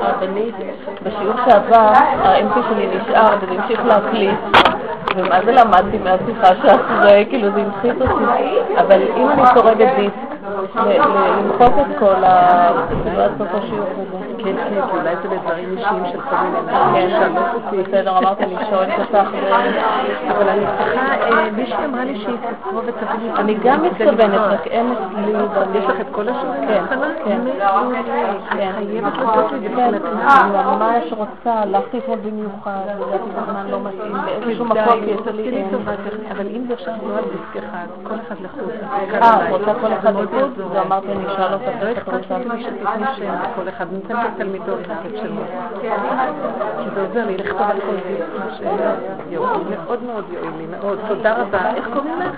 הרבנית, בשיעור שעבר, האמצע שלי נשאר ונמשיך להקליט, ומה זה למדתי מהשיחה שאחרי, כאילו זה הנחית אותי, אבל אם אני קורגת דיסק, למחוק את כל ה... זה לא עשו את השיעור הזה. כן, כן, אולי זה לדברים אישיים של חברים. כן, שאלות. בסדר, אמרת לי שעוד כסך ו... אבל אני צריכה, מישהי אמרה לי שהיא תקרוב את הבינים. אני גם מתכוונת, רק אין לי... יש לך את כל השעות? כן, כן. חייבת לתות לי בקלת. אני ממש רוצה, הלכתי אתמול במיוחד, הגעתי בזמן לא מתאים, באיזשהו מקום יצא לי אין. אבל אם זה אפשר לא על דיסק אחד, כל אחד לחוץ. רוצה כל אחד לחוץ? זה אמרתי, אני אשאל אותך, את רוצה מי שתתני שם כל אחד. נמצא את התלמידות את שלו. כי זה עוזר לי לכתוב על כל דיסק. מאוד מאוד יועילי, מאוד. תודה רבה. איך קוראים לך?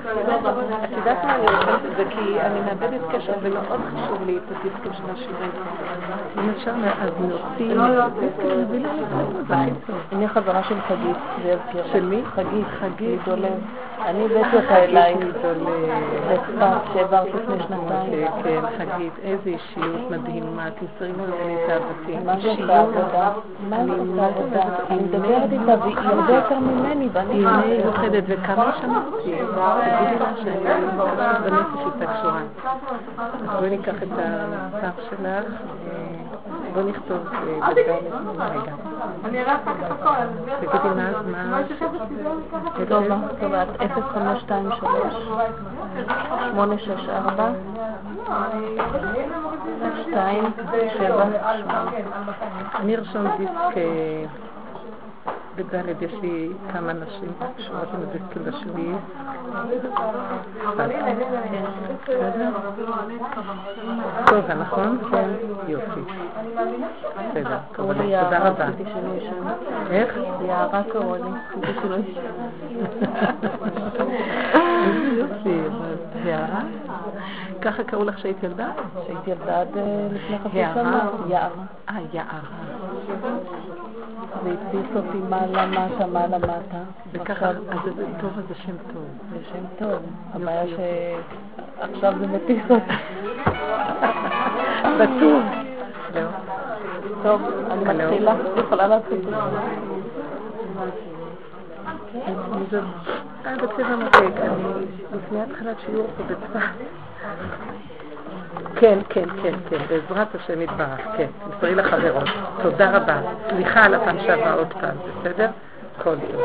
את יודעת מה יועילי? זה כי אני מאבדת קשר ומאוד חשוב לי את הדיסקים של השירים. אם אפשר להזנותי. לא, דיסקים מביא לה. אני חברה של חגית. של מי? חגית. חגית. אני הבאתי אותה אליי. לצפת שעברת לפני שנתיים. כן, חגית. איזה אישיות מדהימה. תמסרים עליי את אהבתי. מה זה אותה עבודה? אני מדברת איתה והיא הרבה יותר ממני. היא מיוחדת וכמה שמרתי. תגידי לה שאני ממש בנפש איתה קשורה. אז בואי ניקח את המצב שלך. בואי נכתוב בגלל רגע. אני אראה פקת הכל. תגידי מה? טובה, טובה. 0523-864-277. אני ארשום דיסק בדלת, יש לי כמה נשים שורות עם הדיסקים בשביל. טוב, נכון? כן. יופי. בסדר, קרולי, תודה רבה. איך? יערה קרולי. יופי, יערה? ככה קראו לך שהיית ילדה? שהיית ילדה עד לפני חצי שנה. יערה. יערה. והתפיס אותי מעלה מטה. וככה, אז זה טוב, אז זה שם טוב. זה שם טוב. הבעיה שעכשיו זה מטיס אותי. בטוב. לא. טוב, אני מתחילה. יכולה להתחיל. זה בצבע מפק. אני לפני התחלת שיעור פה בצבע. כן, בעזרת השם יתברך, כן, מספרי לחברות, תודה רבה, סליחה על הפעם שעברה עוד פעם, בסדר? כל טוב.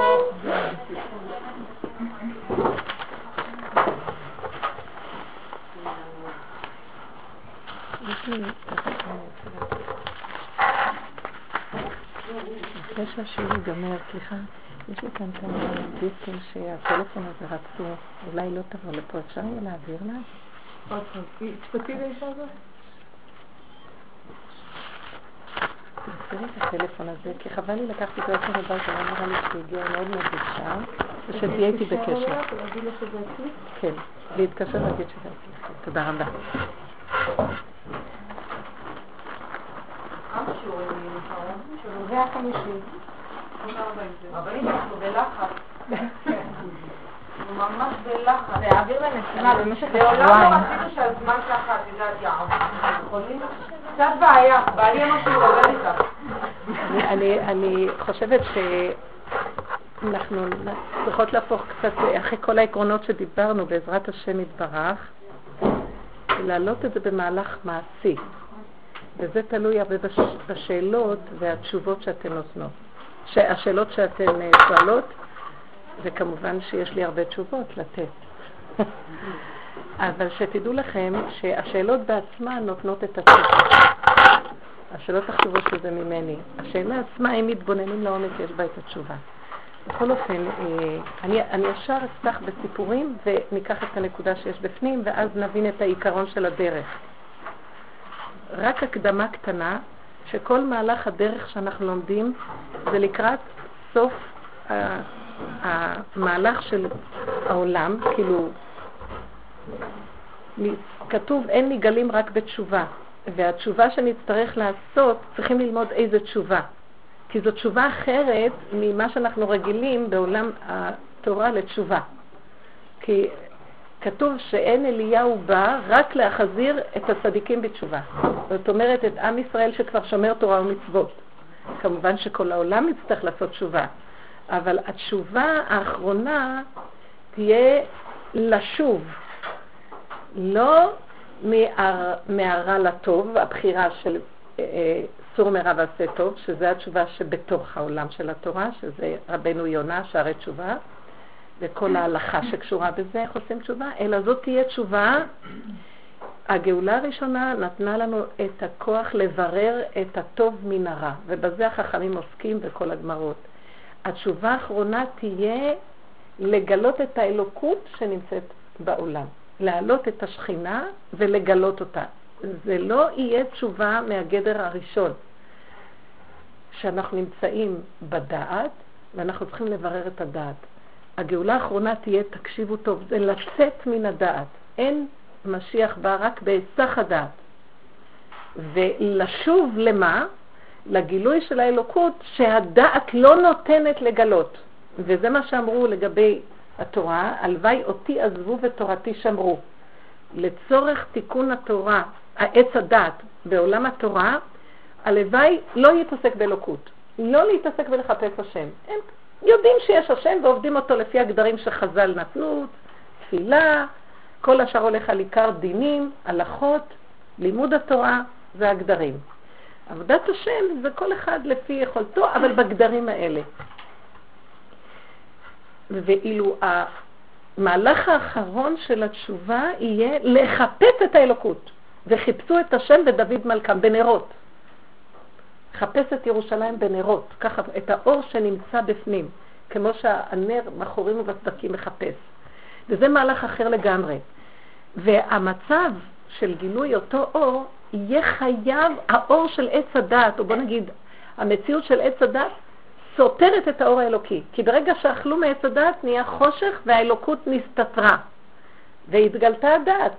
אחרי שהשיעור ייגמר, סליחה, יש לי כאן כאן דיסקים שהטלפון הזה רצו, אולי לא תבוא לפה, אפשר להעביר לה? תפתי לאישה הזאת? תפתי את הטלפון הזה, כי חבל לי לקחתי את האופן הבא, זה אמרה לי שהגיעה מאוד מאוד אישה, ושתהיה איתי בקשר. כן, להתקשר להגיד שזה אצלך. תודה רבה. כמה שיעורים נשארו? שלו 150. אבל אם אנחנו בלחץ. ממש בלחץ. זה העביר לנשימה במשך שבועיים. בעולם לא רצינו שהזמן ככה, תדעת יעב. יכולים? קצת בעיה, בעלי משהו עובד איתך. אני חושבת שאנחנו צריכות להפוך קצת, אחרי כל העקרונות שדיברנו בעזרת השם יתברך, להעלות את זה במהלך מעשי. וזה תלוי הרבה בשאלות והתשובות שאתן נותנות. השאלות שאתן שואלות, וכמובן שיש לי הרבה תשובות לתת. אבל שתדעו לכם שהשאלות בעצמה נותנות את התשובות. השאלות תחשבו שזה ממני. השאלה עצמה, אם מתבוננים לעומק, יש בה את התשובה. בכל אופן, אני ישר אצלח בסיפורים וניקח את הנקודה שיש בפנים ואז נבין את העיקרון של הדרך. רק הקדמה קטנה, שכל מהלך הדרך שאנחנו לומדים זה לקראת סוף המהלך של העולם, כאילו כתוב אין נגלים רק בתשובה, והתשובה שנצטרך לעשות צריכים ללמוד איזה תשובה, כי זו תשובה אחרת ממה שאנחנו רגילים בעולם התורה לתשובה. כי כתוב שאין אליהו בא רק להחזיר את הצדיקים בתשובה. זאת אומרת, את עם ישראל שכבר שומר תורה ומצוות. כמובן שכל העולם יצטרך לעשות תשובה. אבל התשובה האחרונה תהיה לשוב. לא מהרע לטוב, הבחירה של סור מרע ועשה טוב, שזה התשובה שבתוך העולם של התורה, שזה רבנו יונה, שערי תשובה. וכל ההלכה שקשורה בזה, איך עושים תשובה? אלא זאת תהיה תשובה. הגאולה הראשונה נתנה לנו את הכוח לברר את הטוב מן הרע, ובזה החכמים עוסקים בכל הגמרות. התשובה האחרונה תהיה לגלות את האלוקות שנמצאת בעולם, להעלות את השכינה ולגלות אותה. זה לא יהיה תשובה מהגדר הראשון, שאנחנו נמצאים בדעת ואנחנו צריכים לברר את הדעת. הגאולה האחרונה תהיה, תקשיבו טוב, זה לצאת מן הדעת. אין משיח בא רק בהיסח הדעת. ולשוב למה? לגילוי של האלוקות שהדעת לא נותנת לגלות. וזה מה שאמרו לגבי התורה, הלוואי אותי עזבו ותורתי שמרו. לצורך תיקון התורה, העץ הדעת בעולם התורה, הלוואי לא יתעסק באלוקות. לא להתעסק ולחפש השם. אין פשוט. יודעים שיש השם ועובדים אותו לפי הגדרים שחז"ל נתנו, תפילה, כל השאר הולך על עיקר דינים, הלכות, לימוד התורה והגדרים. עבודת השם זה כל אחד לפי יכולתו, אבל בגדרים האלה. ואילו המהלך האחרון של התשובה יהיה לחפש את האלוקות, וחיפשו את השם בדוד מלכם בנרות. חפש את ירושלים בנרות, ככה את האור שנמצא בפנים, כמו שהנר מחורים ובצדקים מחפש. וזה מהלך אחר לגמרי. והמצב של גילוי אותו אור יהיה חייב, האור של עץ הדעת, או בוא נגיד, המציאות של עץ הדעת סותרת את האור האלוקי. כי ברגע שאכלו מעץ הדעת נהיה חושך והאלוקות נסתתרה. והתגלתה הדעת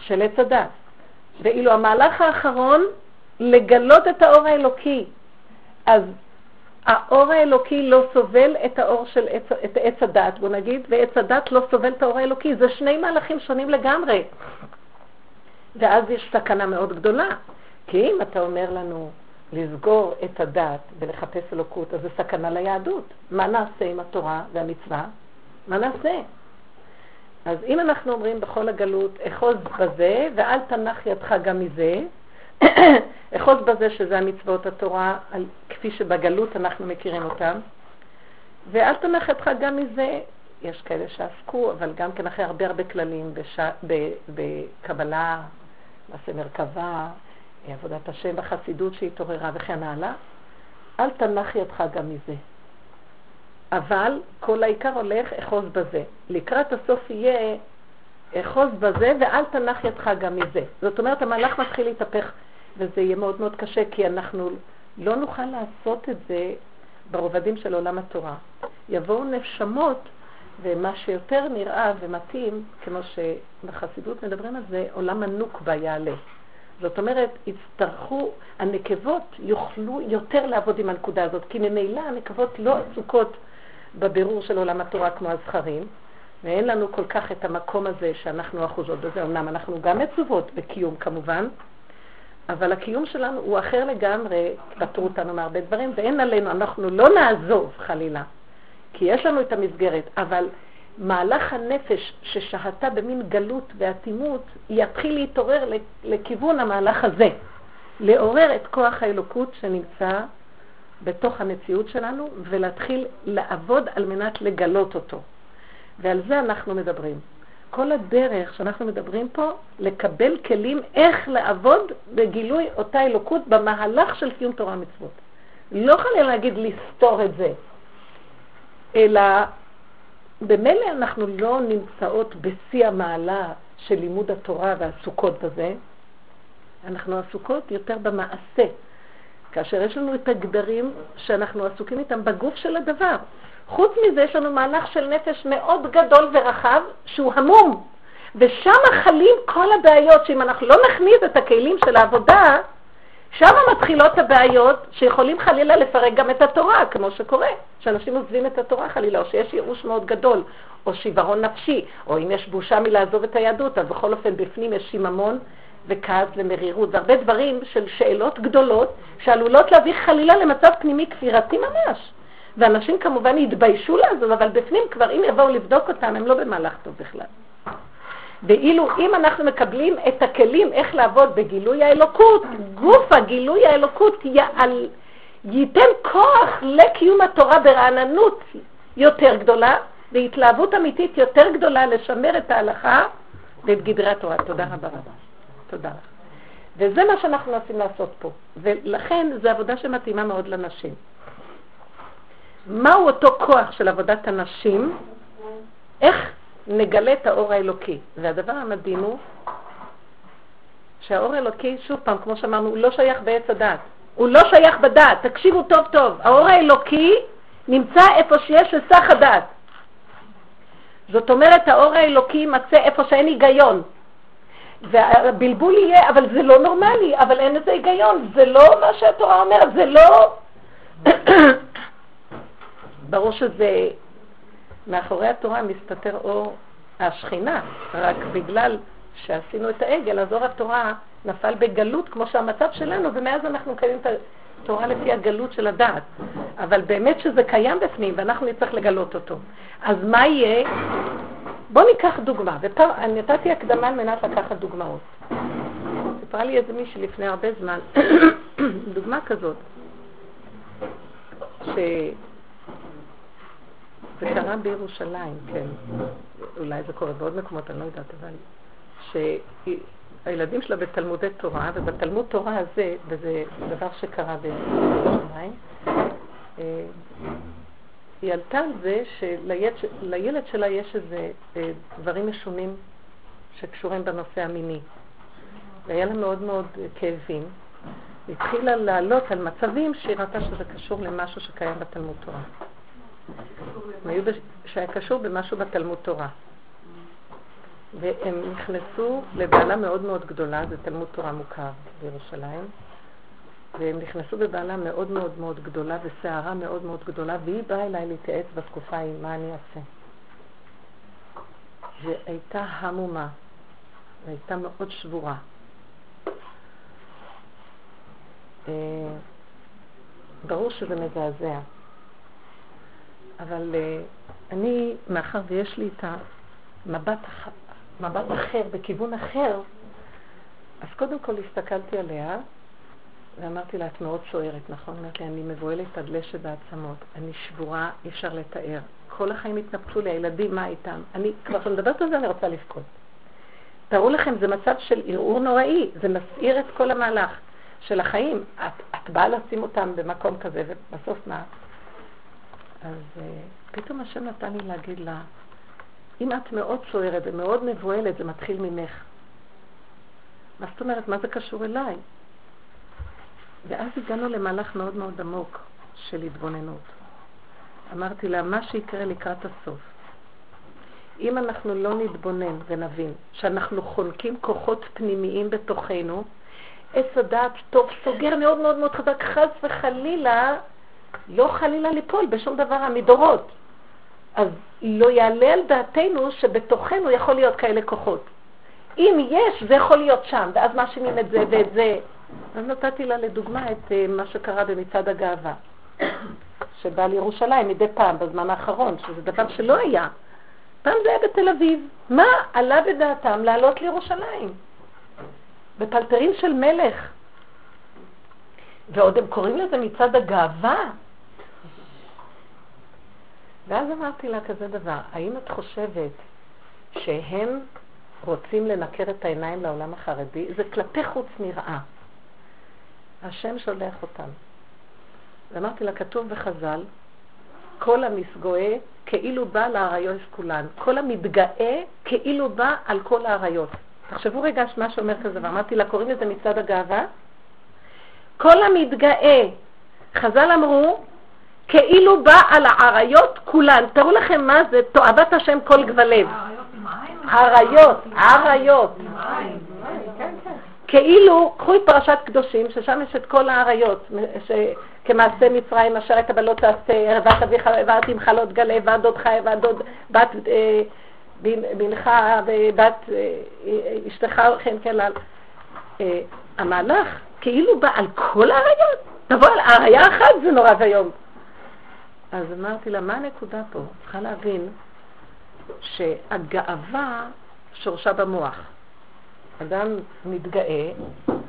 של עץ הדעת. ואילו המהלך האחרון לגלות את האור האלוקי, אז האור האלוקי לא סובל את האור של עץ הדת, בוא נגיד, ועץ הדת לא סובל את האור האלוקי. זה שני מהלכים שונים לגמרי, ואז יש סכנה מאוד גדולה. כי אם אתה אומר לנו לסגור את הדת ולחפש אלוקות, אז זה סכנה ליהדות. מה נעשה עם התורה והמצווה? מה נעשה? אז אם אנחנו אומרים בכל הגלות, אחוז בזה ואל תנח ידך גם מזה, אחוז בזה שזה המצוות התורה כפי שבגלות אנחנו מכירים אותם, ואל תנח ידך גם מזה. יש כאלה שעסקו, אבל גם כן אחרי הרבה כללים בקבלה, מעשה מרכבה, עבודת השם בחסידות שהתעוררה וכן הלאה. אל תנח ידך גם מזה, אבל כל העיקר הולך אחוז בזה. לקראת הסוף יהיה אחוז בזה ואל תנח ידך גם מזה. זאת אומרת, המהלך מתחיל להתהפך, וזה יהיה מאוד מאוד קשה, כי אנחנו לא נוכל לעשות את זה ברובדים של עולם התורה. יבואו נפשמות, ומה שיותר נראה ומתאים, כמו שבחסידות מדברים על זה, עולם הנוקבה יעלה. זאת אומרת, יצטרכו, הנקבות יוכלו יותר לעבוד עם הנקודה הזאת, כי ממילא הנקבות לא עסוקות בבירור של עולם התורה כמו הזכרים, ואין לנו כל כך את המקום הזה שאנחנו אחוזות בזה. אמנם אנחנו גם מצוות בקיום כמובן, אבל הקיום שלנו הוא אחר לגמרי, פטרו אותנו מהרבה דברים, ואין עלינו, אנחנו לא נעזוב חלילה, כי יש לנו את המסגרת, אבל מהלך הנפש ששהתה במין גלות והתימות, יתחיל להתעורר לכיוון המהלך הזה, לעורר את כוח האלוקות שנמצא בתוך המציאות שלנו, ולהתחיל לעבוד על מנת לגלות אותו. ועל זה אנחנו מדברים. כל הדרך שאנחנו מדברים פה, לקבל כלים איך לעבוד בגילוי אותה אלוקות במהלך של קיום תורה ומצוות. לא חייב להגיד לסתור את זה, אלא במילא אנחנו לא נמצאות בשיא המעלה של לימוד התורה והעסוקות בזה. אנחנו עסוקות יותר במעשה, כאשר יש לנו את הגדרים שאנחנו עסוקים איתם בגוף של הדבר. חוץ מזה יש לנו מהלך של נפש מאוד גדול ורחב שהוא המום. ושם חלים כל הבעיות, שאם אנחנו לא נכניס את הכלים של העבודה, שם מתחילות הבעיות שיכולים חלילה לפרק גם את התורה, כמו שקורה. שאנשים עוזבים את התורה חלילה, או שיש ייאוש מאוד גדול, או שיוורון נפשי, או אם יש בושה מלעזוב את היהדות, אז בכל אופן בפנים יש שיממון וכעס ומרירות, והרבה דברים של שאלות גדולות שעלולות להביא חלילה למצב פנימי כפירתי ממש. ואנשים כמובן יתביישו לעזוב, אבל בפנים כבר אם יבואו לבדוק אותם, הם לא במהלך טוב בכלל. ואילו אם אנחנו מקבלים את הכלים איך לעבוד בגילוי האלוקות, גוף הגילוי האלוקות ייתן כוח לקיום התורה ברעננות יותר גדולה, והתלהבות אמיתית יותר גדולה לשמר את ההלכה ואת גדרי התורה. תודה רבה רבה. תודה לך. וזה מה שאנחנו עושים לעשות פה. ולכן זו עבודה שמתאימה מאוד לנשים. מהו אותו כוח של עבודת הנשים? איך נגלה את האור האלוקי? והדבר המדהים הוא שהאור האלוקי, שוב פעם, כמו שאמרנו, הוא לא שייך בעץ הדעת. הוא לא שייך בדעת. תקשיבו טוב טוב. האור האלוקי נמצא איפה שיש לסך הדעת. זאת אומרת, האור האלוקי מצא איפה שאין היגיון. והבלבול יהיה, אבל זה לא נורמלי, אבל אין איזה היגיון, זה לא מה שהתורה אומרת, זה לא... ברור שזה, מאחורי התורה מסתתר אור השכינה, רק בגלל שעשינו את העגל, אז אור התורה נפל בגלות כמו שהמצב שלנו, ומאז אנחנו קיימים את התורה לפי הגלות של הדעת, אבל באמת שזה קיים בפנים ואנחנו נצטרך לגלות אותו. אז מה יהיה? בוא ניקח דוגמה, אני נתתי הקדמה על מנת לקחת דוגמאות. סיפרה לי איזה מישהו לפני הרבה זמן, דוגמה כזאת, שזה קרה בירושלים, כן, אולי זה קורה בעוד מקומות, אני לא יודעת, אבל שהילדים שלה בתלמודי תורה, ובתלמוד תורה הזה, וזה דבר שקרה בירושלים, היא עלתה על זה שלילד שלה יש איזה דברים משונים שקשורים בנושא המיני. והיה לה מאוד מאוד כאבים. היא התחילה לעלות על מצבים שהיא ראתה שזה קשור למשהו שקיים בתלמוד תורה. שהיה קשור במשהו בתלמוד תורה. והם נכנסו לבעלה מאוד מאוד גדולה, זה תלמוד תורה מוכר בירושלים. והם נכנסו בבעלה מאוד מאוד מאוד גדולה וסערה מאוד מאוד גדולה, והיא באה אליי להתייעץ בתקופה היא מה אני אעשה. והייתה המומה, והייתה מאוד שבורה. ברור שזה מזעזע, אבל אני, מאחר ויש לי את המבט אחר, בכיוון אחר, אז קודם כל הסתכלתי עליה, ואמרתי לה, את מאוד סוערת, נכון? אמרתי לה, אני מבועלת עד לשד העצמות, אני שבורה, אי אפשר לתאר. כל החיים התנפצו לי, הילדים, מה איתם? אני כבר שמדברת על זה, אני רוצה לבכות. תראו לכם, זה מצב של ערעור נוראי, זה מסעיר את כל המהלך של החיים. את באה לשים אותם במקום כזה, ובסוף מה? אז פתאום השם נתן לי להגיד לה, אם את מאוד סוערת ומאוד מבועלת, זה מתחיל ממך. מה זאת אומרת, מה זה קשור אליי? ואז הגענו למהלך מאוד מאוד עמוק של התבוננות. אמרתי לה, מה שיקרה לקראת הסוף, אם אנחנו לא נתבונן ונבין שאנחנו חונקים כוחות פנימיים בתוכנו, עץ הדעת טוב סוגר מאוד מאוד מאוד חזק, חס וחלילה, לא חלילה ליפול בשום דבר המדורות. אז לא יעלה על דעתנו שבתוכנו יכול להיות כאלה כוחות. אם יש, זה יכול להיות שם, ואז מאשימים את זה ואת זה. אז נתתי לה לדוגמה את מה שקרה במצעד הגאווה שבא לירושלים מדי פעם בזמן האחרון, שזה דבר שלא היה. פעם זה היה בתל אביב. מה עלה בדעתם לעלות לירושלים? בפלטרים של מלך. ועוד הם קוראים לזה מצעד הגאווה. ואז אמרתי לה כזה דבר, האם את חושבת שהם רוצים לנקר את העיניים לעולם החרדי? זה כלפי חוץ נראה. השם שולח אותם. ואמרתי לה, כתוב בחז"ל, כל המסגועה כאילו בא להריות כולן. כל המתגאה כאילו בא על כל ההריות. תחשבו רגע מה שאומר כזה. ואמרתי לה, קוראים לזה מצד הגאווה? כל המתגאה. חז"ל אמרו, כאילו בא על העריות כולן. תראו לכם מה זה תועבת השם כל גבלב. העריות. כאילו, קחו את פרשת קדושים, ששם יש את כל העריות, כמעשה מצרים, אשר את הבלות תעשה, ערבת אביך, עברת עם חלות גלה, ועד אותך, ועד עוד בת בנך, ובת אשתך, וכן כלל. המהלך, כאילו בא על כל העריות, תבוא על העריה אחת, זה נורא ויום. אז אמרתי לה, מה הנקודה פה? צריכה להבין שהגאווה שורשה במוח. אדם מתגאה,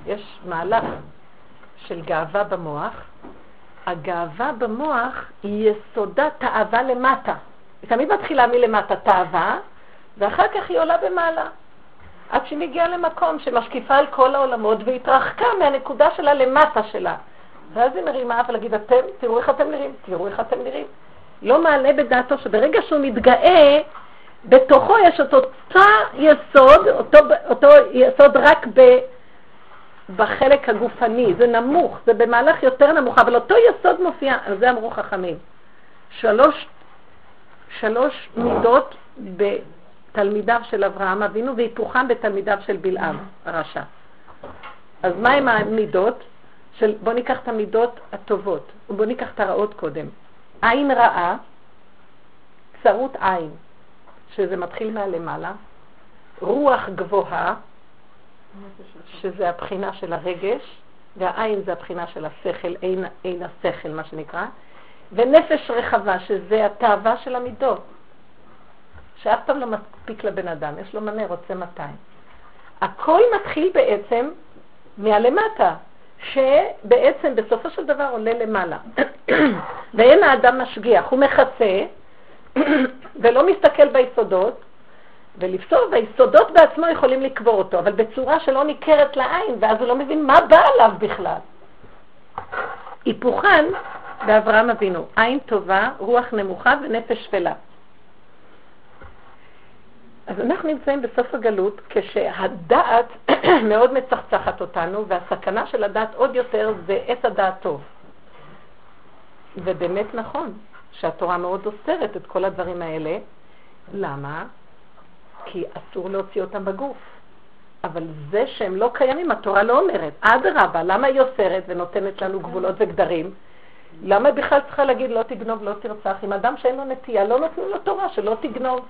יש מהלך של גאווה במוח. הגאווה במוח היא יסודה תאווה למטה. היא תמיד מתחילה מלמטה תאווה, ואחר כך היא עולה במעלה. עד שהיא מגיעה למקום שמשקיפה על כל העולמות והתרחקה מהנקודה שלה למטה שלה. ואז היא מרימה, אבל להגיד, אתם, תראו איך אתם נראים, תראו איך אתם נראים. לא מעלה בדעתו שברגע שהוא מתגאה, בתוכו יש אותו צע יסוד, אותו יסוד רק בחלק הגופני, זה נמוך, זה במהלך יותר נמוך, אבל אותו יסוד מופיע, אז זה אמרו חכמים. שלוש מידות בתלמידיו של אברהם אבינו, והיפוכם בתלמידיו של בלעם, הרשע. אז מה עם המידות? בוא ניקח את המידות הטובות, ובוא ניקח את הרעות קודם. עין רעה, צרות עין. שזה מתחיל מהלמעלה, רוח גבוהה, שזה הבחינה של הרגש, והעין זה הבחינה של השכל, עין השכל מה שנקרא, ונפש רחבה, שזה התאווה של המידות, שאף פעם לא מספיק לבן אדם, יש לו מנה, רוצה 200. הכל מתחיל בעצם מהלמטה, שבעצם בסופו של דבר עולה למעלה. ואין האדם משגיח, הוא מחצה, ולא מסתכל ביסודות, ולפסור, והיסודות בעצמו יכולים לקבור אותו, אבל בצורה שלא ניכרת לעין, ואז הוא לא מבין מה בא עליו בכלל. היפוכן באברהם אבינו, עין טובה, רוח נמוכה ונפש שפלה. אז אנחנו נמצאים בסוף הגלות, כשהדעת מאוד מצחצחת אותנו, והסכנה של הדעת עוד יותר זה את הדעת טוב. ובאמת נכון. שהתורה מאוד אוסרת את כל הדברים האלה. למה? כי אסור להוציא אותם בגוף. אבל זה שהם לא קיימים, התורה לא אומרת. עד רבה, למה היא אוסרת ונותנת לנו גבולות וגדרים? למה בכלל צריכה להגיד לא תגנוב, לא תרצח? אם אדם שאין לו נטייה, לא נותנים לו תורה שלא תגנוב.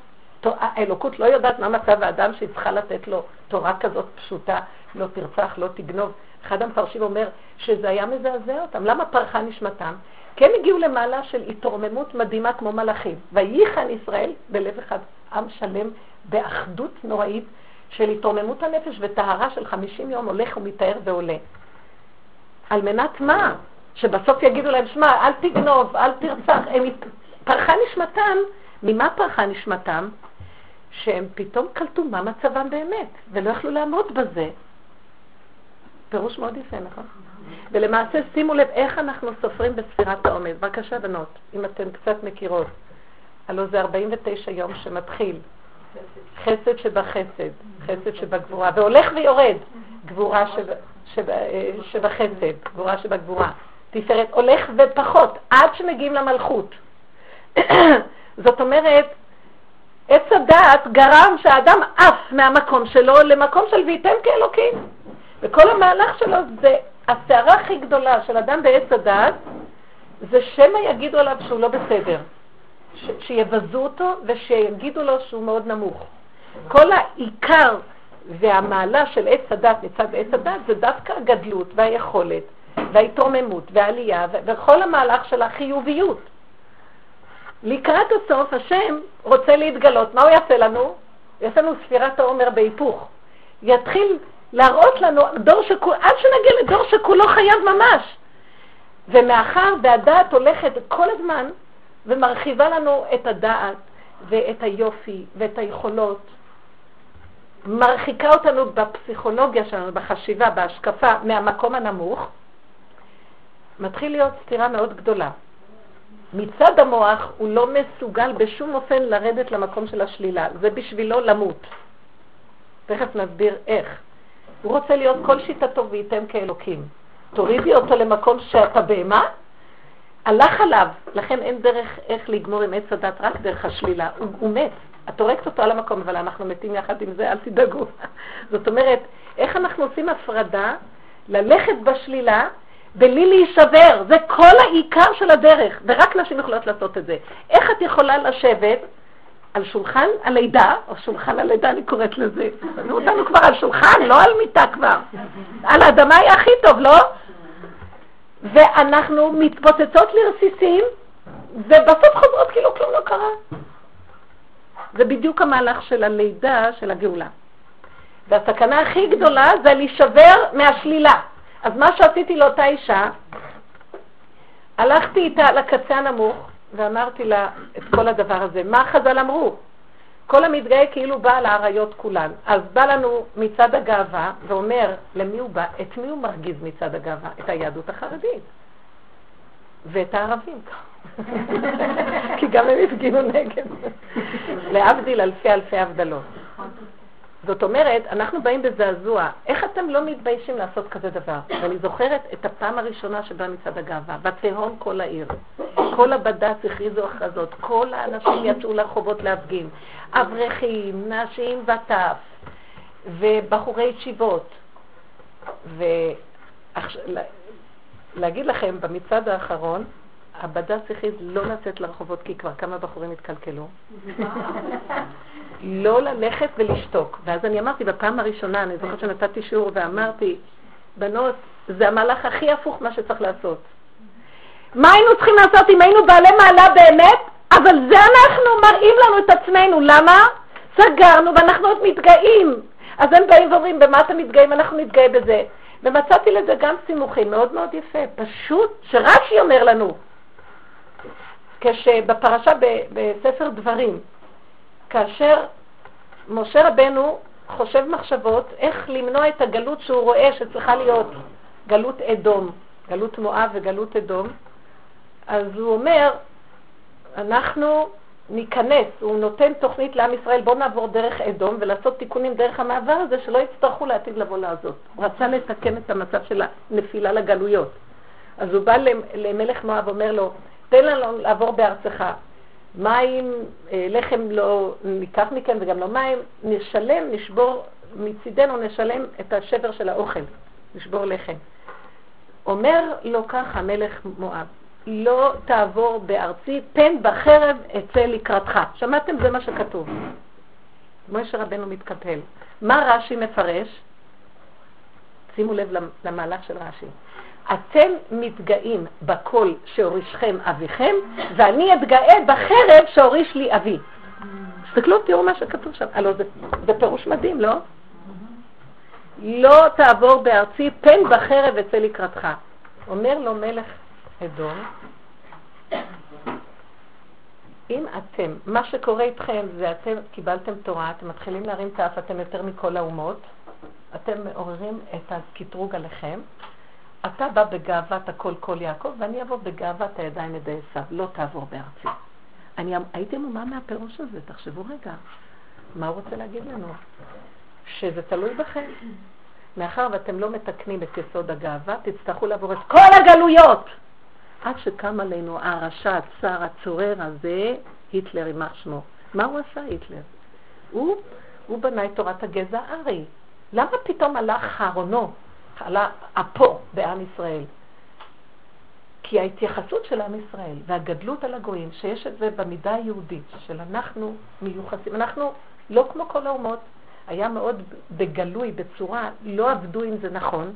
האלוקות לא יודעת מה מצב האדם שהיא צריכה לתת לו תורה כזאת פשוטה, לא תרצח, לא תגנוב. אחד המפרשים אומר שזה היה מזעזע אותם. למה פרחה נשמתם? כי הם הגיעו למעלה של התרוממות מדהימה כמו מלאכים. וייחן ישראל בלב אחד, עם שלם באחדות נוראית של התרוממות הנפש וטהרה של 50 יום הולך ומתאר ועולה. על מנת מה? שבסוף יגידו להם, שמה, אל תגנוב, אל תרצח. פרחה נשמתם. ממה פרחה נשמתם? שהם פתאום קלטו מה מצבם באמת, ולא יכלו לעמוד בזה. פירוש מאוד יפה, נכון? ולמעשה שימו לב איך אנחנו סופרים בספירת העומד. בבקשה בנות, אם אתן קצת מכירות. הלוא זה 49 יום שמתחיל. חסד שבחסד, חסד שבגבורה, והולך ויורד. גבורה שבחסד, גבורה שבגבורה. תפארת, הולך ופחות, עד שמגיעים למלכות. זאת אומרת, עץ הדעת גרם שהאדם עף מהמקום שלו למקום של ויתם כאלוקים. וכל המהלך שלו זה הסערה הכי גדולה של אדם בעץ הדעת, זה שמה יגידו עליו שהוא לא בסדר. שיבזו אותו ושיגידו לו שהוא מאוד נמוך. כל העיקר והמעלה של עץ הדעת מצד עץ הדעת זה דווקא הגדלות והיכולת וההתרוממות והעלייה וכל המהלך של החיוביות. לקראת הסוף השם רוצה להתגלות. מה הוא יעשה לנו? יעשה לנו ספירת העומר בהיפוך. יתחיל להראות לנו דור שכול, עד שנגיע לדור שכולו חייב ממש. ומאחר והדעת הולכת כל הזמן ומרחיבה לנו את הדעת ואת היופי ואת היכולות. מרחיקה אותנו בפסיכולוגיה שלנו, בחשיבה, בהשקפה, מהמקום הנמוך. מתחיל להיות סתירה מאוד גדולה. מצד המוח הוא לא מסוגל בשום אופן לרדת למקום של השלילה. זה בשבילו למות. תכף נסביר איך. הוא רוצה להיות כל שיטתו ויתם כאלוקים. תורידי אותו למקום שאתה בהמה, הלך עליו, לכן אין דרך איך לגמור עם עץ הדת, רק דרך השלילה, הוא מת. את תורקת אותו על המקום, אבל אנחנו מתים יחד עם זה, אל תדאגו. זאת אומרת, איך אנחנו עושים הפרדה, ללכת בשלילה, בלי להישבר, זה כל העיקר של הדרך, ורק נשים יכולות לעשות את זה. איך את יכולה לשבת על שולחן הלידה, או שולחן הלידה אני קוראת לזה, תנו אותנו כבר על שולחן, לא על מיטה כבר. על האדמה היא הכי טוב, לא? ואנחנו מתפוצצות לרסיסים, ובסוף חוזרות כאילו כלום לא קרה. זה בדיוק המהלך של הלידה, של הגאולה. והסכנה הכי גדולה זה להישבר מהשלילה. אז מה שעשיתי לאותה אישה, הלכתי איתה לקצה הנמוך, ואמרתי לה את כל הדבר הזה. מה חז"ל אמרו? כל המתגאה כאילו בא על העריות כולן. אז בא לנו מצד הגאווה ואומר למי הוא בא, את מי הוא מרגיז מצד הגאווה? את היהדות החרדית. ואת הערבים. כי גם הם הפגינו נגד. להבדיל אלפי אלפי הבדלות. זאת אומרת, אנחנו באים בזעזוע. איך אתם לא מתביישים לעשות כזה דבר? ואני זוכרת את הפעם הראשונה שבאה מצד הגאווה. בצהון כל העיר. כל הבד"ץ הכריזו הכרזות. כל האנשים יצאו לרחובות להפגין. אברכים, נשים וטף. ובחורי ישיבות. להגיד לכם, במצד האחרון, הבד"ץ הכריז לא לצאת לרחובות, כי כבר כמה בחורים התקלקלו. לא ללכת ולשתוק. ואז אני אמרתי בפעם הראשונה, אני זוכרת שנתתי שיעור ואמרתי, בנות, זה המהלך הכי הפוך מה שצריך לעשות. מה היינו צריכים לעשות אם היינו בעלי מעלה באמת? אבל זה אנחנו מראים לנו את עצמנו. למה? סגרנו ואנחנו עוד מתגאים. אז הם באים ואומרים, במה אתם מתגאים? אנחנו נתגאה בזה. ומצאתי לזה גם סימוכים מאוד מאוד יפה. פשוט שרש"י אומר לנו. כשבפרשה בספר דברים, כאשר משה רבנו חושב מחשבות איך למנוע את הגלות שהוא רואה שצריכה להיות גלות אדום, גלות מואב וגלות אדום, אז הוא אומר, אנחנו ניכנס, הוא נותן תוכנית לעם ישראל, בוא נעבור דרך אדום ולעשות תיקונים דרך המעבר הזה שלא יצטרכו לעתיד לבוא לעזות. הוא רצה לתקן את המצב של הנפילה לגלויות. אז הוא בא למלך מואב ואומר לו, תן לנו לעבור בארצך. מים, לחם לא ניקח מכם וגם לא מים, נשלם, נשבור, מצידנו נשלם את השבר של האוכל, נשבור לחם. אומר לו ככה מלך מואב, לא תעבור בארצי, פן בחרב אצא לקראתך. שמעתם? זה מה שכתוב. משה רבנו מתקפל. מה רש"י מפרש? שימו לב למהלך של רש"י. אתם מתגאים בכל שהורישכם אביכם, ואני אתגאה בחרב שהוריש לי אבי. תסתכלו, תראו מה שכתוב שם. אלו, זה פירוש מדהים, לא? לא תעבור בארצי, פן בחרב אצא לקראתך. אומר לו מלך אדום, אם אתם, מה שקורה איתכם זה אתם קיבלתם תורה, אתם מתחילים להרים את האף, אתם יותר מכל האומות, אתם מעוררים את הקטרוג עליכם, אתה בא בגאוות הכל כל יעקב, ואני אבוא בגאוות הידיים ידי עשיו, לא תעבור בארצי. הייתי מומה מהפירוש הזה, תחשבו רגע, מה הוא רוצה להגיד לנו? שזה תלוי בכם. מאחר ואתם לא מתקנים את יסוד הגאווה, תצטרכו לעבור את כל הגלויות. עד שקם עלינו הרשע, הצער, הצורר הזה, היטלר ימח שמו. מה הוא עשה היטלר? הוא בנה את תורת הגזע הארי. למה פתאום עלה חרונו? עלה אפו בעם ישראל. כי ההתייחסות של עם ישראל והגדלות על הגויים שיש את זה במידה היהודית של אנחנו מיוחסים. אנחנו לא כמו כל האומות, היה מאוד בגלוי בצורה, לא עבדו אם זה נכון.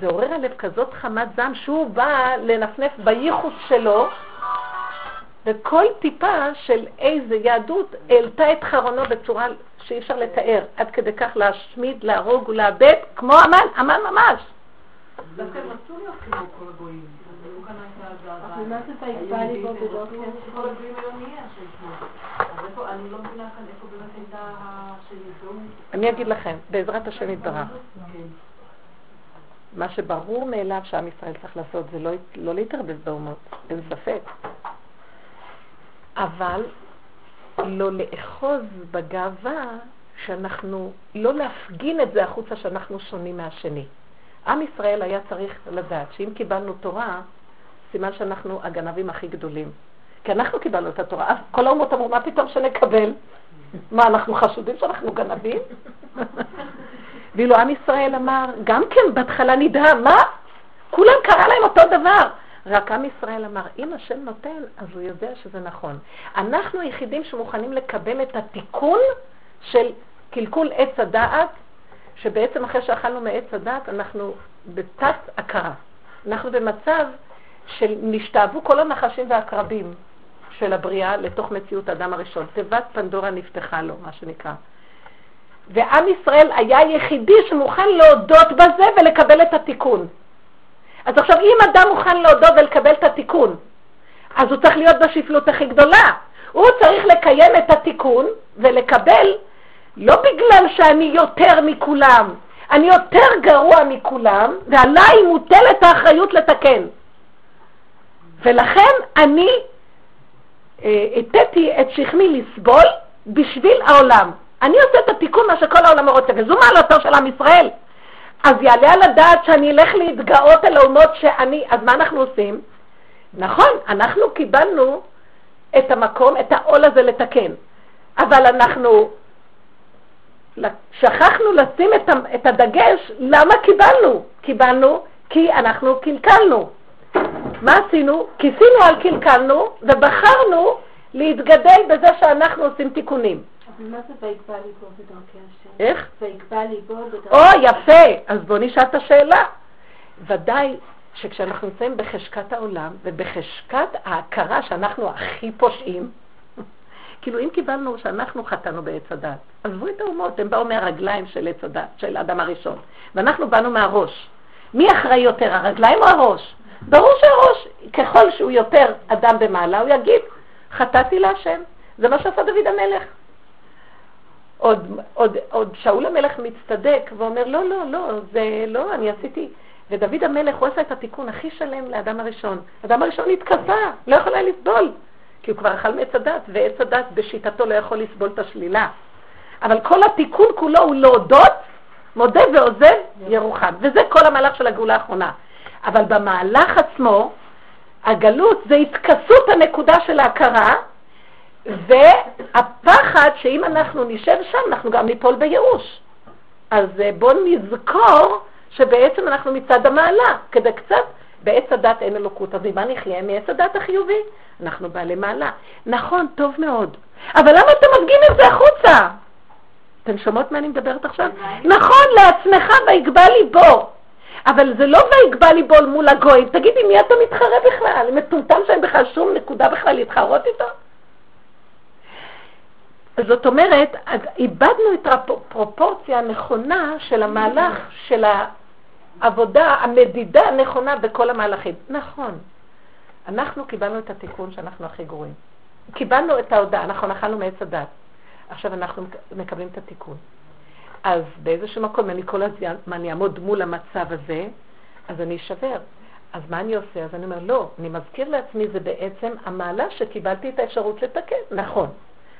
זה עורר עליו כזאת חמת זעם שהוא בא לנפנף בייחוס שלו, וכל טיפה של איזה יהדות העלתה את חרונו בצורה שאי אפשר לתאר, עד כדי כך להשמיד, להרוג ולאבד, כמו אמן ממש. דווקא רצו להיות כמו כל הגויים, אז היו כאן הייתה הזערה. אז ממש את היפה לי בו בדעות כסף. כל הגויים היום יהיה שיש לו. אני לא מבינה כאן איפה באמת הייתה שנזעו. אני אגיד לכם, בעזרת השם יתברך. מה שברור מאליו שעם ישראל צריך לעשות זה לא להתערבב באומות, אין ספק. אבל לא לאחוז בגאווה שאנחנו, לא להפגין את זה החוצה שאנחנו שונים מהשני. עם ישראל היה צריך לדעת שאם קיבלנו תורה, סימן שאנחנו הגנבים הכי גדולים. כי אנחנו קיבלנו את התורה, אז כל האומות אמרו, מה פתאום שנקבל? מה, אנחנו חשודים שאנחנו גנבים? ואילו עם ישראל אמר, גם כן בהתחלה נדהם, מה? כולם קרא להם אותו דבר. רק עם ישראל אמר, אם השם נותן, אז הוא יודע שזה נכון. אנחנו היחידים שמוכנים לקבל את התיקון של קלקול עץ הדעת, שבעצם אחרי שאכלנו מעץ הדעת, אנחנו בתת הכרה. אנחנו במצב של נשתאבו כל הנחשים והקרבים של הבריאה לתוך מציאות האדם הראשון. תיבת פנדורה נפתחה לו, מה שנקרא. ועם ישראל היה היחידי שמוכן להודות בזה ולקבל את התיקון. אז עכשיו, אם אדם מוכן להודות ולקבל את התיקון, אז הוא צריך להיות בשפלות הכי גדולה. הוא צריך לקיים את התיקון ולקבל, לא בגלל שאני יותר מכולם, אני יותר גרוע מכולם, ועליי מוטלת האחריות לתקן. ולכן אני התתי את שכמי לסבול בשביל העולם. אני עושה את התיקון מה שכל העולם רוצה, וזו מעלתו של עם ישראל. אז יעלה על הדעת שאני אלך להתגאות אל האומות שאני, אז מה אנחנו עושים? נכון, אנחנו קיבלנו את המקום, את העול הזה לתקן. אבל אנחנו שכחנו לשים את הדגש, למה קיבלנו? קיבלנו כי אנחנו קלקלנו. מה עשינו? כיסינו על קלקלנו ובחרנו להתגדל בזה שאנחנו עושים תיקונים. אבל מה זה ויקבע ליבו בדרכי השם? איך? ויקבע ליבו בדרכי השם. או, יפה. אז בוא נשאל את השאלה. ודאי שכשאנחנו נמצאים בחשקת העולם ובחשקת ההכרה שאנחנו הכי פושעים, כאילו אם קיבלנו שאנחנו חטאנו בעץ הדת, עזבו את האומות, הם באו מהרגליים של עץ הדת, של האדם הראשון. ואנחנו באנו מהראש. מי אחראי יותר, הרגליים או הראש? ברור שהראש, ככל שהוא יותר אדם במעלה, הוא יגיד, חטאתי להשם. זה מה שעשה דוד המלך. עוד שאול המלך מצטדק ואומר, לא, זה לא, אני עשיתי. ודוד המלך הוא עשה את התיקון הכי שלם לאדם הראשון. אדם הראשון התכסה, לא יכול היה לסבול, כי הוא כבר אכל מעץ הדת, ועץ הדת בשיטתו לא יכול לסבול את השלילה. אבל כל התיקון כולו הוא להודות, מודה ועוזב ירוחם. וזה כל המהלך של הגאולה האחרונה. אבל במהלך עצמו, הגלות זה התכסות הנקודה של ההכרה, והפחד שאם אנחנו נשאר שם, אנחנו גם ניפול בייאוש. אז בואו נזכור שבעצם אנחנו מצד המעלה, כדי קצת, בעץ הדת אין אלוקות, אז מה נחיה? מעץ הדת החיובי? אנחנו בעלי מעלה. נכון, טוב מאוד. אבל למה אתם מפגין את זה החוצה? אתם שומעות מה אני מדברת עכשיו? נכון, לעצמך ויקבע ליבו. אבל זה לא ויקבע ליבו מול הגויים. תגידי, מי אתה מתחרה בכלל? מטומטם שאין בכלל שום נקודה בכלל להתחרות איתו? זאת אומרת, איבדנו את הפרופורציה הנכונה של המהלך של העבודה, המדידה הנכונה בכל המהלכים. נכון, אנחנו קיבלנו את התיקון שאנחנו הכי גרועים. קיבלנו את ההודעה, אנחנו נחלנו מעץ הדת. עכשיו אנחנו מקבלים את התיקון. אז באיזשהו מקום, אני כל הזמן אעמוד מול המצב הזה, אז אני אשבר. אז מה אני עושה? אז אני אומר, לא, אני מזכיר לעצמי, זה בעצם המהלך שקיבלתי את האפשרות לתקן. נכון.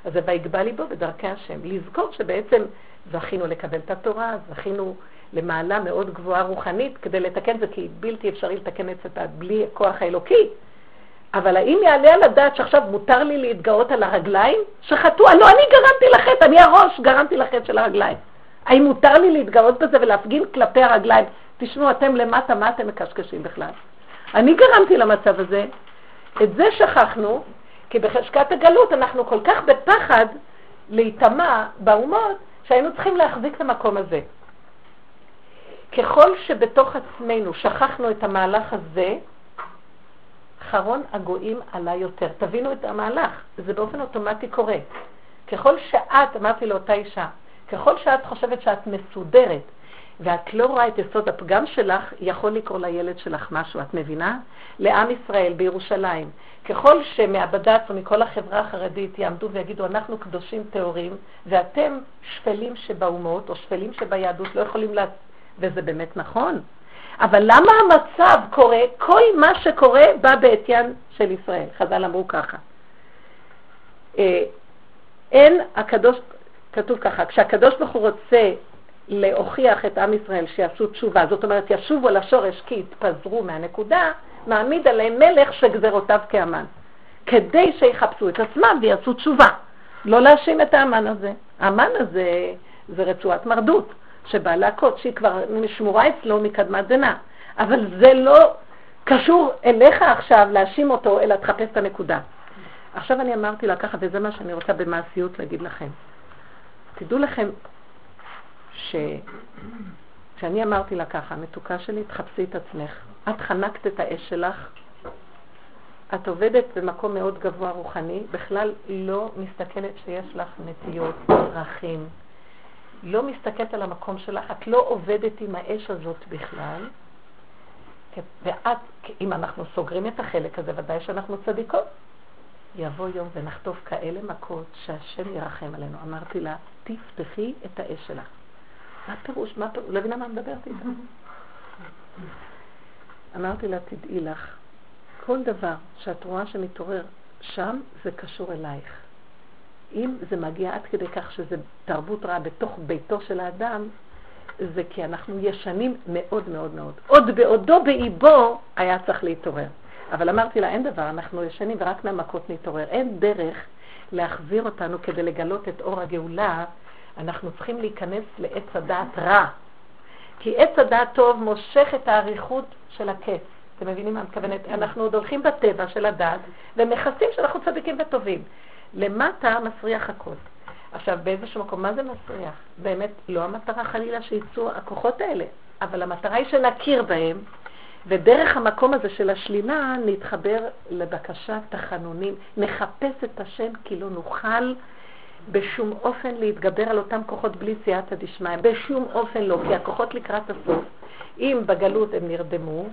אז זה ויקבע ליבו בדרכי השם. לזכור שבעצם זכינו לקבל את התורה, זכינו למעלה מאוד גבוהה רוחנית כדי לתקן זה, כי בלתי אפשרי לתקן את זה בלי הכוח האלוקי. אבל האם יעלה על הדעת שעכשיו מותר לי להתגאות על הרגליים? שחטאו, לא, אני גרמתי לחטא, אני הראש גרמתי לחטא של הרגליים. האם מותר לי להתגאות בזה ולהפגין כלפי הרגליים? תשמעו, אתם למטה, מה אתם מקשקשים בכלל? אני גרמתי למצב הזה, את זה שכחנו, כי בחשקת הגלות אנחנו כל כך בפחד להיטמע באומות שהיינו צריכים להחזיק את המקום הזה. ככל שבתוך עצמנו שכחנו את המהלך הזה, חרון הגויים עלה יותר. תבינו את המהלך, זה באופן אוטומטי קורה. ככל שאת, אמרתי לאותה אישה, ככל שאת חושבת שאת מסודרת ואת לא רואה את יסוד הפגם שלך, יכול לקרוא לילד שלך משהו, את מבינה? לעם ישראל בירושלים, ככל שמעבדת ומכל החברה החרדית יעמדו ויגידו אנחנו קדושים תיאורים ואתם שפלים שבאומות או שפלים שביהדות לא יכולים וזה באמת נכון. אבל למה המצב קורה? כל מה שקורה בא בעטיין של ישראל. חז"ל אמרו ככה. אין הקדוש, כתוב ככה, כשהקדוש ברוך הוא רוצה להוכיח את עם ישראל שיעשו תשובה, זאת אומרת ישובו לשורש כי התפזרו מהנקודה, מעמיד עליהם מלך שגזרותיו כאמן, כדי שיחפשו את עצמם ויעשו תשובה. לא להאשים את האמן הזה. האמן הזה זה רצועת מרדות, שבא להכות, שהיא כבר משמורה אצלו מקדמת דנא. אבל זה לא קשור אליך עכשיו להאשים אותו, אלא תחפש את הנקודה. עכשיו אני אמרתי לה ככה, וזה מה שאני רוצה במעשיות להגיד לכם. תדעו לכם שאני אמרתי לה ככה, המתוקה שלי, תחפשי את עצמך. את חנקת את האש שלך, את עובדת במקום מאוד גבוה רוחני, בכלל לא מסתכלת שיש לך נטיות, דרכים, לא מסתכלת על המקום שלך, את לא עובדת עם האש הזאת בכלל, ואת, אם אנחנו סוגרים את החלק הזה, ודאי שאנחנו צדיקות, יבוא יום ונחטוף כאלה מכות שהשם ירחם עלינו. אמרתי לה, תפתחי את האש שלך. מה פירוש? לא הבינה מה מדברת איתה. אמרתי לה, תדעי לך, כל דבר שאת רואה שמתעורר שם, זה קשור אלייך. אם זה מגיע עד כדי כך שזה תרבות רעה בתוך ביתו של האדם, זה כי אנחנו ישנים מאוד מאוד מאוד. עוד בעודו באיבו היה צריך להתעורר. אבל אמרתי לה, אין דבר, אנחנו ישנים ורק מהמכות נתעורר. אין דרך להחזיר אותנו כדי לגלות את אור הגאולה. אנחנו צריכים להיכנס לעץ הדעת רע. כי עץ הדעת טוב מושך את העריכות של הכס. אתם מבינים מה מתכוונת? אנחנו עוד הולכים בטבע של הדעת ומחסים שאנחנו צדיקים וטובים. למטה מסריח הכל. עכשיו באיזשהו מקום, מה זה מסריח? באמת לא המטרה חלילה שיצאו הכוחות האלה, אבל המטרה היא שנכיר בהם, ודרך המקום הזה של השלילה נתחבר לבקשת תחנונים, נחפש את השם כי לא נוכל בשום אופן להתגבר על אותם כוחות בלי סייעתא דשמיא, בשום אופן לא, כי הכוחות לקראת הסוף, אם בגלות הם נרדמו,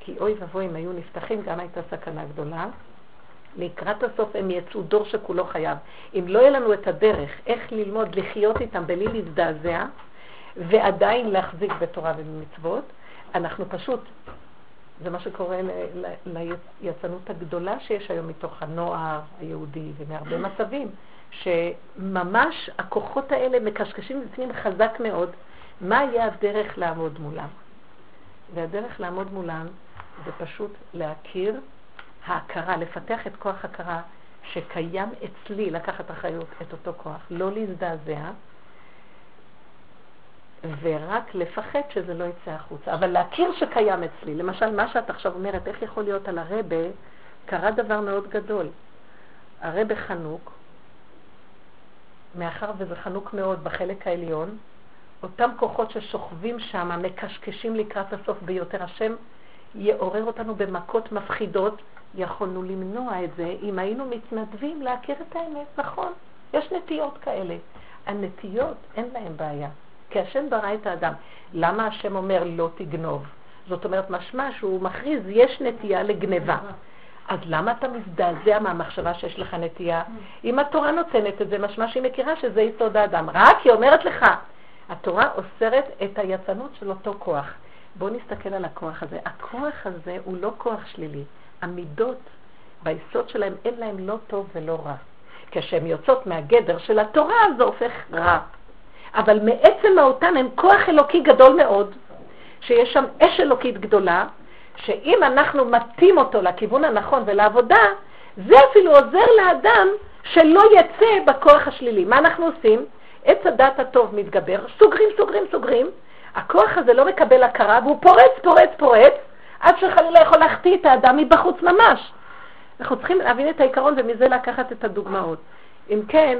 כי אוי ובוי אם היו נפתחים גם הייתה סכנה גדולה, לקראת הסוף הם יצאו דור שכולו חייב. אם לא יהיה לנו את הדרך איך ללמוד לחיות איתם בלי להזדעזע ועדיין להחזיק בתורה ובמצוות, אנחנו פשוט, זה מה שקורה ליצנות הגדולה שיש היום מתוך הנוער היהודי ומהרבה מצבים, שממש הכוחות האלה מקשקשים בפנים חזק מאוד, מה יהיה הדרך לעמוד מולם? והדרך לעמוד מולם זה פשוט להכיר, ההכרה, לפתח את כוח הכרה שקיים אצלי, לקחת אחריות את אותו כוח, לא להזדעזע ורק לפחד שזה לא יצא החוצה, אבל להכיר שקיים אצלי. למשל מה שאת עכשיו אומרת, איך יכול להיות על הרבא, קרה דבר מאוד גדול. הרבא חנוק, מאחר וזה חנוק מאוד בחלק העליון, אותם כוחות ששוכבים שם מקשקשים לקראת הסוף ביותר, השם יעורר אותנו במכות מפחידות. יכולנו למנוע את זה אם היינו מתנדבים להכיר את האמת. נכון, יש נטיות כאלה, הנטיות אין להם בעיה כי השם ברא את האדם. למה השם אומר לא תגנוב? זאת אומרת משמע שהוא מכריז יש נטייה לגניבה, אז למה אתה מזדעזע מהמחשבה שיש לך נטייה? אם התורה נותנת את זה משמע שהיא מכירה שזה יסוד האדם, רק היא אומרת לך, התורה אוסרת את היצנות של אותו כוח. בואו נסתכל על הכוח הזה. הכוח הזה הוא לא כוח שלילי. המידות ביסוד שלהם אין להם לא טוב ולא רע. כשהן יוצאות מהגדר של התורה זה הופך רע. אבל מעצם מאותן הם כוח אלוקי גדול מאוד, שיש שם אש אלוקית גדולה, שאם אנחנו מתאים אותו לכיוון הנכון ולעבודה, זה אפילו עוזר לאדם שלא יצא בכוח השלילי. מה אנחנו עושים? עץ הדת הטוב מתגבר, סוגרים. הכוח הזה לא מקבל הכרה והוא פורץ, עד שחלילה יכול להחטיא את האדם מבחוץ ממש. אנחנו צריכים להבין את העיקרון ומזה לקחת את הדוגמאות. אם כן,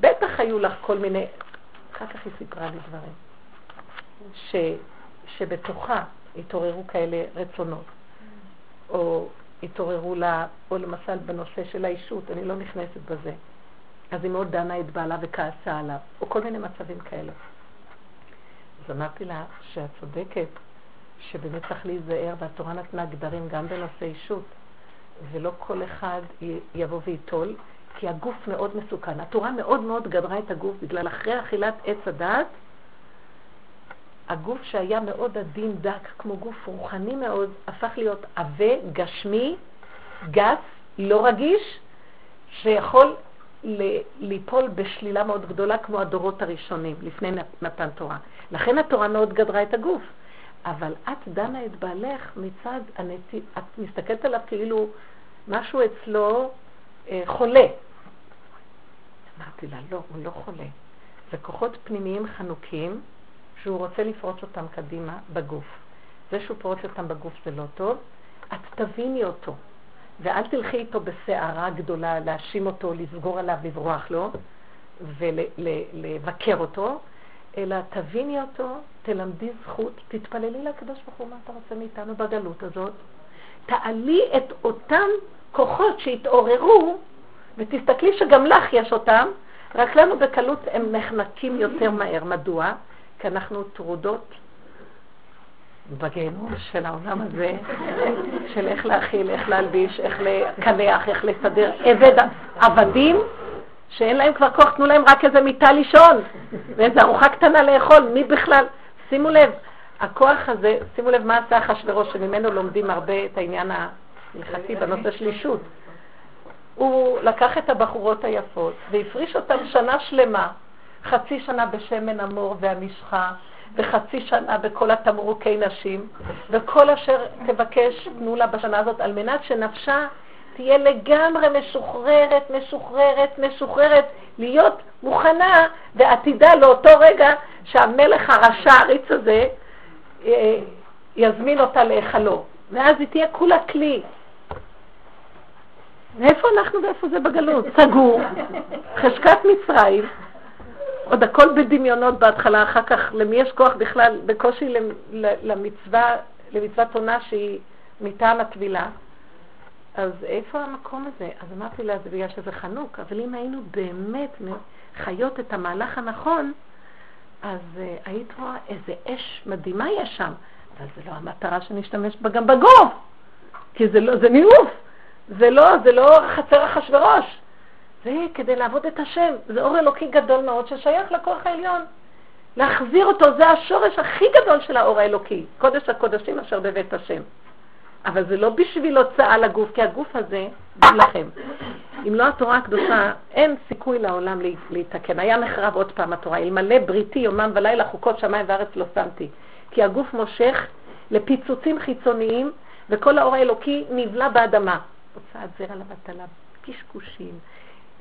בטח היו לך כל מיני, אחר כך היא סיפרה לי דברים, שבתוכה התעוררו כאלה רצונות, או התעוררו לה, או למשל בנושא של האישות, אני לא נכנסת בזה. אז היא מאוד דנה את בעלה וכעסה עליו, או כל מיני מצבים כאלה. אז אמרתי לה שאת צודקת, שבאמת צריך להיזהר, והתורה נתנה גדרים גם בנושא אישות, ולא כל אחד יבוא ויטול, כי הגוף מאוד מסוכן. התורה מאוד מאוד גדרה את הגוף, בגלל אחרי אכילת עץ הדעת, הגוף שהיה מאוד עדין דק, כמו גוף רוחני מאוד, הפך להיות עווה, גשמי, גס, לא רגיש, שיכול ליפול בשלילה מאוד גדולה כמו הדורות הראשונים, לפני נתן תורה. לכן התורה מאוד גדרה את הגוף. אבל את דנה את בעלך מצד הנטיב, את מסתכלת עליו כאילו משהו אצלו חולה. אמרתי לה, לא, הוא לא חולה. זה כוחות פנימיים חנוקים שהוא רוצה לפרוץ אותם קדימה בגוף. זה שהוא פרוץ אותם בגוף זה לא טוב. את תביני אותו. ואל תלכי איתו בשערה גדולה, להאשים אותו, לסגור עליו, לברוח לו, ולבקר אותו, אלא תביני אותו, תלמדי זכות, תתפללי לקדוש ברוך הוא מה אתה רוצה מאיתנו בגלות הזאת, תעלי את אותם כוחות שהתעוררו, ותסתכלי שגם לך יש אותם, רק לנו בקלות הם נחנקים יותר מהר. מדוע? כי אנחנו תרודות, בגנו של העולם הזה, של איך להכיל, איך להלביש, איך לקנח, איך לסדר עבדים שאין להם כבר כוח, תנו להם רק איזה מיטה לישון ואיזה ארוחה קטנה לאכול, מי בכלל? שימו לב, הכוח הזה, שימו לב מה עשה אחשוורוש, שממנו לומדים הרבה את העניין ההלכתי בנושא שלישות. הוא לקח את הבחורות היפות והפריש אותן שנה שלמה, חצי שנה בשמן המור והמשחה, וחצי שנה בכל התמרוקי נשים, וכל אשר תבקש תנו לה בשנה הזאת, על מנת שנפשה תהיה לגמרי משוחררת, משוחררת, משוחררת, להיות מוכנה ועתידה לאותו רגע שהמלך הרשע העריץ הזה יזמין אותה להיחלו. ואז היא תהיה כולה כלי. מאיפה אנחנו ואיפה זה בגלות? סגור, חשכת מצרים. עוד הכל בדמיונות בהתחלה, אחר כך למי יש כוח בכלל, בקושי למצוות עונה שהיא מטעם התבילה. אז איפה המקום הזה? אז אמרתי לה, זה בגלל שזה חנוק, אבל אם היינו באמת חיות את המהלך הנכון, אז היית רואה איזה אש מדהימה יש שם, אבל זה לא המטרה שנשתמש בה גם בגוף, כי זה, לא, זה ניאוף, זה לא חצר אחשוורוש. זה כדי לעבוד את השם, זה אור אלוקי גדול מאוד ששייך לכוח העליון. להחזיר אותו, זה השורש הכי גדול של האור האלוקי, קודש הקודשים אשר בבית השם. אבל זה לא בשביל הוצאה לגוף, כי הגוף הזה לכם. אם לא התורה הקדושה, אין סיכוי לעולם להתקן. היה נחרב עוד פעם התורה, אלמלא בריתי יומם ולילה חוקות שמיים וארץ לא שמתי. כי הגוף מושך לפיצוצים חיצוניים, וכל האור האלוקי נבלע באדמה. הוצאת זרע לבטלה, קשקושים.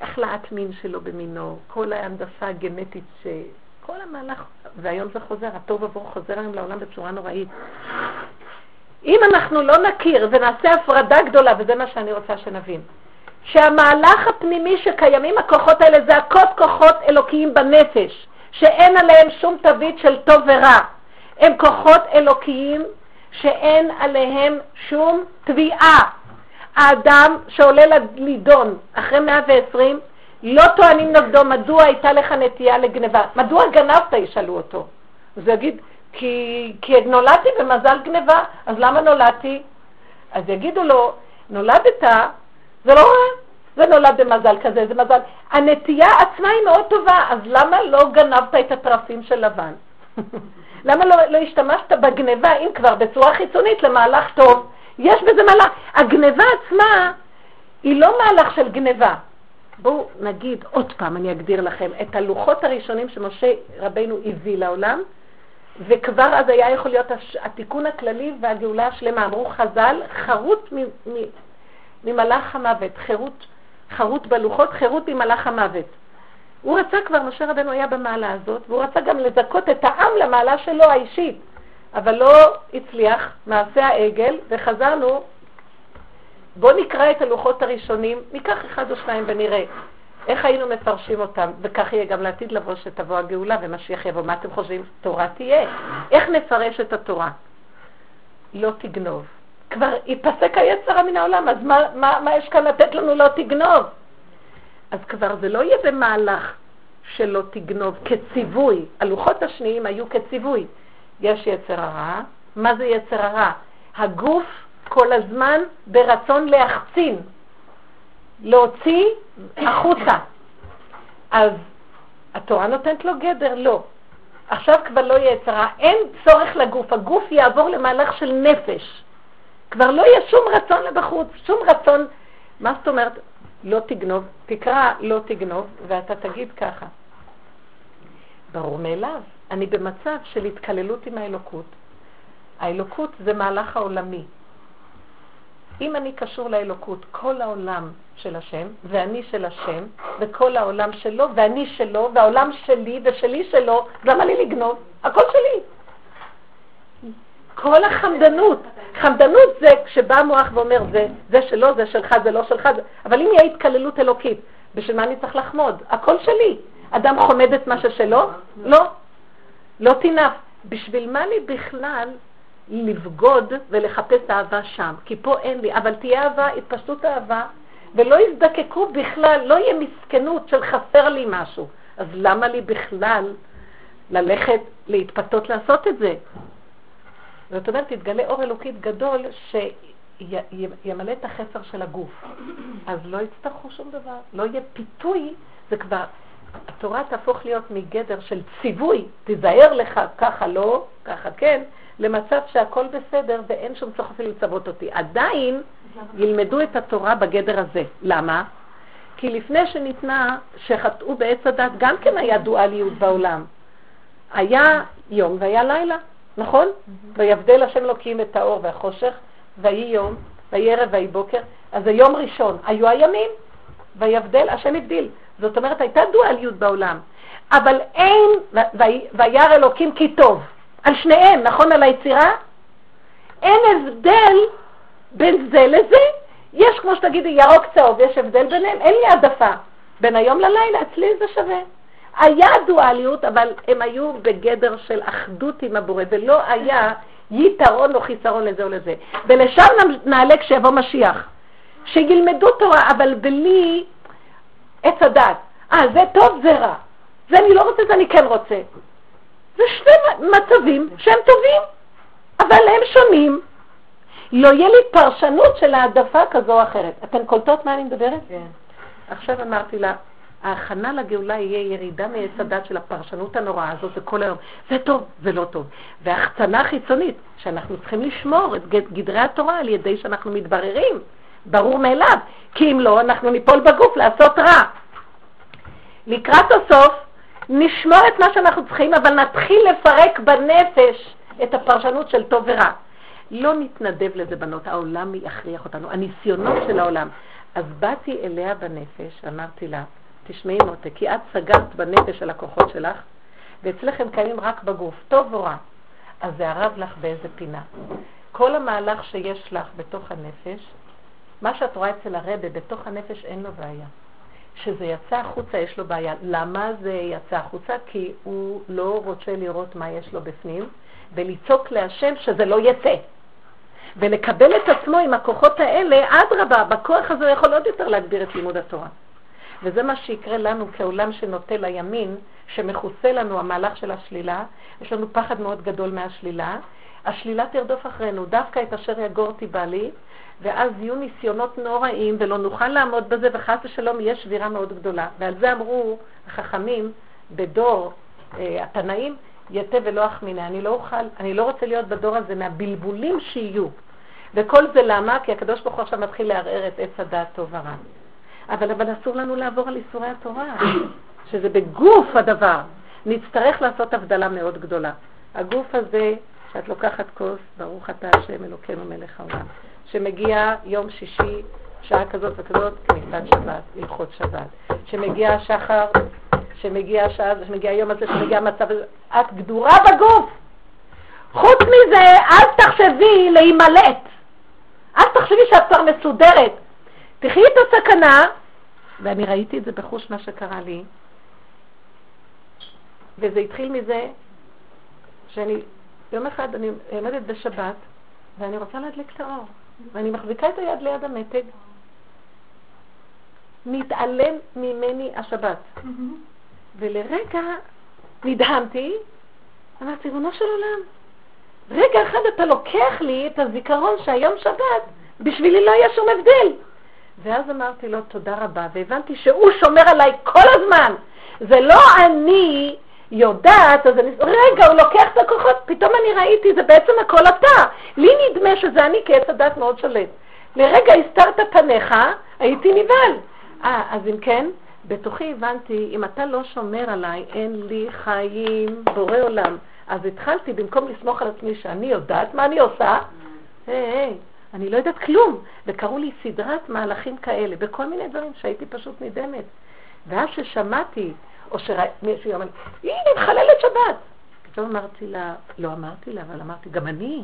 החלעת מין שלו במינו, כל ההנדפה הגנטית כל המהלך, והיום זה חוזר, הטוב עבור חוזר היום לעולם בצורה נוראית. אם אנחנו לא נכיר ונעשה הפרדה גדולה, וזה מה שאני רוצה שנבין, שהמהלך הפנימי שקיימים הכוחות האלה, זה הכל כוחות אלוקיים בנפש, שאין עליהם שום תווית של טוב ורע. הם כוחות אלוקיים שאין עליהם שום תביעה. האדם שעולה לידון אחרי 120 לא טוענים נגדו מדוע הייתה לך נטייה לגניבה. מדוע גנבת, ישאלו אותו. אז יגיד, כי נולדתי במזל גניבה, אז למה נולדתי? אז יגידו לו, נולדת, זה לא רע, זה נולד במזל כזה, זה מזל. הנטייה עצמה היא מאוד טובה, אז למה לא גנבת את הטרפים של לבן? למה לא השתמשת בגניבה, אם כבר בצורה חיצונית, למהלך טוב? יש בזה מהלך. הגניבה עצמה היא לא מהלך של גניבה. בואו נגיד עוד פעם, אני אגדיר לכם, את הלוחות הראשונים שמשה רבינו הביא לעולם, וכבר אז היה יכול להיות התיקון הכללי והגאולה השלמה. אמרו חז"ל, חרות ממלאך המוות, חרות בלוחות, חרות ממלאך המוות. הוא רצה כבר, משה רבינו היה במעלה הזאת, והוא רצה גם לזכות את העם למעלה שלו האישית. אבל לא הצליח מעשה העגל, וחזרנו, בוא נקרא את הלוחות הראשונים, ניקח אחד או שניים ונראה איך היינו מפרשים אותם, וכך יהיה גם לעתיד לבוא שתבוא הגאולה ומשיח יבוא. מה אתם חושבים? תורה תהיה. איך נפרש את התורה? לא תגנוב. כבר ייפסק היצר מן העולם, אז מה יש כאן לתת לנו לא תגנוב? אז כבר זה לא יהיה במהלך שלא תגנוב, כציווי. הלוחות השניים היו כציווי. יש יצר הרע. מה זה יצר הרע? הגוף כל הזמן ברצון להחצין, להוציא החוצה. אז התורה נותנת לו גדר? לא. עכשיו כבר לא יהיה יצר הרע. אין צורך לגוף. הגוף יעבור למהלך של נפש. כבר לא יהיה שום רצון לבחוץ, שום רצון. מה זאת אומרת? לא תגנוב, תקרא לא תגנוב, ואתה תגיד ככה. ברור מאליו, אני במצב של התקללות עם האלוקות. האלוקות זה מהלך העולמי. אם אני קשור לאלוקות, כל העולם של השם, ואני של השם, וכל העולם שלו, ואני שלו, והעולם שלי ושלי שלו, למה לי לגנוב? הכל שלי. כל החמדנות. חמדנות זה כשבא המוח ואומר, זה שלו, זה שלך, זה לא שלך. אבל אם יהיה התקללות אלוקית, בשביל מה אני צריך לחמוד? הכל שלי. אדם חומד את מה ששלו? לא. לא תינף. בשביל מה לי בכלל לבגוד ולחפש אהבה שם? כי פה אין לי. אבל תהיה אהבה, התפשטות אהבה, ולא יזדקקו בכלל, לא יהיה מסכנות של חסר לי משהו. אז למה לי בכלל ללכת, להתפתות לעשות את זה? זאת אומרת, תתגלה אור אלוקית גדול שימלא את החסר של הגוף. אז לא יצטרכו שום דבר. לא יהיה פיתוי, זה כבר... התורה תהפוך להיות מגדר של ציווי, תיזהר לך, ככה לא, ככה כן, למצב שהכל בסדר ואין שום צורך אפילו לצוות אותי. עדיין ילמדו את התורה בגדר הזה. למה? כי לפני שניתנה, שחטאו בעץ הדת, גם כן היה דואליות בעולם. היה יום והיה לילה, נכון? ויבדל השם אלוקים את האור והחושך, והיא יום, והיא ערב והיא בוקר. אז היום ראשון, היו הימים, ויבדל, השם הבדיל. זאת אומרת, הייתה דואליות בעולם. אבל אין, וירא אלוקים כי טוב. על שניהם, נכון? על היצירה? אין הבדל בין זה לזה. יש, כמו שתגידי, ירוק צהוב, יש הבדל ביניהם. אין לי עדפה. בין היום ללילה, אצלי זה שווה. היה דואליות, אבל הם היו בגדר של אחדות עם הבורא. זה לא היה יתרון או חיסרון לזה או לזה. ולשם נעלה כשיבוא משיח. שילמדו תורה, אבל בלי... עץ הדת. זה טוב, זה רע. זה אני לא רוצה, זה אני כן רוצה. זה שני מצבים שהם טובים, אבל הם שונים. לא יהיה לי פרשנות של העדפה כזו או אחרת. אתן קולטות מה אני מדברת? כן. עכשיו אמרתי לה, ההכנה לגאולה יהיה ירידה מעץ הדת של הפרשנות הנוראה הזאת, זה כל היום. זה טוב, זה לא טוב. וההחצנה החיצונית, שאנחנו צריכים לשמור את גדרי התורה על ידי שאנחנו מתבררים. ברור מאליו, כי אם לא, אנחנו ניפול בגוף לעשות רע. לקראת הסוף, נשמור את מה שאנחנו צריכים, אבל נתחיל לפרק בנפש את הפרשנות של טוב ורע. לא נתנדב לזה בנות, העולם יכריח אותנו, הניסיונות של העולם. אז באתי אליה בנפש, אמרתי לה, תשמעי מותה, כי את סגרת בנפש על הכוחות שלך, ואצלך הם קיימים רק בגוף, טוב ורע. אז זה ערב לך באיזה פינה. כל המהלך שיש לך בתוך הנפש, מה שאת רואה אצל הרבא, בתוך הנפש אין לו בעיה. שזה יצא החוצה, יש לו בעיה. למה זה יצא החוצה? כי הוא לא רוצה לראות מה יש לו בפנים, ולצוק להשם שזה לא יצא. ולקבל את עצמו עם הכוחות האלה, עד רבה, בכוח הזה יכול עוד יותר להגביר את לימוד התורה. וזה מה שיקרה לנו כעולם שנוטה לימין, שמחוסה לנו המהלך של השלילה, יש לנו פחד מאוד גדול מהשלילה, השלילה תרדוף אחרינו, דווקא את אשר יגורתי בעלי, ואז יהיו ניסיונות נוראים ולא נוכל לעמוד בזה, וחס ושלום יש שבירה מאוד גדולה. ועל זה אמרו החכמים בדור התנאים, יתה ולא אחמינה, אני לא רוצה להיות בדור הזה מהבלבולים שיהיו. וכל זה למה? כי הקדוש ברוך הוא עכשיו מתחיל לערער את עץ הדעת טוב ורע. אבל אסור לנו לעבור על איסורי התורה, שזה בגוף הדבר. נצטרך לעשות הבדלה מאוד גדולה. הגוף הזה... שאת לוקחת כוס, ברוך אתה השם אלוקינו מלך העולם, שמגיע יום שישי, שעה כזאת וכזאת, כניסת שבת, הלכות שבת, שמגיע השחר, שמגיע השעה, שמגיע היום הזה, שמגיע המצב הזה, את גדורה בגוף. חוץ מזה, אל תחשבי להימלט. אל תחשבי שאת כבר מסודרת. תחי את הסכנה, ואני ראיתי את זה בחוש מה שקרה לי, וזה התחיל מזה שאני... יום אחד אני עומדת בשבת, ואני רוצה להדליק את האור. ואני מחזיקה את היד ליד המתג. מתעלם ממני השבת. ולרגע נדהמתי, אמרתי, ריבונו של עולם, רגע אחד אתה לוקח לי את הזיכרון שהיום שבת, בשבילי לא יהיה שום הבדל. ואז אמרתי לו תודה רבה, והבנתי שהוא שומר עליי כל הזמן. זה לא אני... יודעת, אז אני... רגע, הוא לוקח את הכוחות, פתאום אני ראיתי, זה בעצם הכל אתה. לי נדמה שזה אני כעץ הדת מאוד שולט. לרגע הסתרת פניך, הייתי נבהל. אז אם כן, בתוכי הבנתי, אם אתה לא שומר עליי, אין לי חיים, בורא עולם. אז התחלתי, במקום לסמוך על עצמי שאני יודעת מה אני עושה, אני לא יודעת כלום. וקראו לי סדרת מהלכים כאלה, בכל מיני דברים שהייתי פשוט נדמת. ואז ששמעתי, או שמישהו אמר, הנה, חללת שבת. לא אמרתי לה, אבל אמרתי, גם אני.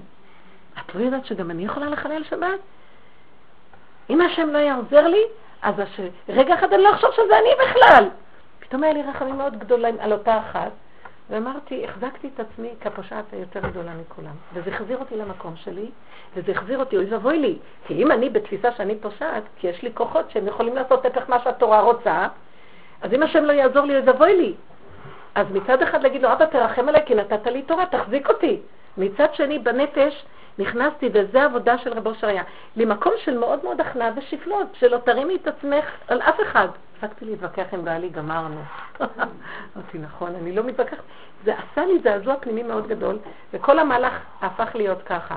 את לא יודעת שגם אני יכולה לחלל שבת? אם השם לא יעזר לי, אז רגע אחד אני לא חושב שזה אני בכלל. פתאום היה לי רחמים מאוד גדולים על אותה אחת, ואמרתי, החזקתי את עצמי כפושעת היותר גדולה מכולם. וזה החזיר אותי למקום שלי, וזה החזיר אותי, אוי ובוי לי. כי אם אני בתפיסה שאני פושעת, כי יש לי כוחות שהם יכולים לעשות הפך מה שהתורה רוצה, אז אם השם לא יעזור לי, אוי ובוי לי. אז מצד אחד להגיד לו, אבא תרחם עליי כי נתת לי תורה, תחזיק אותי. מצד שני בנפש נכנסתי, וזו העבודה של רבו שריה, למקום של מאוד מאוד הכנעה ושפלות, שלא תרימי את עצמך על אף אחד. הפסקתי להתווכח עם בעלי, גמרנו. אמרתי, נכון, אני לא מתווכח. זה עשה לי זעזוע פנימי מאוד גדול, וכל המהלך הפך להיות ככה.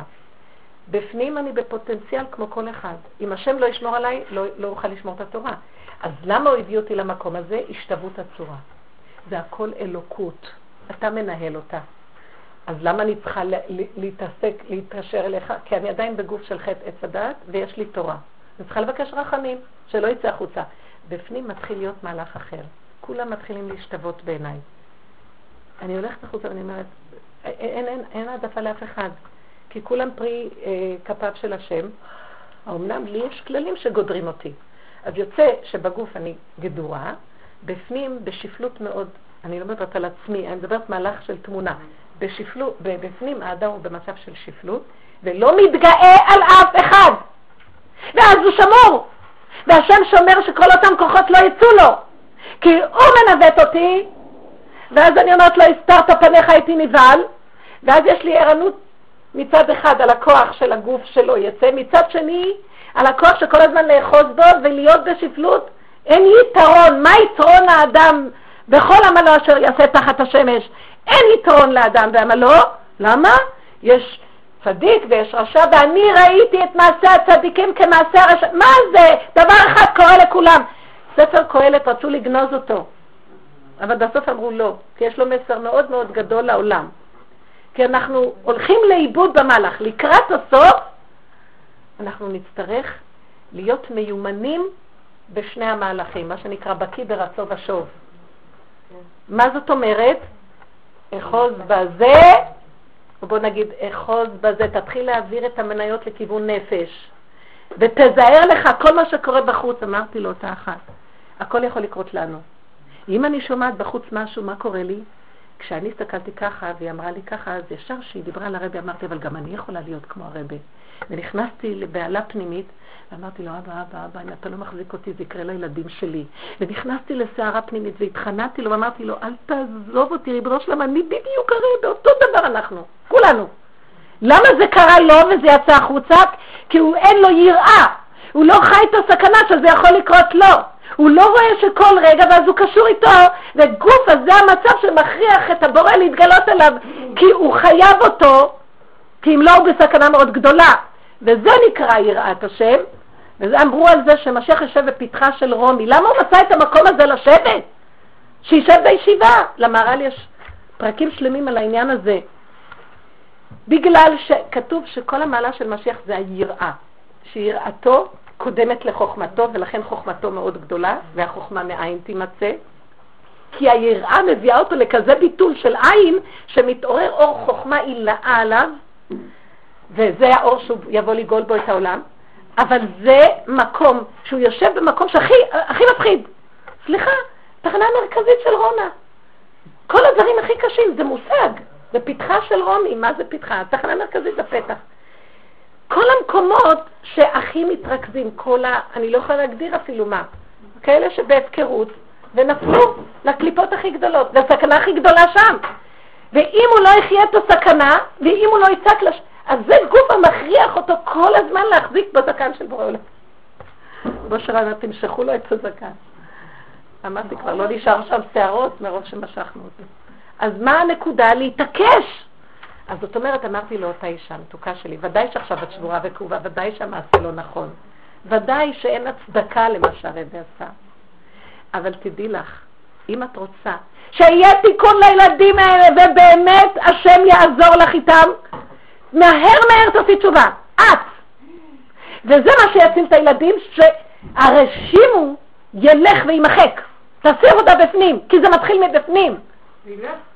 בפנים אני בפוטנציאל כמו כל אחד. אם השם לא ישמור עליי, לא אוכל לשמור את התורה. אז למה הוא הביא אותי למקום הזה? השתוות הצורה. זה הכל אלוקות. אתה מנהל אותה. אז למה אני צריכה להתקשר אליך? כי אני עדיין בגוף של חטא עץ הדעת, ויש לי תורה. אני צריכה לבקש רחמים, שלא יצא החוצה. בפנים מתחיל להיות מהלך אחר. כולם מתחילים להשתוות בעיניי. אני הולכת החוצה ואני אומרת, אין העדפה לאף אחד. כי כולם פרי כפיו של השם. האומנם לי יש כללים שגודרים אותי. אז יוצא שבגוף אני גדורה, בפנים בשפלות מאוד, אני לא מדברת על עצמי, אני מדברת מהלך של תמונה. בפנים האדם הוא במצב של שפלות, ולא מתגאה על אף אחד. ואז הוא שמור. והשם שומר שכל אותם כוחות לא יצאו לו. כי הוא מנווט אותי, ואז אני אומרת לו, הסתרת פניך הייתי נבעל, ואז יש לי ערנות מצד אחד על הכוח של הגוף שלו יצא, מצד שני על הכוח שכל הזמן לאחוז בו ולהיות בשפלות, אין יתרון. מה יתרון האדם בכל עמלו אשר יעשה תחת השמש? אין יתרון לאדם ועמלו. למה? יש צדיק ויש רשע, ואני ראיתי את מעשה הצדיקים כמעשה הרשע. מה זה? דבר אחד קורה לכולם. ספר קהלת, רצו לגנוז אותו, אבל בסוף אמרו לא, כי יש לו מסר מאוד מאוד גדול לעולם. כי אנחנו הולכים לאיבוד במהלך. לקראת הסוף אנחנו נצטרך להיות מיומנים בשני המהלכים, מה שנקרא בקי ברצו ושוב. מה זאת אומרת? אחוז בזה, ובוא נגיד אחוז בזה, תתחיל להעביר את המניות לכיוון נפש, ותזהר לך כל מה שקורה בחוץ. אמרתי לו אותה אחת, הכל יכול לקרות לנו. אם אני שומעת בחוץ משהו, מה קורה לי? כשאני הסתכלתי ככה והיא אמרה לי ככה, אז ישר שהיא דיברה על הרבי אמרתי, אבל גם אני יכולה להיות כמו הרבי. ונכנסתי לבעלה פנימית ואמרתי לו, אבא, אם אתה לא מחזיק אותי זה יקרה לילדים שלי. ונכנסתי לשערה פנימית והתחנתי לו ואמרתי לו, אל תעזוב אותי ריבונו של עולם, אני בדיוק הרי באותו דבר אנחנו, כולנו. למה זה קרה לו וזה יצא החוצה? כי הוא אין לו יראה, הוא לא חי את הסכנה שזה יכול לקרות לו. הוא לא רואה שכל רגע ואז הוא קשור איתו, וגוף הזה המצב שמכריח את הבורא להתגלות עליו, כי הוא חייב אותו, כי אם לא הוא בסכנה מאוד גדולה. וזה נקרא יראת השם, וזה אמרו על זה שמשיח ישב בפתחה של רומי. למה הוא מצא את המקום הזה לשבת? שישב בישיבה. למהר"ל יש פרקים שלמים על העניין הזה, בגלל שכתוב שכל המעלה של משיח זה היראה, שיראתו קודמת לחוכמתו, ולכן חוכמתו מאוד גדולה, והחוכמה מאין תימצא, כי היראה מביאה אותו לכזה ביטול של עין, שמתעורר אור חוכמה הילאה עליו, וזה האור שהוא יבוא לגאול בו את העולם. אבל זה מקום שהוא יושב במקום שהכי מפחיד, סליחה, תחנה מרכזית של רונה, כל הדברים הכי קשים, זה מושג, זה פתחה של רומי. מה זה פתחה? תחנה מרכזית, זה פתח. כל המקומות שהכי מתרכזים, אני לא יכולה להגדיר אפילו מה, כאלה שבהפקרות ונפלו לקליפות הכי גדולות, והסכנה הכי גדולה שם. ואם הוא לא יחיה את הסכנה, ואם הוא לא יצק אז זה גוף המכריח אותו כל הזמן להחזיק בזקן של בורא עולם. בושרנה, תמשכו לו את הזקן. אמרתי כבר, לא נשאר שם שערות מרוב שמשכנו אותו. אז מה הנקודה? להתעקש. אז זאת אומרת, אמרתי לו אותה אישה מתוקה שלי, ודאי שעכשיו את שבורה וכאובה, ודאי שהמעשה לא נכון, ודאי שאין הצדקה למה שהרבי עשה. אבל תדעי לך, אם את רוצה שיהיה תיקון לילדים האלה ובאמת השם יעזור לך איתם, מהר תעשי תשובה, את. וזה מה שיציל את הילדים, שהרשים הוא ילך וימחק. תעשי עבודה בפנים, כי זה מתחיל מבפנים.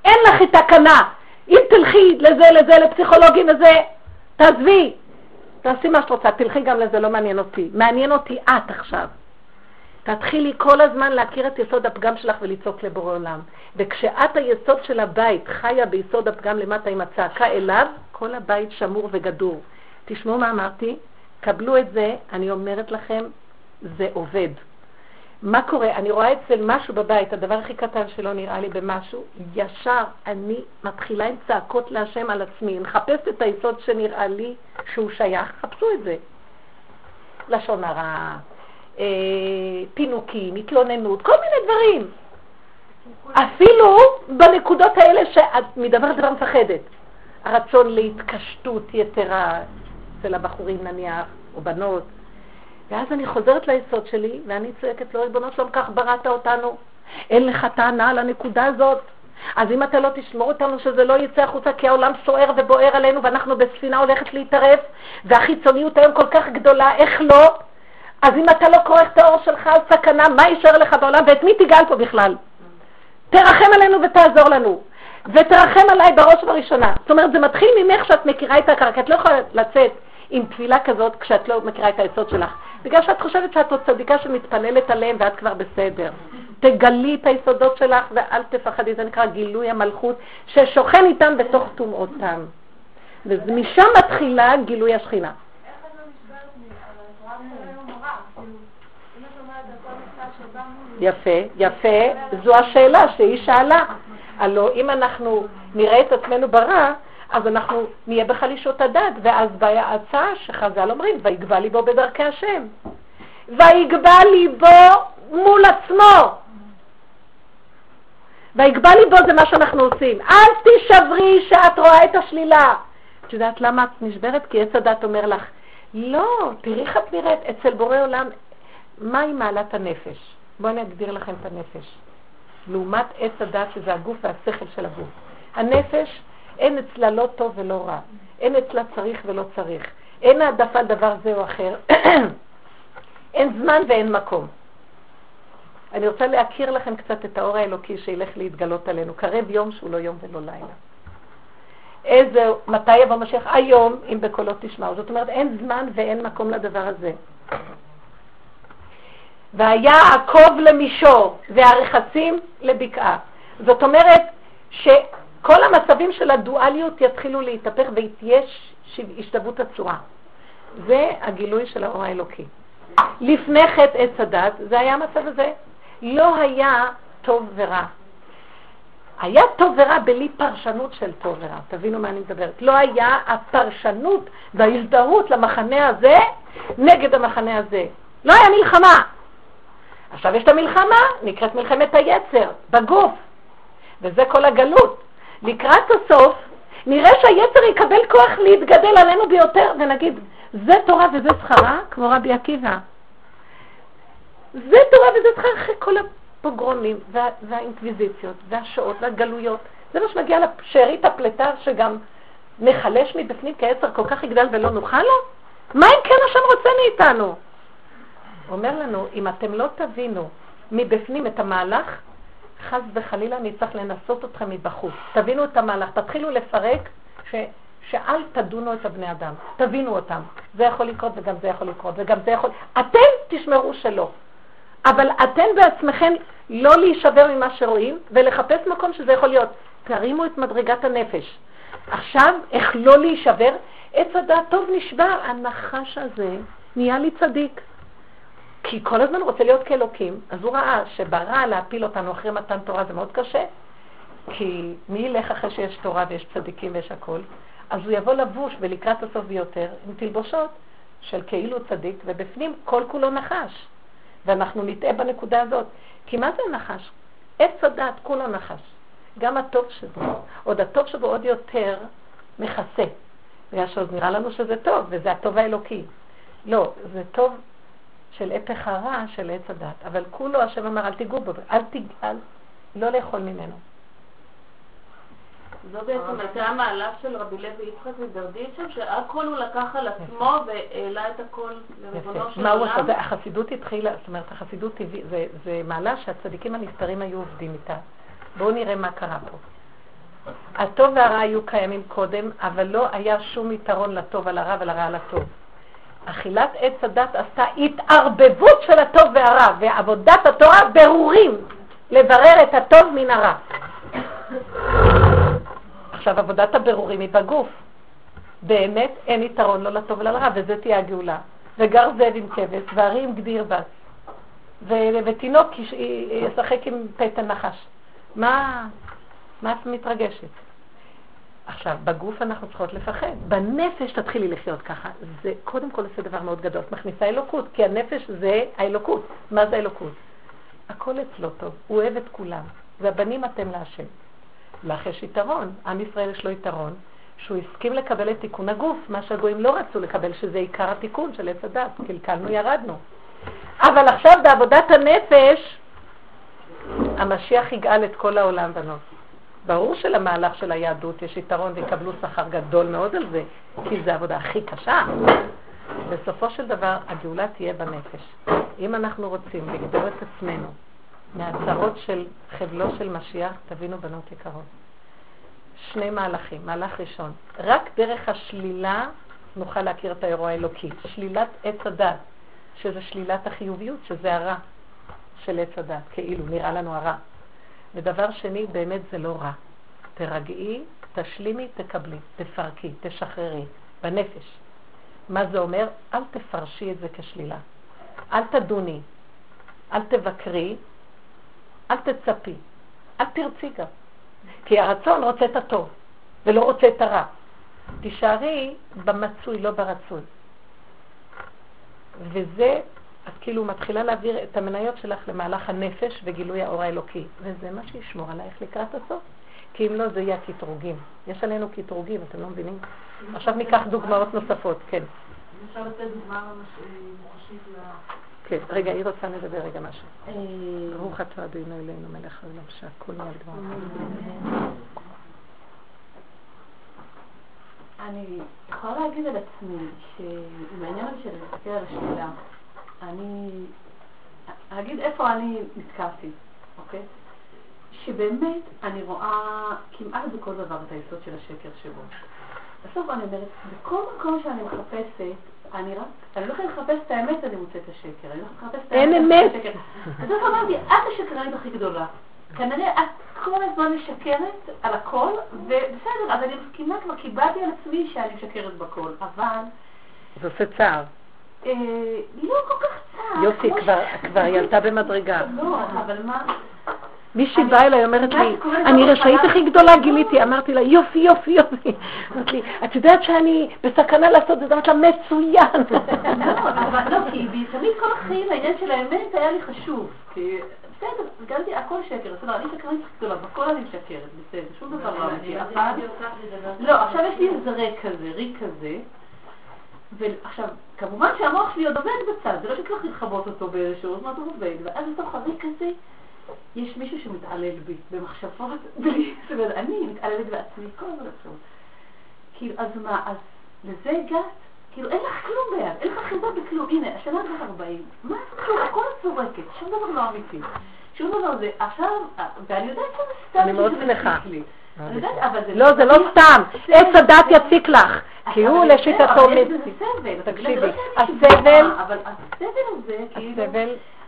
אין לך את הכנה. אם תלכי לזה, לפסיכולוגים לזה, תעזבי. תעשי מה שאת רוצה, תלכי גם לזה, לא מעניין אותי. מעניין אותי את עכשיו. תתחילי כל הזמן להכיר את יסוד הפגם שלך וליצוק לבורא עולם. וכשאת היסוד של הבית חיה ביסוד הפגם למטה עם הצעקה אליו, כל הבית שמור וגדור. תשמעו מה אמרתי, קבלו את זה, אני אומרת לכם, זה עובד. מה קורה? אני רואה אצל משהו בבית, הדבר הכי קטן שלא נראה לי במשהו, ישר אני מתחילה עם צעקות להשם על עצמי, מחפשת את היסוד שנראה לי שהוא שייך, חפשו את זה. לשון הרע, פינוקים, התלוננות, כל מיני דברים. אפילו בנקודות האלה שאת מדבר דבר מפחדת. הרצון להתקשטות יתרה אצל הבחורים נניח, או בנות. ואז אני חוזרת ליסוד שלי, ואני צועקת לו, ריבונו שלום, כך בראת אותנו. אין לך טענה על הנקודה הזאת. אז אם אתה לא תשמור אותנו שזה לא יצא החוצה, כי העולם סוער ובוער עלינו, ואנחנו בספינה הולכת להתערף, והחיצוניות היום כל כך גדולה, איך לא? אז אם אתה לא קורא את האור שלך על סכנה, מה יישאר לך בעולם? ואת מי תיגל פה בכלל? תרחם עלינו ותעזור לנו. ותרחם עליי בראש ובראשונה. זאת אומרת, זה מתחיל ממך שאת מכירה את הקרקע. את לא יכולה לצאת עם תפילה כזאת כשאת לא מכירה את היסוד שלך. בגלל שאת חושבת שאת עוד צדיקה שמתפללת עליהם ואת כבר בסדר. תגלי את היסודות שלך ואל תפחדי. זה נקרא גילוי המלכות ששוכן איתם בתוך תומעותם. ומשם מתחילה גילוי השכינה. יפה, יפה. זו השאלה שהיא שאלה. הלא אם אנחנו נראה את עצמנו ברע, אז אנחנו נהיה בחלישות הדת, ואז באה ההצעה שחז"ל אומרים, ויגבה ליבו בדרכי השם. ויגבה ליבו מול עצמו. ויגבה ליבו זה מה שאנחנו עושים. אז תשברי שאת רואה את השלילה. את יודעת למה את נשברת? כי עץ הדת אומר לך, לא, תראי איך את נראית אצל בורא עולם. מהי מעלת הנפש? בואו נגדיר לכם את הנפש. לעומת עץ הדעת שזה הגוף והשכל של הגוף. הנפש אין אצלה לא טוב ולא רע. אין אצלה צריך ולא צריך. אין העדפה על דבר זה או אחר. אין זמן ואין מקום. אני רוצה להכיר לכם קצת את האור האלוקי שילך להתגלות עלינו. קרב יום שהוא לא יום ולא לילה. מתי יבוא משיח? היום, אם בקולות תשמעו. זאת אומרת, אין זמן ואין מקום לדבר הזה. והיה עקוב למישור והרחצים לבקעה. זאת אומרת שכל המצבים של הדואליות יתחילו להתהפך ויש השתוות הצורה. זה הגילוי של האור האלוקי. לפני חטא עץ הדת זה היה המצב הזה. לא היה טוב ורע. היה טוב ורע בלי פרשנות של טוב ורע. תבינו מה אני מדברת. לא היה הפרשנות וההזדהות למחנה הזה נגד המחנה הזה. לא היה מלחמה. עכשיו יש את המלחמה, נקראת מלחמת היצר, בגוף. וזה כל הגלות. לקראת הסוף, נראה שהיצר יקבל כוח להתגדל עלינו ביותר, ונגיד, זה תורה וזה שכרה, כמו רבי עקיבא. זה תורה וזה שכרה אחרי כל הפוגרומים, והאינקוויזיציות, והשעות, והגלויות. זה מה שמגיע לשארית הפלטה, שגם נחלש מבפנים, כי היצר כל כך יגדל ולא נוכל לו? מה אם כן השם רוצה מאיתנו? אומר לנו, אם אתם לא תבינו מבפנים את המהלך, חס וחלילה אני צריך לנסות אתכם מבחוץ. תבינו את המהלך, תתחילו לפרק שאל תדונו את הבני אדם. תבינו אותם. זה יכול לקרות וגם זה יכול לקרות וגם זה יכול... אתם תשמרו שלא. אבל אתם בעצמכם לא להישבר ממה שרואים ולחפש מקום שזה יכול להיות. תרימו את מדרגת הנפש. עכשיו, איך לא להישבר? עץ הדעת טוב נשבר. הנחש הזה נהיה לי צדיק. כי כל הזמן רוצה להיות כאלוקים, אז הוא ראה שברע להפיל אותנו אחרי מתן תורה זה מאוד קשה, כי מי ילך אחרי שיש תורה ויש צדיקים ויש הכל, אז הוא יבוא לבוש ולקראת הסוף ביותר עם תלבושות של כאילו צדיק, ובפנים כל כולו נחש, ואנחנו נתאה בנקודה הזאת, כי מה זה נחש? עץ הדעת כולו נחש, גם הטוב שבו, עוד הטוב שבו עוד יותר מכסה, ועוד נראה לנו שזה טוב, וזה הטוב האלוקי, לא, זה טוב של הפך הרע של עץ הדת. אבל כולו השם אמר אל תיגעו בו, אל תגעל, לא לאכול ממנו. זו בעצם הייתה המעלה של רבי לוי יצחק מברדיצ'ב, שהכל הוא לקח על עצמו והעלה את הכל לרבונו של עולם. החסידות התחילה, זאת אומרת, החסידות טבעית, זה מעלה שהצדיקים הנסתרים היו עובדים איתה. בואו נראה מה קרה פה. הטוב והרע היו קיימים קודם, אבל לא היה שום יתרון לטוב על הרע ולרע על הטוב. אכילת עץ הדת עשתה התערבבות של הטוב והרע, ועבודת התורה ברורים לברר את הטוב מן הרע. עכשיו עבודת הבירורים היא בגוף. באמת אין יתרון לא לטוב ולרע, וזה תהיה הגאולה. וגר זאב עם כבש, וארי עם גדיר בס, ותינוק ישחק עם פתן נחש. מה את מתרגשת? עכשיו, בגוף אנחנו צריכות לפחד. בנפש תתחילי לחיות ככה. זה קודם כל עושה דבר מאוד גדול. מכניסה אלוקות, כי הנפש זה האלוקות. מה זה האלוקות? הכל אצלו טוב. הוא אוהב את כולם. והבנים אתם להשם. לך יש יתרון. עם ישראל יש לו יתרון. שהוא הסכים לקבל את תיקון הגוף. מה שהגויים לא רצו לקבל, שזה עיקר התיקון של עץ הדת. קלקלנו, ירדנו. אבל עכשיו בעבודת הנפש, המשיח יגאל את כל העולם בנות. ברור שלמהלך של היהדות יש יתרון ויקבלו שכר גדול מאוד על זה, כי זו העבודה הכי קשה. בסופו של דבר הגאולה תהיה בנפש. אם אנחנו רוצים לגדור את עצמנו מהצרות של חבלו של משיח, תבינו בנות יקרות. שני מהלכים. מהלך ראשון, רק דרך השלילה נוכל להכיר את האירוע האלוקי. שלילת עץ הדת, שזה שלילת החיוביות, שזה הרע של עץ הדת, כאילו נראה לנו הרע. ודבר שני, באמת זה לא רע. תרגעי, תשלימי, תקבלי, תפרקי, תשחררי, בנפש. מה זה אומר? אל תפרשי את זה כשלילה. אל תדוני, אל תבקרי, אל תצפי, אל תרצי גם. כי הרצון רוצה את הטוב, ולא רוצה את הרע. תישארי במצוי, לא ברצוי. וזה... את כאילו מתחילה להעביר את המניות שלך למהלך הנפש וגילוי האור האלוקי. וזה מה שישמור עלייך לקראת הסוף. כי אם לא, זה יהיה כתרוגים. יש עלינו כתרוגים, אתם לא מבינים? עכשיו ניקח דוגמאות נוספות, כן. אפשר לתת דוגמה מוחשית ל... כן, רגע, היא רוצה לדבר רגע משהו. ברוך אתה אדוני אלוהינו מלך העולם שהכל נהיה לדברך. אני יכולה להגיד על עצמי שמעניין של להסתכל על השאלה, אני אגיד איפה אני נתקעתי, אוקיי? שבאמת אני רואה כמעט בכל דבר את היסוד של השקר שבו. בסוף אני אומרת, בכל מקום שאני מחפשת, אני לא יכולה לחפש את האמת, אני מוצאת את השקר. אני לא יכולה לחפש את האמת. אין אמת. אז איך אמרתי, את השקרנית הכי גדולה. כנראה, את כל הזמן משקרת על הכל, ובסדר, אז אני כמעט כבר קיבלתי על עצמי שאני משקרת בכל, אבל... זה עושה צער. לא כל כך צער. יופי, כבר ילתה במדרגה. לא, אבל מה? מישהי באה אליי, אומרת לי, אני רשאית הכי גדולה גיליתי, אמרתי לה, יופי, יופי, יופי. אמרתי לי, את יודעת שאני בסכנה לעשות את זה, אמרת לה, מצוין. לא, כי תמיד כל החיים, העניין של האמת היה לי חשוב. בסדר, גלתי, הכל שקר, בסדר, אני שקרנית הכי גדולה, בכל אני משקרת, בסדר, שום דבר לא אמרתי. לא, עכשיו יש לי איזה ריק כזה, ועכשיו, כמובן שהמוח שלי עוד עובד בצד, זה לא שצריך להתחבות אותו באיזשהו, זאת אומרת הוא עובד, ואז לתוך הריק הזה יש מישהו שמתעלל בי, במחשבות, זאת אומרת, אני מתעללת בעצמי, כל הזמן עכשיו. כאילו, אז מה, אז לזה הגעת? כאילו, אין לך כלום ביד, אין לך חיבה בכלום, הנה, השנה זה 40, מה זה כלום? הכל צורקת, שום דבר לא אמיתי. שום דבר זה, עכשיו, ואני יודעת שזה סתם שזה מציק לי. לא, זה לא סתם. עץ הדת יציק לך. כי הוא לשיטתו... תקשיבי. הסבל... אבל הסבל הזה, כאילו...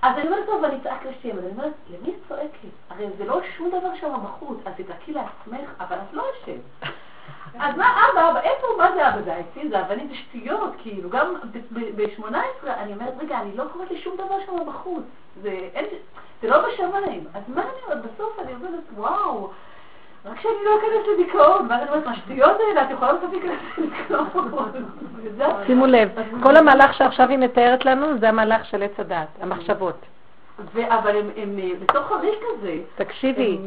אז אני אומרת טוב, אני צעק לשם. אני אומרת, למי את צועקת? הרי זה לא שום דבר שם בחוץ. אז תתעקי לעצמך, אבל את לא השם. אז מה אבא? איפה? מה זה אבא? זה עצי, זה אבנים בשטויות, כאילו. גם ב-18 אני אומרת, רגע, אני לא קוראת לשום דבר שם בחוץ. זה לא בשמיים. אז מה אני אומרת? בסוף אני אומרת, וואו. רק שאני לא אכנס לדיכאון, מה אני אומרת, משטויות האלה, את יכולה להספיק לדיכאון. שימו לב, כל המהלך שעכשיו היא מתארת לנו, זה המהלך של עץ הדעת, המחשבות. אבל הם בתוך הריק הזה. תקשיבי,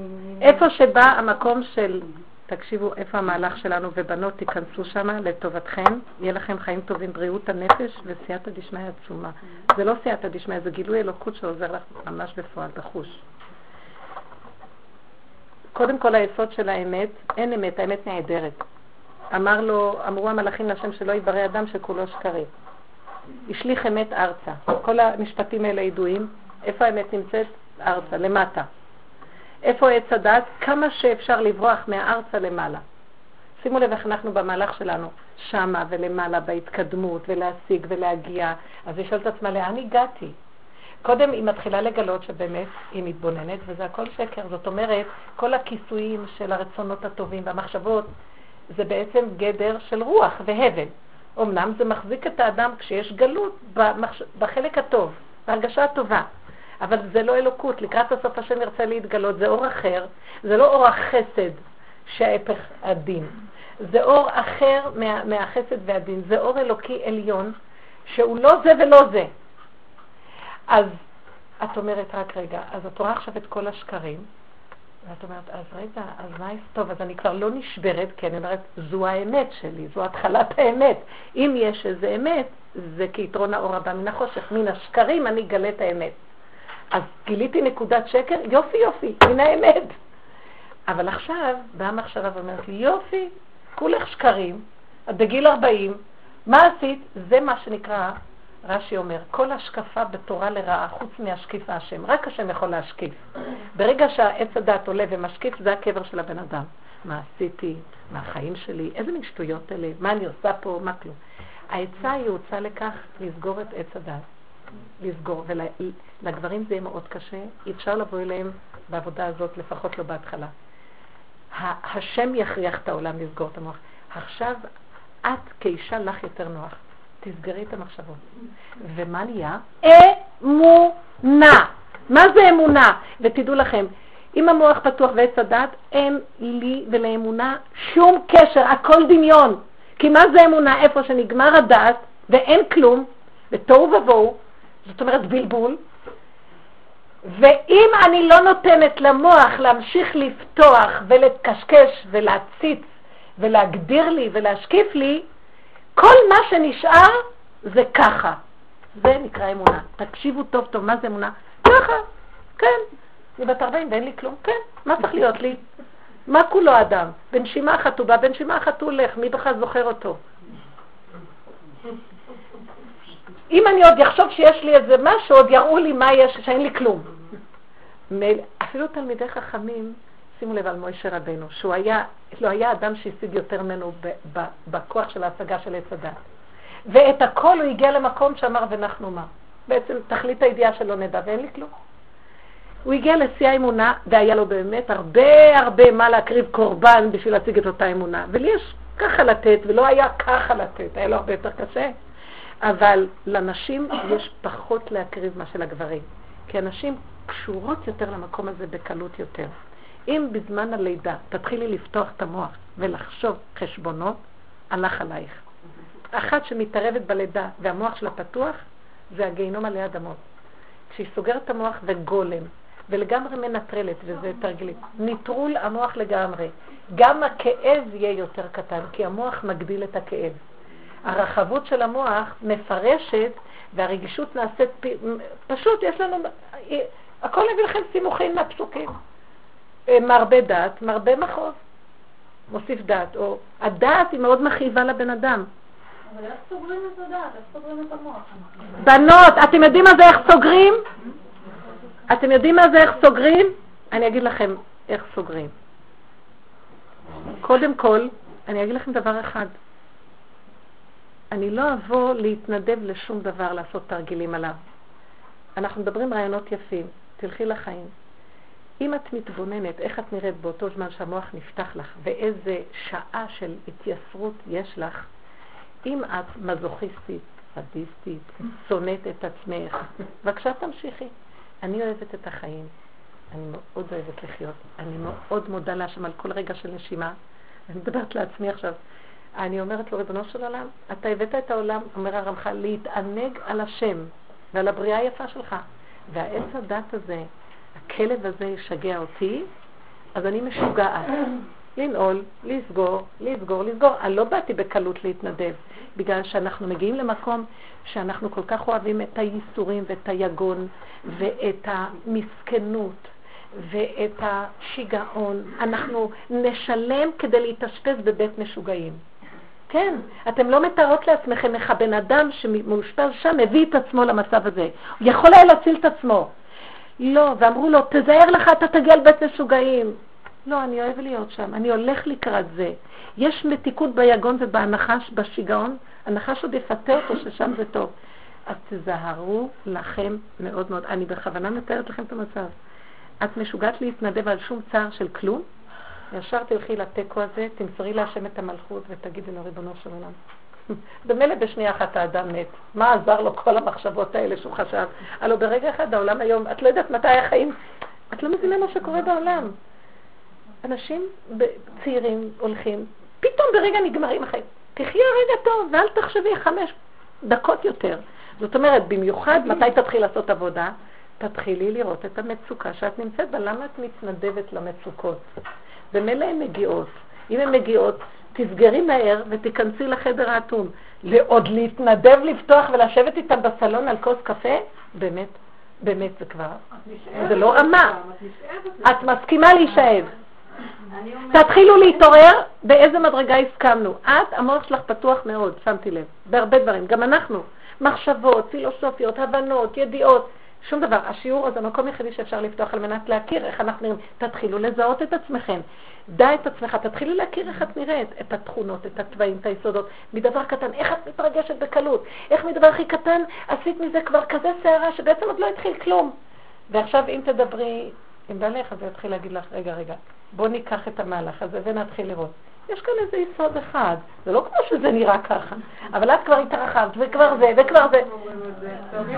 איפה שבא המקום של תקשיבו איפה המהלך שלנו, ובנות תיכנסו שם לטובתכם, יהיה לכם חיים טובים, בריאות הנפש וסייעתא דשמיא עצומה. זה לא סייעתא דשמיא, זה גילוי אלוקות שעוזר לך ממש בפועל, בחוש. קודם כל היסוד של האמת, אין אמת, האמת נעדרת. אמרו המלאכים לשם שלא יברא אדם שכולו שקרי. השליך אמת ארצה. כל המשפטים האלה ידועים, איפה האמת נמצאת? ארצה, למטה. איפה עץ הדעת? כמה שאפשר לברוח מהארצה למעלה. שימו לב איך אנחנו במהלך שלנו, שמה ולמעלה בהתקדמות ולהשיג ולהגיע. אז היא שואלת עצמה, לאן הגעתי? קודם היא מתחילה לגלות שבאמת היא מתבוננת, וזה הכל שקר. זאת אומרת, כל הכיסויים של הרצונות הטובים והמחשבות, זה בעצם גדר של רוח והבל. אמנם זה מחזיק את האדם כשיש גלות בחלק הטוב, בהרגשה הטובה. אבל זה לא אלוקות, לקראת הסוף השם ירצה להתגלות, זה אור אחר, זה לא אור החסד שההפך הדין. זה אור אחר מהחסד והדין, זה אור אלוקי עליון, שהוא לא זה ולא זה. אז את אומרת רק רגע, אז את רואה עכשיו את כל השקרים, ואת אומרת, אז רגע, אז מה טוב, אז אני כבר לא נשברת, כי אני אומרת, זו האמת שלי, זו התחלת האמת. אם יש איזה אמת, זה כיתרון האור הבא מן החושך, מן השקרים אני אגלה את האמת. אז גיליתי נקודת שקר, יופי יופי, מן האמת. אבל עכשיו, באה מחשבה ואומרת לי, יופי, כולך שקרים, את בגיל 40, מה עשית? זה מה שנקרא, רש"י אומר, כל השקפה בתורה לרעה, חוץ מהשקיף השם, רק השם יכול להשקיף. ברגע שהעץ הדעת עולה ומשקיף, זה הקבר של הבן אדם. מה עשיתי? מה החיים שלי? איזה מין שטויות אלה? מה אני עושה פה? מה כלום? העצה יוצא לכך לסגור את עץ הדעת. לסגור, ולגברים זה יהיה מאוד קשה, אי אפשר לבוא אליהם בעבודה הזאת, לפחות לא בהתחלה. השם יכריח את העולם לסגור את המוח. עכשיו את כאישה לך יותר נוח, תסגרי את המחשבות. ומה נהיה? אמונה. מה זה אמונה? ותדעו לכם, אם המוח פתוח ועץ הדעת, אין לי ולאמונה שום קשר, הכל דמיון. כי מה זה אמונה? איפה שנגמר הדעת ואין כלום, ותוהו ובוהו, זאת אומרת בלבול, ואם אני לא נותנת למוח להמשיך לפתוח ולקשקש ולהציץ ולהגדיר לי ולהשקיף לי, כל מה שנשאר זה ככה. זה נקרא אמונה. תקשיבו טוב טוב, מה זה אמונה? ככה, כן. אני בת 40 ואין לי כלום, כן. מה צריך להיות לי? מה כולו אדם? בנשימה אחת הוא בא, בנשימה אחת הוא הולך, מי בכלל זוכר אותו? אם אני עוד יחשוב שיש לי איזה משהו, עוד יראו לי מה יש, שאין לי כלום. אפילו תלמידי חכמים, שימו לב על משה רבנו, שהוא לא היה אדם שהשיג יותר ממנו בכוח של ההשגה של עץ הדעת. ואת הכל הוא הגיע למקום שאמר ואנחנו מה. בעצם תכלית הידיעה שלא נדע ואין לי כלום. הוא הגיע לשיא האמונה, והיה לו באמת הרבה הרבה מה להקריב קורבן בשביל להציג את אותה אמונה. ולי יש ככה לתת, ולא היה ככה לתת, היה לו הרבה יותר קשה. אבל לנשים יש פחות להקריב מה של הגברים, כי הנשים קשורות יותר למקום הזה בקלות יותר. אם בזמן הלידה תתחילי לפתוח את המוח ולחשוב חשבונות, הלך עלייך. אחת שמתערבת בלידה והמוח שלה פתוח, זה הגיהנום עלי אדמות. כשהיא סוגרת את המוח וגולם, ולגמרי מנטרלת, וזה תרגלית. ניטרול המוח לגמרי. גם הכאב יהיה יותר קטן, כי המוח מגדיל את הכאב. הרחבות של המוח מפרשת, והרגישות נעשית פשוט, יש לנו, הכל הביא לכם סימוכים מהפסוקים. מרבה דעת, מרבה מחוז. מוסיף דעת, או הדעת היא מאוד מכאיבה לבן אדם. אבל איך סוגרים את הדעת? איך סוגרים את המוח? בנות, אתם יודעים מה זה איך סוגרים? אתם יודעים מה זה איך סוגרים? אני אגיד לכם איך סוגרים. קודם כל, אני אגיד לכם דבר אחד. אני לא אבוא להתנדב לשום דבר, לעשות תרגילים עליו. אנחנו מדברים רעיונות יפים, תלכי לחיים. אם את מתבוננת, איך את נראית באותו זמן שהמוח נפתח לך, ואיזה שעה של התייסרות יש לך, אם את מזוכיסטית, סדיסטית, שונאת את עצמך, בבקשה תמשיכי. אני אוהבת את החיים, אני מאוד אוהבת לחיות, אני מאוד מודה להשם על כל רגע של נשימה, אני מדברת לעצמי עכשיו, אני אומרת לו, ריבונו של עולם, אתה הבאת את העולם, אומר הרמח"ל, להתענג על השם ועל הבריאה היפה שלך. והעץ הדת הזה, הכלב הזה ישגע אותי, אז אני משוגעת. לנעול, לסגור, לסגור, לסגור. אני לא באתי בקלות להתנדב, בגלל שאנחנו מגיעים למקום שאנחנו כל כך אוהבים את הייסורים ואת היגון ואת המסכנות ואת השיגעון. אנחנו נשלם כדי להתאשפז בבית משוגעים. כן, אתם לא מתארות לעצמכם איך הבן אדם שמאושפז שם הביא את עצמו למצב הזה. הוא יכול היה להציל את עצמו. לא, ואמרו לו, תזהר לך, אתה תגיע לבית משוגעים. לא, אני אוהב להיות שם, אני הולך לקראת זה. יש מתיקות ביגון ובהנחש, בשיגעון. הנחש עוד יפתה אותו ששם זה טוב. אז תזהרו לכם מאוד מאוד. אני בכוונה מתארת לכם את המצב. את משוגעת להתנדב על שום צער של כלום. ישר תלכי לתקו הזה, תמסרי להשם את המלכות ותגידי לו, ריבונו של עולם. במילא בשנייה אחת האדם מת. מה עזר לו כל המחשבות האלה שהוא חשב? הלו ברגע אחד העולם היום, את לא יודעת מתי החיים, את לא מבינה מה שקורה בעולם. אנשים צעירים הולכים, פתאום ברגע נגמרים החיים. תחיה רגע טוב ואל תחשבי 5 דקות יותר. זאת אומרת, במיוחד מתי תתחיל לעשות עבודה? תתחילי לראות את המצוקה שאת נמצאת בה. למה את מתנדבת למצוקות? ומלא הן מגיעות. אם הן מגיעות, תסגרי מהר ותיכנסי לחדר האטום. לעוד להתנדב, לפתוח ולשבת איתם בסלון על כוס קפה? באמת, באמת זה כבר. זה לא רמה. את מסכימה להישאב. תתחילו להתעורר באיזה מדרגה הסכמנו. את, המוח שלך פתוח מאוד, שמתי לב. בהרבה דברים, גם אנחנו. מחשבות, פילוסופיות, הבנות, ידיעות. שום דבר. השיעור הזה המקום יחידי שאפשר לפתוח על מנת להכיר איך אנחנו נראים. תתחילו לזהות את עצמכם. דע את עצמך. תתחילו להכיר איך את נראית. את התכונות, את התוואים, את היסודות. מדבר קטן. איך את מתרגשת בקלות. איך מדבר הכי קטן עשית מזה כבר כזה שערה שבעצם עוד לא התחיל כלום. ועכשיו אם תדברי עם בעלך, אז הוא יתחיל להגיד לך, רגע, בוא ניקח את המהלך הזה ונתחיל לראות. יש כאן איזה יסוד אחד, זה לא כמו שזה נראה ככה. אבל את כבר התרחבת וכבר זה וכבר זה.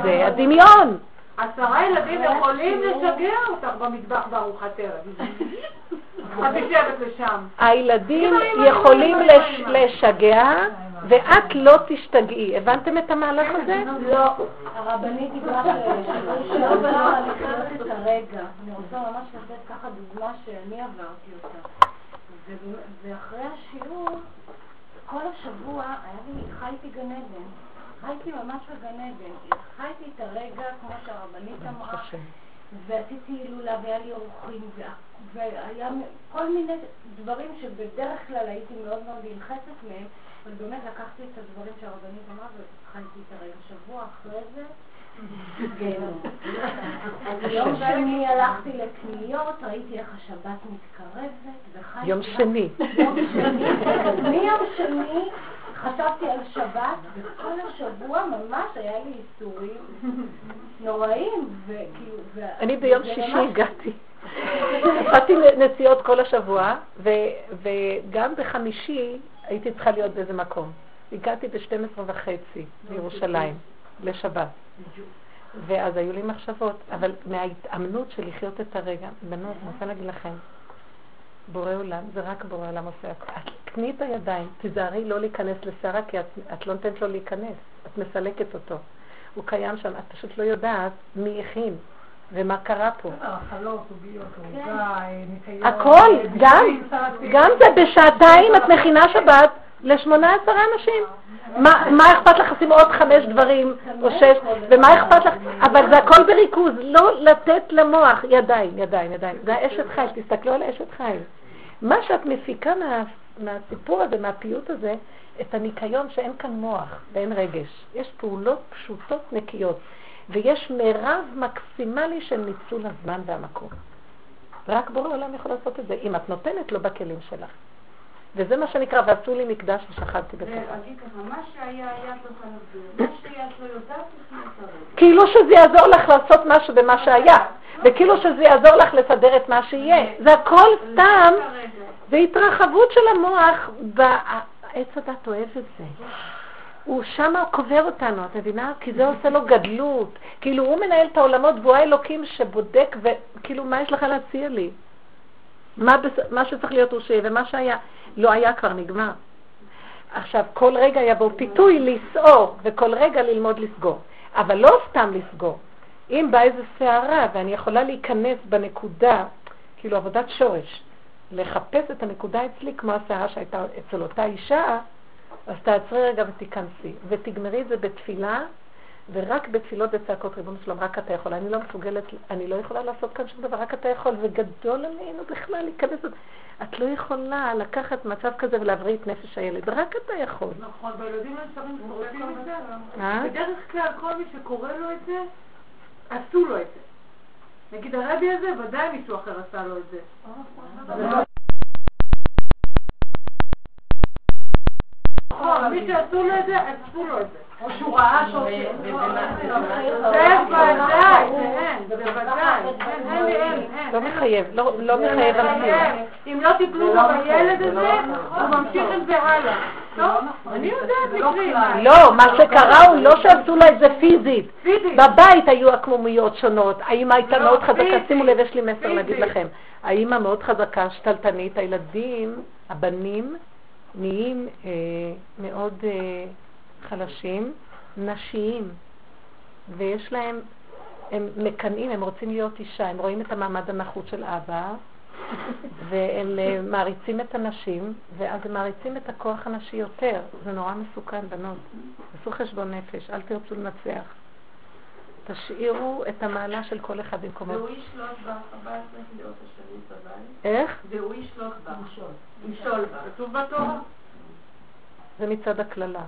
זה הדמיון. 10 ילדים יכולים לשגע אותך במטבח בארוחת ערב. את יושבת לשם. הילדים יכולים לשגע ואת לא תשתגעי. הבנתם את המהלך הזה? לא. הרבנית דיברה שלא בלמה, אני חייבת את הרגע. אני רוצה ממש לתת ככה דוגמה שאני עברתי אותה. ואחרי השיעור, כל השבוע חייתי גן עדן. חייתי ממש בגן עדן, חייתי את הרגע כמו שהרבנית אמרה, ועשיתי הילולה והיה לי אורחים והיה כל מיני דברים שבדרך כלל הייתי מאוד מאוד נלחצת מהם, אבל באמת לקחתי את הדברים שהרבנית אמרה וחייתי את הרגע. שבוע אחרי זה גאנו. אז יום שני הלכתי לקניות, ראיתי איך השבת מתקרבת וחייתי... יום שני חשבתי על שבת, וכל השבוע ממש היה לי איסורים נוראים, וכאילו... אני ביום שישי הגעתי. עשיתי נסיעות כל השבוע, וגם בחמישי הייתי צריכה להיות באיזה מקום. הגעתי ב12:30 לירושלים, לשבת. ואז היו לי מחשבות, אבל מההתאמנות של לחיות את הרגע, בנות, אני רוצה להגיד לכם, בורא עולם, זה רק בורא עולם עושה הכל. תקני את הידיים, תיזהרי לא להיכנס לשערה, כי את לא נתנת לו להיכנס, את מסלקת אותו. הוא קיים שם, את פשוט לא יודעת מי הכין ומה קרה פה. החלות, סוגיות, הורגה, ניקיון. הכל, גם זה בשעתיים את מכינה שבת ל18 אנשים. מה אכפת לך עושים עוד 5 דברים או 6, ומה אכפת לך? אבל זה הכל בריכוז, לא לתת למוח. ידיים. זה האשת חיל, תסתכלו על האשת חיל. מה שאת מפיקה מהסיפור הזה, מהפיוט הזה, את הניקיון שאין כאן מוח ואין רגש. יש פעולות פשוטות נקיות, ויש מרב מקסימלי של ניצול הזמן והמקום. רק בורא עולם יכול לעשות את זה, אם את נותנת לו בכלים שלך. וזה מה שנקרא, ועשו לי מקדש ושחדתי בתוכה. ואגיד ככה, מה שהיה, היה לא חנובה. מה שהיה, את לא יודעת, תפני את הרגע. כאילו שזה יעזור לך לעשות משהו במה שהיה. וכאילו שזה יעזור לך לסדר את מה שיהיה. זה הכל סתם, זה התרחבות של המוח, והעץ הדת אוהב את זה. הוא שם קובר אותנו, את מבינה? כי זה עושה לו גדלות. כאילו הוא מנהל את העולמות, והוא האלוקים שבודק, וכאילו מה יש לך להציע לי? מה שצריך להיות הוא שיהיה, ומה שהיה לא היה כבר נגמר. עכשיו, כל רגע היה בו פיתוי לסעור, וכל רגע ללמוד לסגור. אבל לא סתם לסגור. אם בא איזה שערה, ואני יכולה להיכנס בנקודה, כאילו עבודת שורש, לחפש את הנקודה אצלי, כמו השעה שהייתה אצל אותה אישה, אז תעצרי רגע ותיכנסי, ותגמרי את זה בתפילה, ורק בתפילות וצעקות ריבונו שלום, רק אתה יכול. אני לא מסוגלת, אני לא יכולה לעשות כאן שום דבר, רק אתה יכול, וגדול עלינו בכלל להיכנס. את לא יכולה לקחת מצב כזה ולהבריא את נפש הילד, רק אתה יכול. נכון, בילדים הנשארים קוראים את זה, בדרך כלל כל מי שקורא לו את זה, עשו לו את זה. נגיד הרבי הזה, ודאי מישהו אחר עשה לו את זה. נכון, מי שעשו לו את זה, עשו לו את זה. או שהוא ראה שעושה. זה בוודאי, זה בוודאי. אין. לא מחייב, לא מחייב המציאות. אם לא תיפלו לו בילד הזה, הוא ממשיך את זה הלאה. טוב, אני יודעת מקרים. לא, מה שקרה הוא לא שעשו לה את זה פיזית. בבית היו עקמומיות שונות. האמא הייתה מאוד חזקה, שימו לב, יש לי מסר להגיד לכם. האמא מאוד חזקה, שתלטנית, הילדים, הבנים, נהיים מאוד חלשים, נשיים, ויש להם, הם מקנאים, הם רוצים להיות אישה, הם רואים את המעמד הנחות של אבא, והם מעריצים את הנשים, ואז הם מעריצים את הכוח הנשי יותר. זה נורא מסוכן, בנות. עשו חשבון נפש, אל תרצו לנצח. תשאירו את המעלה של כל אחד במקומו. והוא ישלוט בה, הבא צריך להיות השליט בבית. איך? והוא ישלוט בה. ימשול בה. כתוב בתורה. זה מצד הכללה.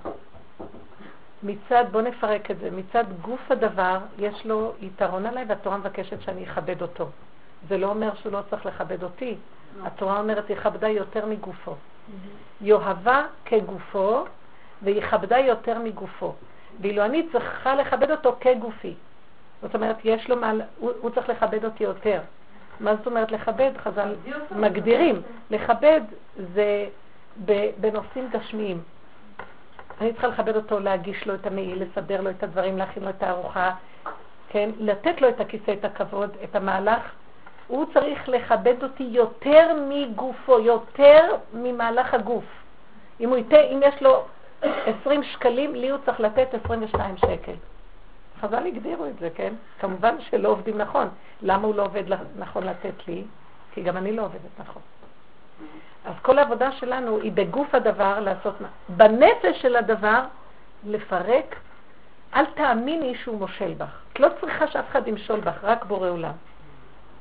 מצד, בוא נפרק את זה, מצד גוף הדבר יש לו יתרון עליי, והתורה מבקשת שאני אכבד אותו. זה לא אומר שהוא לא צריך לכבד אותי. התורה אומרת, יכבדה יותר מגופו. יוהבה כגופו, ויכבדה יותר מגופו. ואילו אני צריכה לכבד אותו כגופי. זאת אומרת, יש לו מעל, הוא צריך לכבד אותי יותר. מה זאת אומרת לכבד? חז"ל מגדירים. לכבד זה בנושאים גשמיים. אני צריכה לכבד אותו, להגיש לו את המעיל, לסדר לו את הדברים, להכין לו את הארוחה, כן? לתת לו את הכיסא, את הכבוד, את המהלך. הוא צריך לכבד אותי יותר מגופו, יותר ממהלך הגוף. אם יש לו 20 שקלים, לי הוא צריך לתת 22 שקל. חבל הגדירו את זה, כן? כמובן שלא עובדים נכון. למה הוא לא עובד נכון לתת לי? כי גם אני לא עובדת נכון. אז כל העבודה שלנו היא בגוף הדבר לעשות, בנפש של הדבר לפרק. אל תאמיני שהוא מושל בך. את לא צריכה שאף אחד ימשול בך, רק בורא עולם.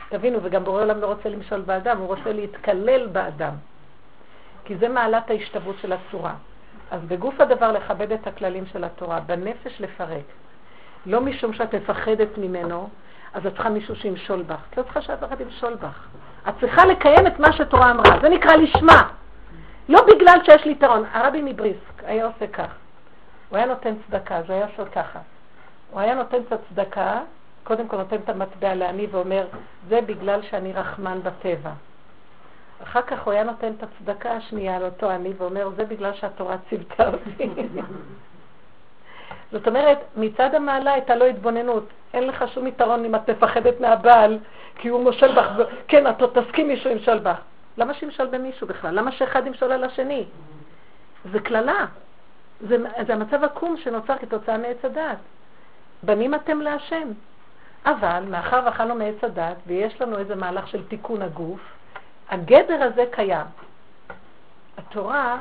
תבינו, וגם בורא עולם לא רוצה למשול באדם, הוא רוצה להתקלל באדם. כי זה מעלת ההשתוות של הצורה. אז בגוף הדבר לכבד את הכללים של התורה, בנפש לפרק. לא משום שאת מפחדת ממנו, אז את צריכה מישהו שימשול בך. את לא צריכה שאף אחד ימשול בך. את צריכה לקיים את מה שתורה אמרה. זה נקרא לשמה. לא בגלל שיש לי יתרון. הרבי מבריסק היה עושה כך. הוא היה נותן צדקה, אז הוא היה עושה ככה. הוא היה נותן את הצדקה, קודם כל נותן את המטבע לעני ואומר, זה בגלל שאני רחמן בטבע. אחר כך הוא היה נותן את הצדקה השנייה על אותו עני ואומר, זה בגלל שהתורה ציוותה אותי. זאת אומרת, מצד המעלה הייתה לא התבוננות. אין לך שום יתרון אם את מפחדת מהבעל, כי הוא מושל בך. כן, את לא תסכים מישהו ימשול בך. למה שימשול במישהו בכלל? למה שאחד ימשול על השני? זה כללה. זה המצב עקום שנוצר כתוצאה מעץ הדעת. בנים אתם להשם. אבל מאחר ואכלנו מעץ הדעת, ויש לנו איזה מהלך של תיקון הגוף, הגדר הזה קיים. התורה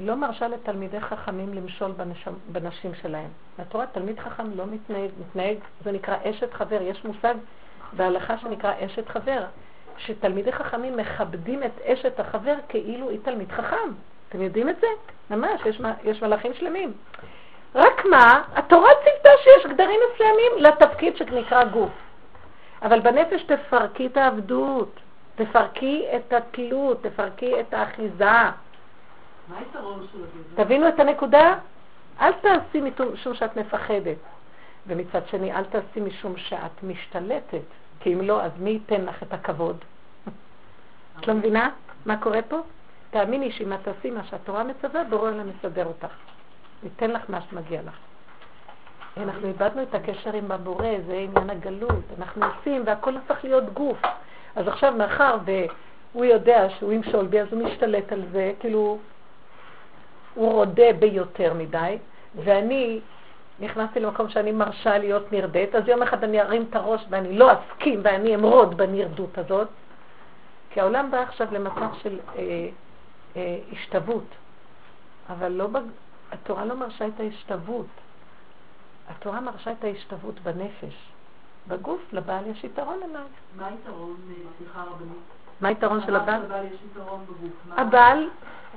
לא מרשה לתלמידי חכמים למשול בנשים שלהם. התורה, תלמיד חכם לא מתנהג, זה נקרא אשת חבר. יש מושג בהלכה שנקרא אשת חבר, שתלמידי חכמים מכבדים את אשת החבר כאילו היא תלמיד חכם. אתם יודעים את זה? ממש, יש מלאכים שלמים. רק מה, התורה ציוותה שיש גדרים מסוימים לתפקיד שנקרא גוף. אבל בנפש תפרקי את העבדות, תפרקי את התלות, תפרקי את האחיזה. תבינו את הנקודה? אל תעשי משום שאת מפחדת, ומצד שני אל תעשי משום שאת משתלטת, כי אם לא אז מי ייתן לך את הכבוד? את לא מבינה מה קורה פה? תאמיני שאם את תעשי מה שהתורה מצווה, בורא עולם מסדר אותך, ניתן לך מה שמגיע לך. אנחנו איבדנו את הקשר עם הבורא, זה עניין הגלות. אנחנו עושים והכל הפך להיות גוף. אז עכשיו מאחר והוא יודע שהוא ימשול בי, אז הוא משתלט על זה, כאילו הוא רודה ביותר מדי, ואני נכנסתי למקום שאני מרשה להיות נרדית, אז יום אחד אני ארים את הראש ואני לא אסכים ואני אמרוד בנרדות הזאת, כי העולם בא עכשיו למצב של השתוות, אבל לא התורה לא מרשה את ההשתוות. התורה מרשה את ההשתוות בנפש. בגוף לבעל יש יתרון עליו. מה היתרון? סליחה הרבנית. מה היתרון של הבעל? לבעל יש יתרון בגוף.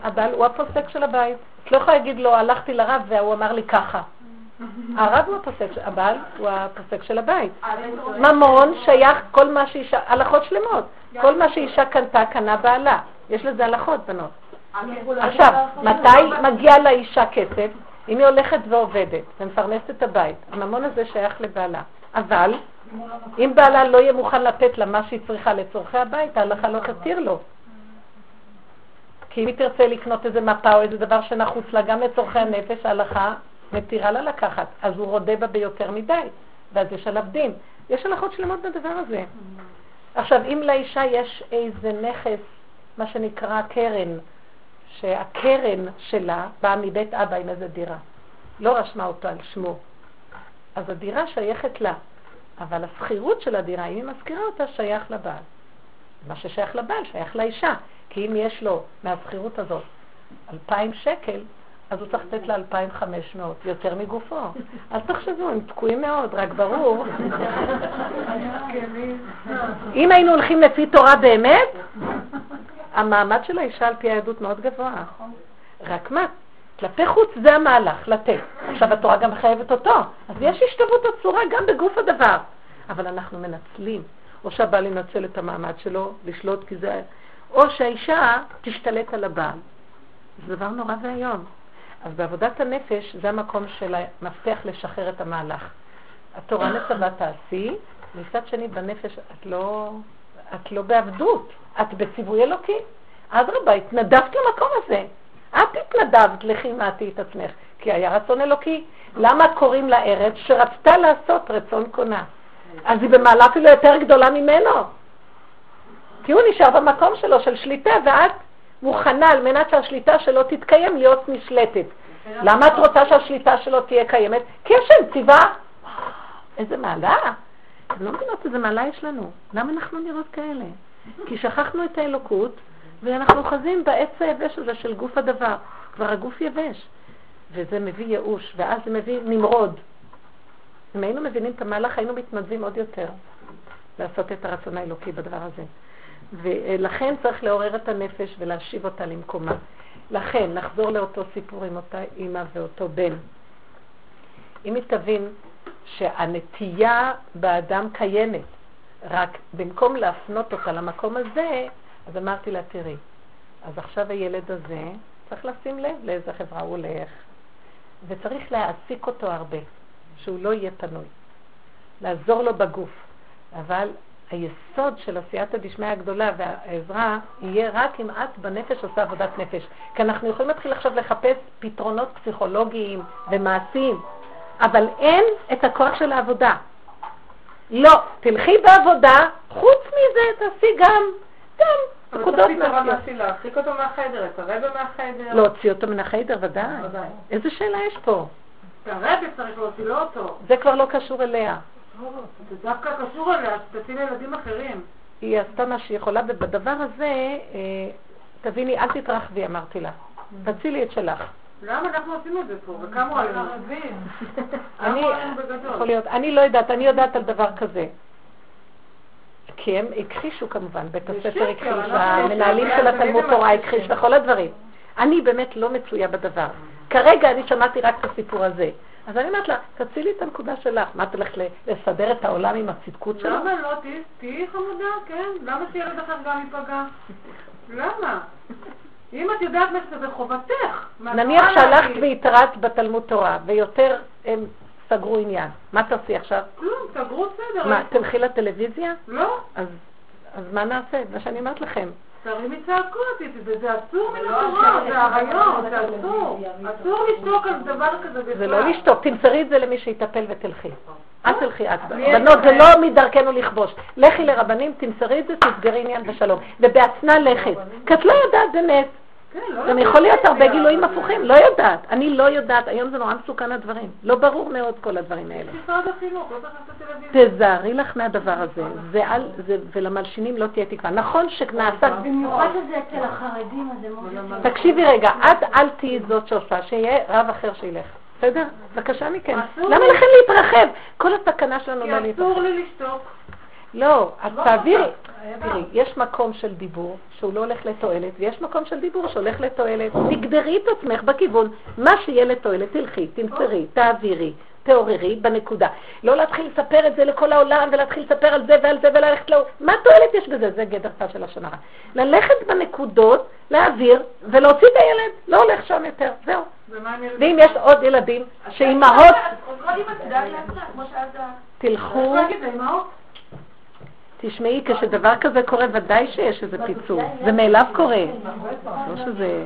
הבעל הוא הפוסק של הבית. את לא יכולה להגיד לו הלכתי לרב והוא אמר לי ככה. הרב הוא הפוסק, הבעל הוא הפוסק של הבית. ממון שייך כל מה שאישה, הלכות שלמות. כל מה שאישה קנתה קנה בעלה. יש לזה הלכות בנות. עכשיו, מתי מגיע לאישה כסף? אם היא הולכת ועובדת ומפרנסת את הבית, הממון הזה שייך לבעלה. אבל אם בעלה לא יהיה מוכן לתת לה מה שהיא צריכה לצורכי הבית, ההלכה לא תתיר לו. כי אם היא תרצה לקנות איזה מפה או איזה דבר שנחוץ לה גם לצורכי הנפש, ההלכה מתירה לה לקחת. אז הוא רודה בה ביותר מדי, ואז יש עליו דין. יש הלכות שלמות בדבר הזה. עכשיו, אם לאישה יש איזה נכס, מה שנקרא קרן, שהקרן שלה באה מבית אבא עם איזה דירה. לא רשמה אותו על שמו. אז הדירה שייכת לה. אבל הסחירות של הדירה, אם היא מזכירה אותה, שייך לבעל. מה ששייך לבעל, שייך לאישה. כי אם יש לו מהסחירות הזאת 2,000 שקל, אז הוא צריך לתת לה 2,500, יותר מגופו. אז תחשבו, הם תקועים מאוד, רק ברור. אם היינו הולכים לפי תורה באמת, המעמד של האישה על פי היהדות מאוד גבוה. רק מה? כלפי חוץ זה המהלך, לתת. עכשיו התורה גם חייבת אותו. אז יש השתוות הצורה גם בגוף הדבר. אבל אנחנו מנצלים. או שהבעל ינצל את המעמד שלו, לשלוט כי זה... או שהאישה תשתלט על הבעל. זה דבר נורא והיום. אז בעבודת הנפש זה המקום של המפתח לשחרר את המהלך. התורה מצווה תעשי, מצד שני בנפש את לא בעבדות, את בציווי אלוקי. אדרבה, התנדבת למקום הזה. את התנדבת לכימאתי את עצמך, כי היה רצון אלוקי. למה קוראים לה ארץ שרצתה לעשות רצון קונה? אז היא במעלה אפילו יותר גדולה ממנו. כי הוא נשאר במקום שלו של שליטה ואת מוכנה על מנת שהשליטה שלו תתקיים להיות משלטת. למה את רוצה שהשליטה שלו תהיה קיימת? כי יש שם ציווה. איזה מעלה. אני לא מבינות איזה מעלה יש לנו. למה אנחנו נראות כאלה? כי שכחנו את האלוקות ואנחנו חזים בעץ היבש הזה של גוף הדבר. כבר הגוף יבש. וזה מביא ייאוש ואז זה מביא נמרוד. אם היינו מבינים את המהלך היינו מתנדבים עוד יותר לעשות את הרצון האלוקי בדבר הזה. ולכן צריך לעורר את הנפש ולהשיב אותה למקומה. לכן נחזור לאותו סיפור עם אותה אמא ואותו בן. אם היא תבין שהנטייה באדם קיימת, רק במקום להפנות אותה למקום הזה, אז אמרתי לה תראי, אז עכשיו הילד הזה צריך לשים לב לאיזה חברה הוא הולך, וצריך להעסיק אותו הרבה, שהוא לא יהיה פנוי, לעזור לו בגוף, אבל היסוד של עשיית הדשמי הגדולה והעזרה יהיה רק אם את בנפש עושה עבודת נפש. כי אנחנו יכולים להתחיל עכשיו לחפש פתרונות פסיכולוגיים ומעשיים, אבל אין את הכוח של העבודה. לא, תלכי בעבודה, חוץ מזה תעשי גם נקודות נפשיות. אבל תעשי תראה להרחיק אותו מהחדר, את הרבה מהחדר. להוציא אותו מן החדר, ודאי. איזה שאלה יש פה? הרבה צריך להוציא לא אותו. זה כבר לא קשור אליה. זה דווקא קשור אליה, שתציל ילדים אחרים. היא עשתה מה שהיא יכולה, ובדבר הזה, תביני, אל תתרחבי, אמרתי לה. תצילי את שלך. למה אנחנו עשינו את זה פה? וכמה עלינו? אני לא יודעת, אני יודעת על דבר כזה. כי הם הכחישו כמובן, בית הספר הכחיש, המנהלים של התלמוד תורה הכחיש וכל הדברים. אני באמת לא מצויה בדבר. כרגע אני שמעתי רק את הסיפור הזה. אז אני אומרת לה, תצילי את הנקודה שלך. מה את הולכת לסדר את העולם עם הצדקות שלך? למה לא? תהיי חמודה, כן? למה שילד אחר גם ייפגע? למה? אם את יודעת מה שזה חובתך. נניח שהלכת והתרעת בתלמוד תורה, ויותר הם סגרו עניין. מה תעשי עכשיו? לא, סגרו סדר. מה, תלכי לטלוויזיה? לא. אז מה נעשה? מה שאני אומרת לכם. תרים מצעקות, זה אסור מן התורה, זה הרעיון, זה אסור. אסור לשתוק על דבר כזה בכלל. זה לא לשתוק, תמצרי את זה למי שיטפל ותלכי. את תלכי, את בנות, זה לא מדרכנו לכבוש. לכי לרבנים, תמצרי את זה, תסגרי עניין בשלום. ובעצנה לכת. כי את לא יודעת, זה נס. גם יכול להיות הרבה גילויים הפוכים, לא יודעת. אני לא יודעת, היום זה נורא מסוכן הדברים. לא ברור מאוד כל הדברים האלה. תזהרי לך מהדבר הזה, ולמלשינים לא תהיה תקווה. נכון שנעשה... במיוחד שזה אצל החרדים, אז זה מאוד... תקשיבי רגע, עד אל תהיי זאת שעושה, שיהיה רב אחר שילך. בסדר? בבקשה מכן. למה לכם להתרחב? כל התקנה שלנו לא להתרחב. אסור לי לשתוק. לא, אז תעבירי. יש מקום של דיבור שהוא לא הולך לתועלת, ויש מקום של דיבור שהולך לתועלת. תגדרי את עצמך בכיוון, מה שיהיה לתועלת, תלכי, תמצרי, תעבירי, תעוררי בנקודה. לא להתחיל לספר את זה לכל העולם, ולהתחיל לספר על זה ועל זה וללכת לו. מה תועלת יש בזה? זה גדרתה של השנה. ללכת בנקודות, להעביר, ולהוציא את הילד, לא הולך שם יותר, זהו. ואם יש עוד ילדים שאימהות... תלכו... תשמעי, כשדבר כזה קורה, ודאי שיש איזה פיצור. זה מאליו קורה. לא שזה...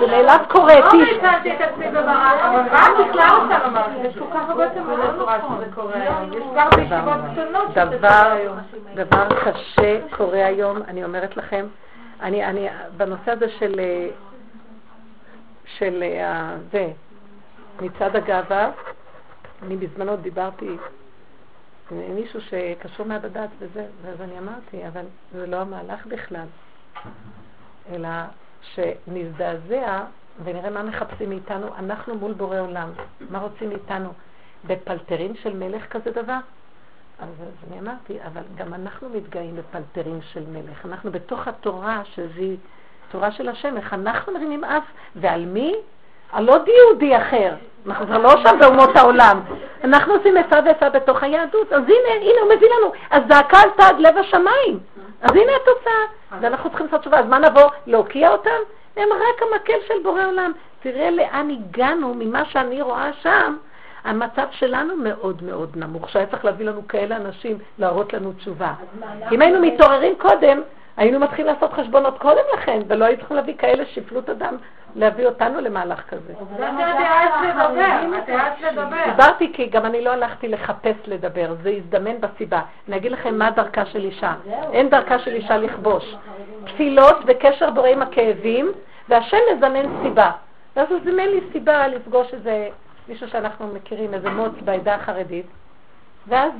זה מאליו קורה. לא מצאתי את עצמי במראה, אבל רק בכלל אותם אמרתי. יש כל כך הרבה תמונות שזה קורה. יש כבר בישיבות קטנות שזה קורה היום. דבר קשה קורה היום, אני אומרת לכם. אני בנושא הזה של זה, מצד הגאווה, אני בזמנו דיברתי... מישהו שקשור מהבדעת וזה, ואז אני אמרתי, אבל זה לא המהלך בכלל, אלא שנזדעזע ונראה מה מחפשים מאיתנו, אנחנו מול בורא עולם, מה רוצים מאיתנו, בפלטרים של מלך כזה דבר? אז אני אמרתי, אבל גם אנחנו מתגאים בפלטרים של מלך, אנחנו בתוך התורה, שזו תורה של השם, איך אנחנו מרימים אף, ועל מי? לא יהודי אחר, אנחנו כבר לא שם באומות העולם, אנחנו עושים איפה ואיפה בתוך היהדות, אז הנה הוא מביא לנו, אז זעקה על תעד לב השמיים, אז הנה התוצאה, ואנחנו צריכים לעשות תשובה, אז מה נבוא? להוקיע אותם? הם רק המקל של בורא עולם, תראה לאן הגענו ממה שאני רואה שם, המצב שלנו מאוד מאוד נמוך, שהיה צריך להביא לנו כאלה אנשים להראות לנו תשובה, אם היינו מתעוררים קודם, היינו מתחיל לעשות חשבונות קודם לכן, ולא היית צריכים להביא כאלה שפלות אדם, להביא אותנו למהלך כזה. זה תיאס לדבר. דיברתי כי גם אני לא הלכתי לחפש לדבר, זה הזדמן בסיבה. אני אגיד לכם מה דרכה של אישה. אין דרכה של אישה לכבוש. תפילות וקשר בורא עם הכאבים, והשם מזמן סיבה. ואז הוא זמן לי סיבה לפגוש איזה מישהו שאנחנו מכירים, איזה מוץ בעידה החרדית. ואז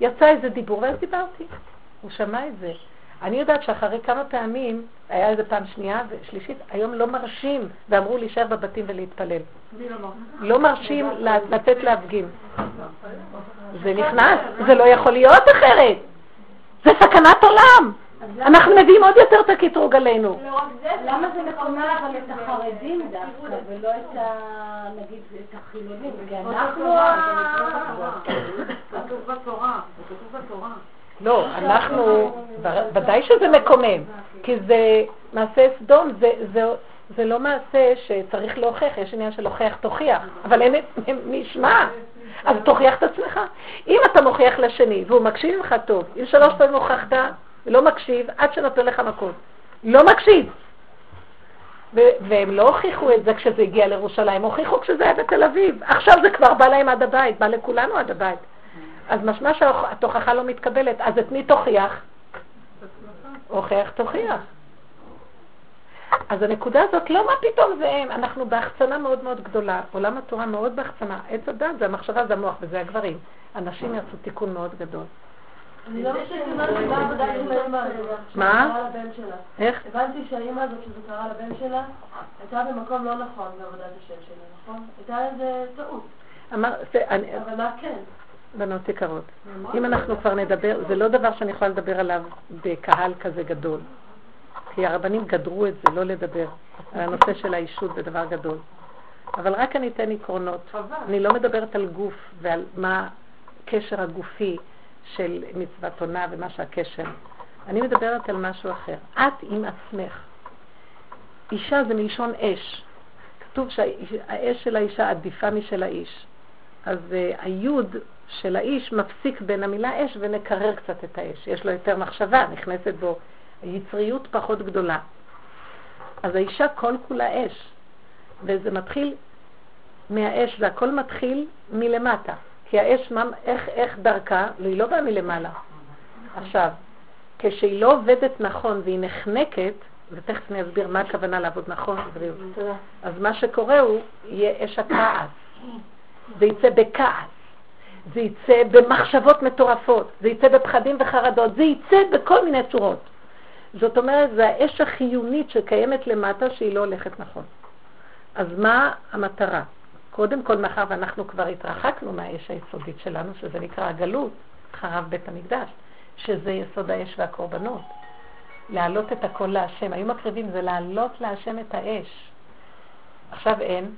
יצא איזה דיבור, ואז דיברתי. הוא שמע את זה. אני יודעת שאחרי כמה פעמים, היה איזה פעם שנייה ושלישית, היום לא מרשים, ואמרו להישאר בבתים ולהתפלל. לא מרשים לתת להפגים. זה נכנס, זה לא יכול להיות אחרת. זה סכנת עולם. אנחנו מביאים עוד יותר את הקטרוג עלינו. למה זה מקומר אבל את החרדים דווקא, ולא את החילונים? אנחנו... כתוב בתורה. לא, אנחנו, ודאי שזה מקומם, כי זה מעשה סדום, זה לא מעשה שצריך להוכיח, יש עניין של הוכיח תוכיח, אבל אין משמע, אז תוכיח את עצמך. אם אתה מוכיח לשני והוא מקשיב לך טוב, אם שלוש פעמים הוכחת ולא מקשיב, עד שנתן לך מכות, לא מקשיב. והם לא הוכיחו את זה כשזה הגיע לירושלים, הוכיחו כשזה היה בתל אביב, עכשיו זה כבר בא להם עד הבית, בא לכולנו עד הבית. אז משמע שהתוכחה לא מתקבלת, אז את מי תוכיח? הוכיח תוכיח. אז הנקודה הזאת לא מה פתאום זה הם, אנחנו בהחצנה מאוד מאוד גדולה, עולם התורה מאוד בהחצנה, עץ הדת זה המחשבה, זה המוח וזה הגברים. אנשים יעשו תיקון מאוד גדול. אני לא חושבת מה עבודה עם האמא שקרה לבן שלה. איך? הבנתי שהאמא הזאת שזה קרה לבן שלה, הייתה במקום לא נכון בעבודת השם שלה, נכון? הייתה איזה טעות. אבל מה כן? בנות יקרות, אם אנחנו כבר נדבר, זה לא דבר שאני יכולה לדבר עליו בקהל כזה גדול, כי הרבנים גדרו את זה, לא לדבר על הנושא של האישות בדבר גדול, אבל רק אני אתן עקרונות. אני לא מדברת על גוף ועל מה הקשר הגופי של מצוות עונה ומה שהקשר, אני מדברת על משהו אחר. את עם עצמך, אישה זה מלשון אש, כתוב שהאש של האישה עדיפה משל האיש, אז היוד של האיש מפסיק בין המילה אש ונקרר קצת את האש. יש לו יותר מחשבה, נכנסת בו יצריות פחות גדולה. אז האישה כל כולה אש. וזה מתחיל מהאש, זה הכל מתחיל מלמטה. כי האש, איך דרכה? היא לא באה מלמעלה. עכשיו, כשהיא לא עובדת נכון והיא נחנקת, ותכף אני אסביר מה הכוונה לעבוד נכון, אז מה שקורה הוא, יהיה אש הכעס. זה יצא בכעס, זה יצא במחשבות מטורפות, זה יצא בפחדים וחרדות, זה יצא בכל מיני צורות. זאת אומרת, זה האש החיונית שקיימת למטה שהיא לא הולכת נכון. אז מה המטרה? קודם כל, מאחר ואנחנו כבר התרחקנו מהאש היסודית שלנו, שזה נקרא הגלות, חרב בית המקדש, שזה יסוד האש והקורבנות. להעלות את הכל להשם. היו מקריבים זה להעלות להשם את האש. עכשיו אין.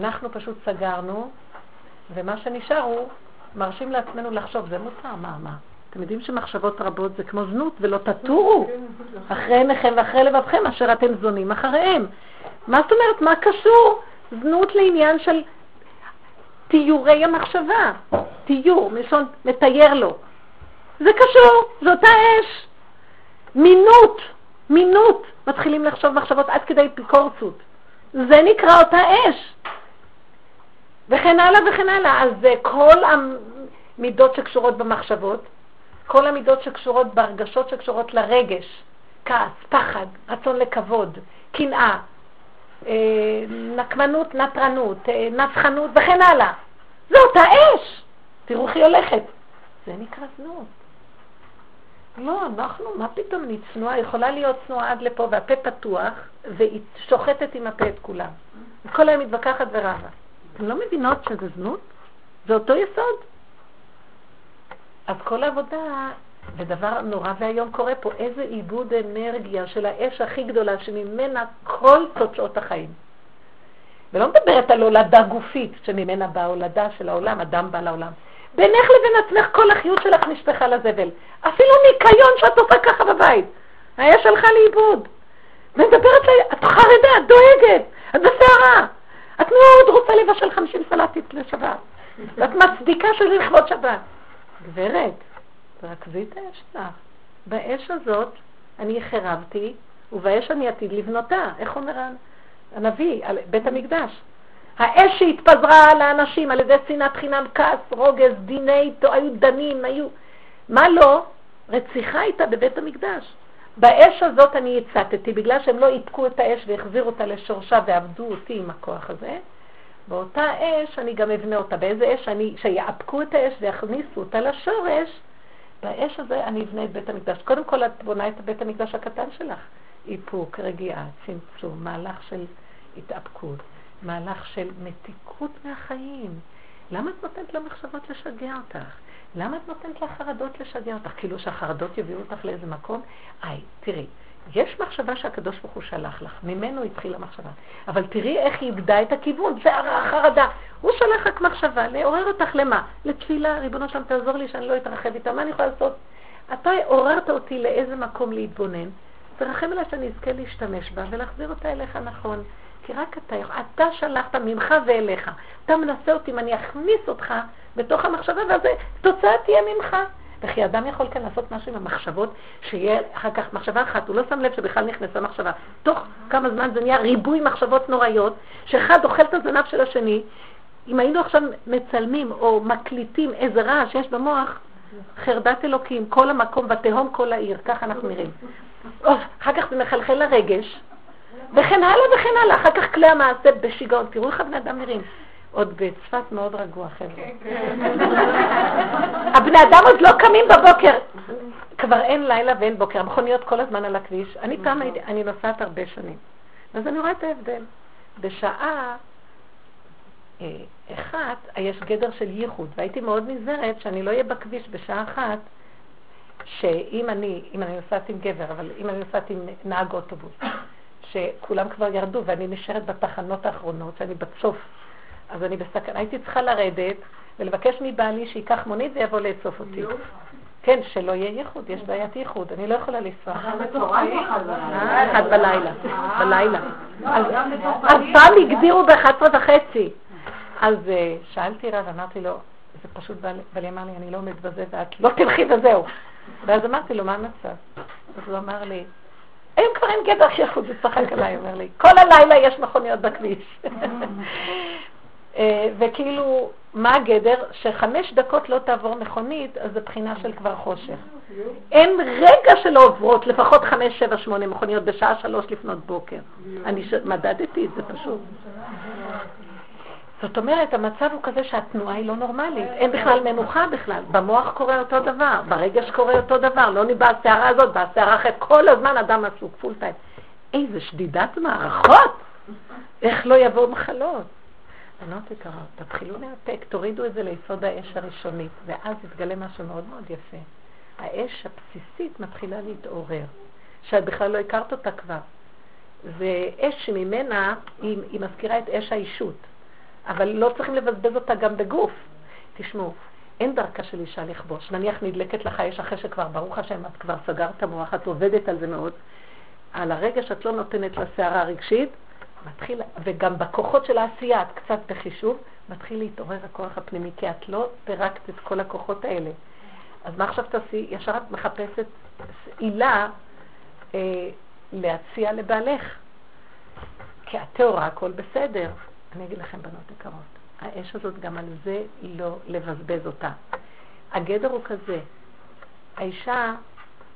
אנחנו פשוט סגרנו, ומה שנשאר הוא, מרשים לעצמנו לחשוב, זה מותר, מה? אתם יודעים שמחשבות רבות זה כמו זנות, ולא תטורו אחרי עיניכם ואחרי לבבכם, אשר אתם זונים אחריהם. מה זאת אומרת? מה קשור? זנות לעניין של תיורי המחשבה. תיור, מלשון מתייר לו. זה קשור, זאת האש. מינות. מתחילים לחשוב מחשבות עד כדי פיקורצות. זה נקרא אותה אש. וכן הלאה. אז כל המידות שקשורות במחשבות, כל המידות שקשורות בהרגשות שקשורות לרגש, כעס, פחד, רצון לכבוד, קנאה, נקמנות, נטרנות, נצחנות וכן הלאה. זו אותה אש. תראו איך היא הולכת. זה נקרא זנות. לא, אנחנו, מה פתאום נצנוע? יכולה להיות צנועה עד לפה והפה פתוח, והיא שוחטת עם הפה את כולם. כל היום מתווכחת ורבה. אתם לא מבינות שזה זנות? זה אותו יסוד. אז כל העבודה, ודבר נורא והיום קורה פה, איזה עיבוד אנרגיה של האש הכי גדולה שממנה כל תוצאות החיים. ולא מדברת על הולדה גופית שממנה באה הולדה של העולם, אדם בא לעולם. בינך לבין עצמך כל החיות שלך נשפחה לזבל. אפילו ניקיון שאת עושה ככה בבית. האש הלכה לאיבוד. ומדברת לי, את חרדה, את דואגת, את בסערה. את מאוד רוצה לבשל 50 סלטית לשבת. ואת מצדיקה שזה לכבוד שבת. גברת, תרכזי את האש שלך. באש הזאת אני חרבתי, ובאש אני עתיד לבנותה. איך אומר הנביא, על בית המקדש? האש שהתפזרה על האנשים, על ידי שנאת חינם, כעס, רוגז, דיני, היו דנים, היו... מה לא? רציחה הייתה בבית המקדש. באש הזאת אני יצאתי, בגלל שהם לא יתקו את האש והחזירו אותה לשורשה ועבדו אותי עם הכוח הזה. באותה אש אני גם אבנה אותה. באיזה אש שיעפקו את האש ויחניסו אותה לשורש, באש הזה אני אבנה את בית המקדש. קודם כל את בונה את בית המקדש הקטן שלך. איפוק, רגיעה, צמצום, מהלך של התאפקות. מהלך של מתיקות מהחיים. למה את נותנת למחשבות לשגע אותך? למה את נותנת לחרדות לשגע אותך? כאילו שהחרדות יביאו אותך לאיזה מקום? תראי, יש מחשבה שהקדוש ברוך הוא שלח לך, ממנו התחילה מחשבה. אבל תראי איך היא איבדה את הכיוון, זה החרדה. הוא שלח רק מחשבה, לעורר אותך למה? לתפילה, ריבונו שם תעזור לי שאני לא אתרחב איתה, מה אני יכולה לעשות? אתה עוררת אותי לאיזה מקום להתבונן, תרחם עליי שאני אזכה להשתמש בה ולהחזיר אותה אליך נכון. כי רק אתה שלחת ממך ואליך. אתה מנסה אותי אם אני אכניס אותך בתוך המחשבה, ואז תוצאה תהיה ממך. וכי אדם יכול כאן לעשות משהו עם המחשבות, שיהיה אחר כך מחשבה אחת, הוא לא שם לב שבכלל נכנסה מחשבה. תוך כמה זמן זה נהיה ריבוי מחשבות נוראיות, שאחד אוכל את הזנב של השני. אם היינו עכשיו מצלמים או מקליטים איזה רע שיש במוח, חרדת אלוקים, כל המקום ותהום כל העיר, כך אנחנו נראים. אחר כך זה מחלחל לרגש, וכן הלאה. אחר כך כלי המעשה בשיגעון. תראו לך בני אדם נראים. עוד בצפת מאוד רגוע, חבר'ה. הבני אדם עוד לא קמים בבוקר. כבר אין לילה ואין בוקר. המכוניות כל הזמן על הכביש. אני נוסעת הרבה שנים. אז אני רואה את ההבדל. בשעה אחת יש גדר של ייחוד. והייתי מאוד נזהרת שאני לא אהיה בכביש בשעה אחת, שאם אני נוסעת עם גבר, אבל אם אני נוסעת עם נהג אוטובוס, שכולם כבר ירדו ואני נשארת בתחנות האחרונות, שאני בצוף, אז אני בסכנה. הייתי צריכה לרדת ולבקש מבעלי שיקח מונית ויבוא לאסוף אותי. כן, שלא יהיה ייחוד, יש בעיית ייחוד, אני לא יכולה לנסוע. אחת בלילה. אז פעם הגדירו ב11:30. אז שאלתי רב, אמרתי לו, זה פשוט בעלי אמר לי, אני לא עומד בזה ואת לא תלכי וזהו. ואז אמרתי לו, מה המצב? אז הוא אמר לי, היום כבר אין גדר שיחוד, זה צחק עליי, אומר לי. כל הלילה יש מכוניות בכביש. וכאילו, מה הגדר? ש5 דקות לא תעבור מכונית, אז זה בחינה של כבר חושך. אין רגע שלא עוברות לפחות 5, 7, 8 מכוניות בשעה 3:00 לפנות בוקר. אני מדדתי את זה פשוט. זאת אומרת, המצב הוא כזה שהתנועה היא לא נורמלית. אין בכלל מנוחה בכלל. במוח קורה אותו דבר, ברגש קורה אותו דבר. לא ניבא הסערה הזאת, והסערה אחרת. כל הזמן אדם עסוק, פול טיים. איזה שדידת מערכות! איך לא יבואו מחלות? בנות יקרות, תתחילו להפק, תורידו את זה ליסוד האש הראשונית, ואז יתגלה משהו מאוד מאוד יפה. האש הבסיסית מתחילה להתעורר, שאת בכלל לא הכרת אותה כבר. ואש שממנה, היא מזכירה את אש האישות. אבל לא צריכים לבזבז אותה גם בגוף. תשמעו, אין דרכה של אישה לכבוש. נניח נדלקת לך אש אחרי שכבר, ברוך השם, את כבר סגרת המוח, את עובדת על זה מאוד. על הרגע שאת לא נותנת לסערה הרגשית, מתחיל, וגם בכוחות של העשייה, את קצת בחישוב, מתחיל להתעורר הכוח הפנימי, כי את לא פרקת את כל הכוחות האלה. אז מה עכשיו תעשי? ישר את מחפשת עילה להציע לבעלך. כי התיאוריה הכל בסדר. אני אגיד לכם בנות יקרות, האש הזאת גם על זה לא לבזבז אותה. הגדר הוא כזה, האישה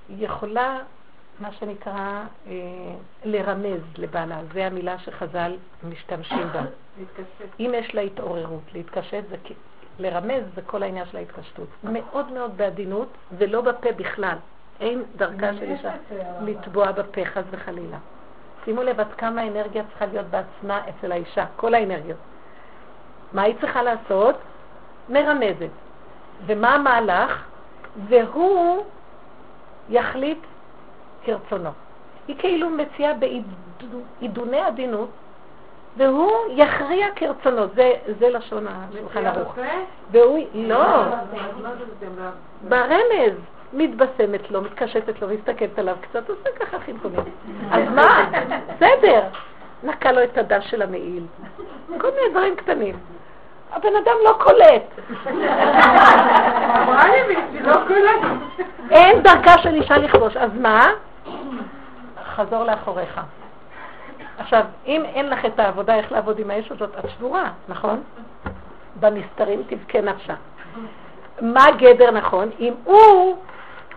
יכולה מה שנקרא לרמז לבעלה, זה המילה שחז"ל משתמשים בה. אם יש לה התעוררות, להתקשט, זה, לרמז זה כל העניין של ההתקשטות. מאוד מאוד בעדינות ולא בפה בכלל, אין דרכה של אישה לטבוע בפה חס וחלילה. שימו לב עד כמה האנרגיה צריכה להיות בעצמה אצל האישה, כל האנרגיות. מה היא צריכה לעשות? מרמזת. ומה המהלך? והוא יחליט כרצונו. היא כאילו מציעה בעידוני עדינות, והוא יכריע כרצונו. זה לשון השולחן ערוך. והוא, לא. ברמז. מתבשמת לו, מתקשטת לו, מסתכלת עליו קצת, עושה ככה חינקומים. אז מה? בסדר. נקה לו את הדש של המעיל. כל מיני דברים קטנים. הבן אדם לא קולט. אין דרכה של אישה לכבוש. אז מה? חזור לאחוריך. עכשיו, אם אין לך את העבודה, איך לעבוד עם האש הזאת? את שבורה, נכון? במסתרים תבכה נפשה. מה גדר נכון? אם הוא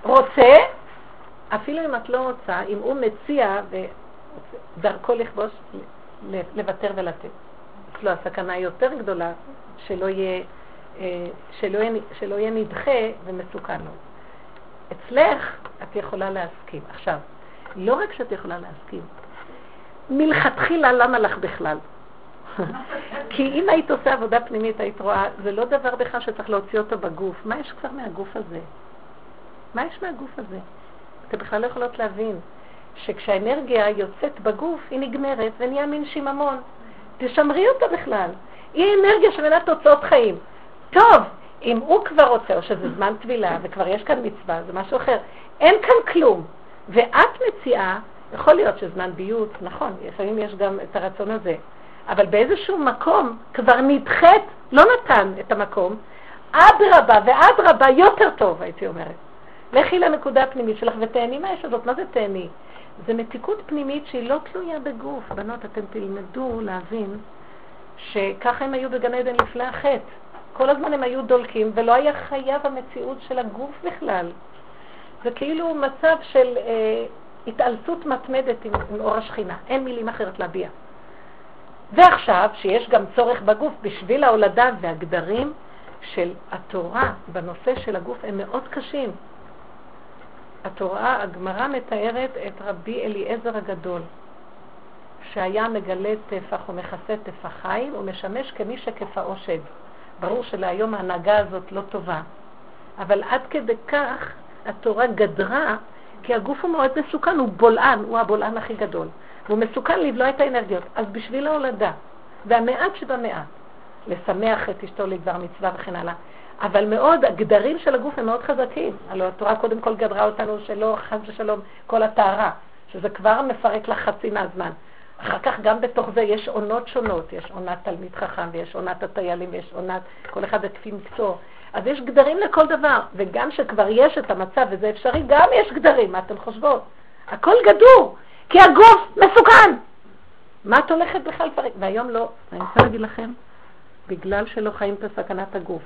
רוצה, אפילו אם את לא רוצה, אם הוא מציע ודרכו לכבוש, לוותר ולתת. אצלו הסכנה יותר גדולה שלא יהיה נדחה ומסוכן לו. אצלך את יכולה להסכים. עכשיו, לא רק שאת יכולה להסכים, מלכתחילה למה לך בכלל? כי אם היית עושה עבודה פנימית, היית רואה, זה לא דבר בכלל שצריך להוציא אותו בגוף. מה יש כבר מהגוף הזה? מה יש מהגוף הזה? אתם בכלל לא יכולות להבין שכשהאנרגיה יוצאת בגוף, היא נגמרת ונהיה מין שיממון. תשמרי אותה בכלל. היא אנרגיה שמנה תוצאות חיים. טוב, אם הוא כבר רוצה, או שזה זמן תבילה, וכבר יש כאן מצווה, זה משהו אחר. אין כאן כלום. ואת מציעה, יכול להיות שזמן ביוץ, נכון, לפעמים יש גם את הרצון הזה. אבל באיזשהו מקום כבר נדחת, לא נתן את המקום, עד רבה יותר טוב, הייתי אומרת. לכי לנקודה הפנימית שלך ותהני מהאש הזאת. מה זה תהני? זה מתיקות פנימית שהיא לא תלויה בגוף. בנות, אתם תלמדו להבין שככה הם היו בגן עדן לפני החטא. כל הזמן הם היו דולקים ולא היה חייב המציאות של הגוף בכלל. זה כאילו מצב של התעלצות מתמדת עם אור השכינה. אין מילים אחרת להביע. ועכשיו שיש גם צורך בגוף בשביל ההולדה, והגדרים של התורה בנושא של הגוף הם מאוד קשים. התורה, הגמרא מתארת את רבי אליעזר הגדול, שהיה מגלה טפח ומכסה טפח חיים ומשמש כמי שכפאו שד. ברור שלהיום ההנהגה הזאת לא טובה, אבל עד כדי כך התורה גדרה, כי הגוף הוא מאוד מסוכן, הוא בולען, הוא הבולען הכי גדול. והוא מסוכן לבלוע את האנרגיות. אז בשביל ההולדה, והמעט שבמעט, לשמח את אשתו לדבר מצווה וכן הלאה. אבל מאוד, הגדרים של הגוף הם מאוד חזקים. הלוא התורה קודם כל גדרה אותנו שלא חס ושלום כל התארה, שזה כבר מפרק לחצי מהזמן. אחר כך גם בתוך זה יש עונות שונות, יש עונת תלמיד חכם ויש עונת הטיילים ויש עונת כל אחד לפי מקצוע. אז יש גדרים לכל דבר, וגם שכבר יש את המצב וזה אפשרי, גם יש גדרים, מה אתם חושבות? הכל גדור. כי הגוף מסוכן. מה את הולכת בכלל פרק? והיום לא. אני רוצה להגיד לכם, בגלל שלא חיים את סכנת הגוף,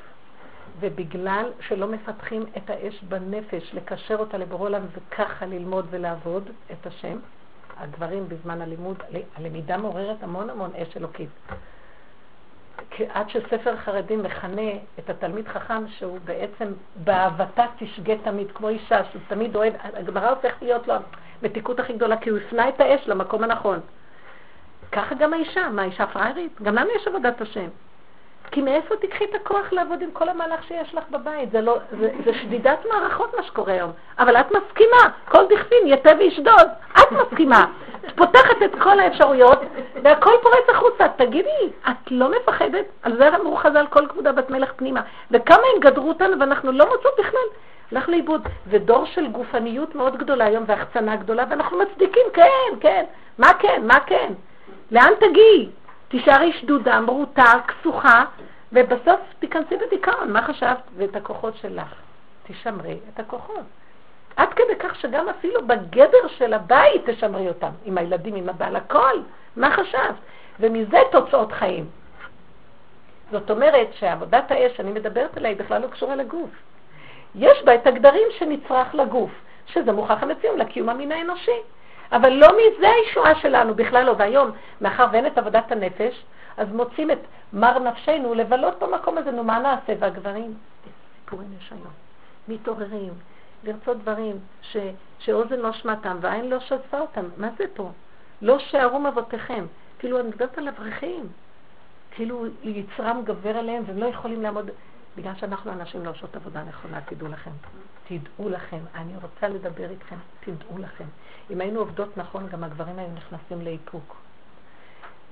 ובגלל שלא מפתחים את האש בנפש, לקשר אותה לבורא עולם וככה ללמוד ולעבוד את השם, הדברים בזמן הלימוד, הלמידה מעוררת המון המון אש אלוקית. עד שספר חרדי מכנה את התלמיד חכם שהוא בעצם באהבתה תשגה תמיד, כמו אישה שהוא תמיד אוהב, הגמרא הופכת להיות לו מתיקות הכי גדולה, כי הוא הפנה את האש למקום הנכון. ככה גם האישה, מה האישה פראיירית? גם למה יש עבודת השם? כי מאיפה תקחי את הכוח לעבוד עם כל המהלך שיש לך בבית? זה, לא, זה שדידת מערכות מה שקורה היום. אבל את מסכימה, כל דכפין יתה וישדוד, את מסכימה. את פותחת את כל האפשרויות והכל פורץ החוצה. תגידי, את לא מפחדת? על זה אמרו חז"ל, כל כבודה בת מלך פנימה. וכמה הם גדרו אותנו ואנחנו לא מוצאות בכלל. הלך לאיבוד. זה דור של גופניות מאוד גדולה היום והחצנה גדולה, ואנחנו מצדיקים, כן, כן. מה כן, מה כן? לאן תגיעי? תישארי שדודה, מרוטה, כסוחה, ובסוף תיכנסי בדיכאון. מה חשבת? ואת הכוחות שלך. תשמרי את הכוחות. עד כדי כך שגם אפילו בגדר של הבית תשמרי אותם. עם הילדים, עם הבעל, הכל. מה חשבת? ומזה תוצאות חיים. זאת אומרת שעבודת האש, אני מדברת עליה, היא בכלל לא קשורה לגוף. יש בה את הגדרים שנצרח לגוף, שזה מוכח המציאום לקיום המין האנושי. אבל לא מזה הישועה שלנו בכלל לא. והיום, מאחר ואין את עבודת הנפש, אז מוצאים את מר נפשנו לבלות במקום הזה. נו, מה נעשה? והגברים, סיפורים יש היום, מתעוררים, לרצות דברים שאוזן לא שמעתם והעין לא שזפה אותם. מה זה פה? לא שערו מבותיכם. כאילו, אני מדברת על אברכים. כאילו, יצרם גבר עליהם והם לא יכולים לעמוד. בגלל שאנחנו אנשים לא עושות עבודה נכונה, תדעו לכם. תדעו לכם, אני רוצה לדבר איתכם, תדעו לכם. אם היינו עובדות נכון, גם הגברים היו נכנסים לאיפוק.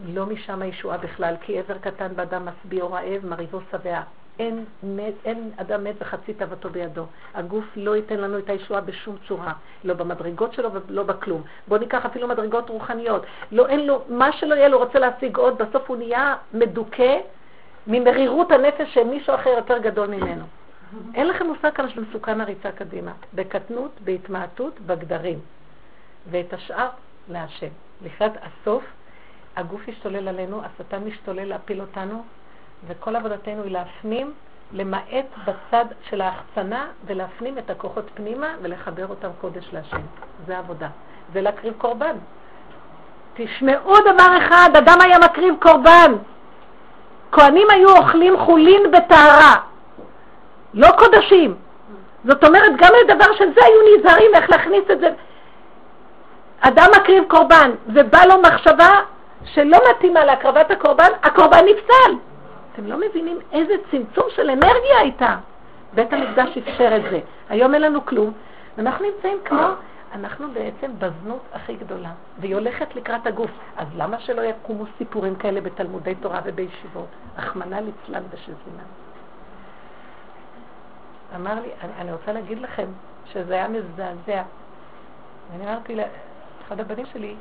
לא משם הישועה בכלל, כי עבר קטן באדם מסביר רעב, מריבו שבע. אין אדם מת וחצי תאוותו בידו. הגוף לא ייתן לנו את הישועה בשום צורה. לא במדרגות שלו ולא בכלום. בוא ניקח אפילו מדרגות רוחניות. לא, אין לו, מה שלא יהיה לו רוצה להשיג עוד, בסוף הוא נהיה מדוכא, ממרירות הנפש שמישהו אחר יותר גדול ממנו. אין לכם מושג כאן של מסוכן הריצה קדימה. בקטנות, בהתמעטות, בגדרים. ואת השאר להשם. לקראת הסוף, הגוף ישתולל עלינו, השטן משתולל להפיל אותנו, וכל עבודתנו היא להפנים, למעט בצד של ההחצנה, ולהפנים את הכוחות פנימה, ולחבר אותם קודש להשם. זה העבודה. זה להקריב קורבן. תשמעו דבר אחד, אדם היה מקריב קורבן. כהנים היו אוכלים חולין בתארה, לא קודשים. זאת אומרת, גם לדבר של זה היו נזהרים, איך להכניס את זה. אדם מקריב קורבן, ובא לו מחשבה שלא מתאימה להקרבת הקורבן, הקורבן נפסל. אתם לא מבינים איזה צמצום של אנרגיה הייתה. בית המקדש אפשר את זה. היום אין לנו כלום. אנחנו נמצאים כמו, אנחנו בעצם בזנות הכי גדולה, והיא הולכת לקראת הגוף. אז למה שלא יקומו סיפורים כאלה בתלמודי תורה ובישיבות? החמנה לצלן בשזינה. אמר לי, אני רוצה להגיד לכם שזה היה מזעזע. ואני אמרתי לאחד הבנים שלי,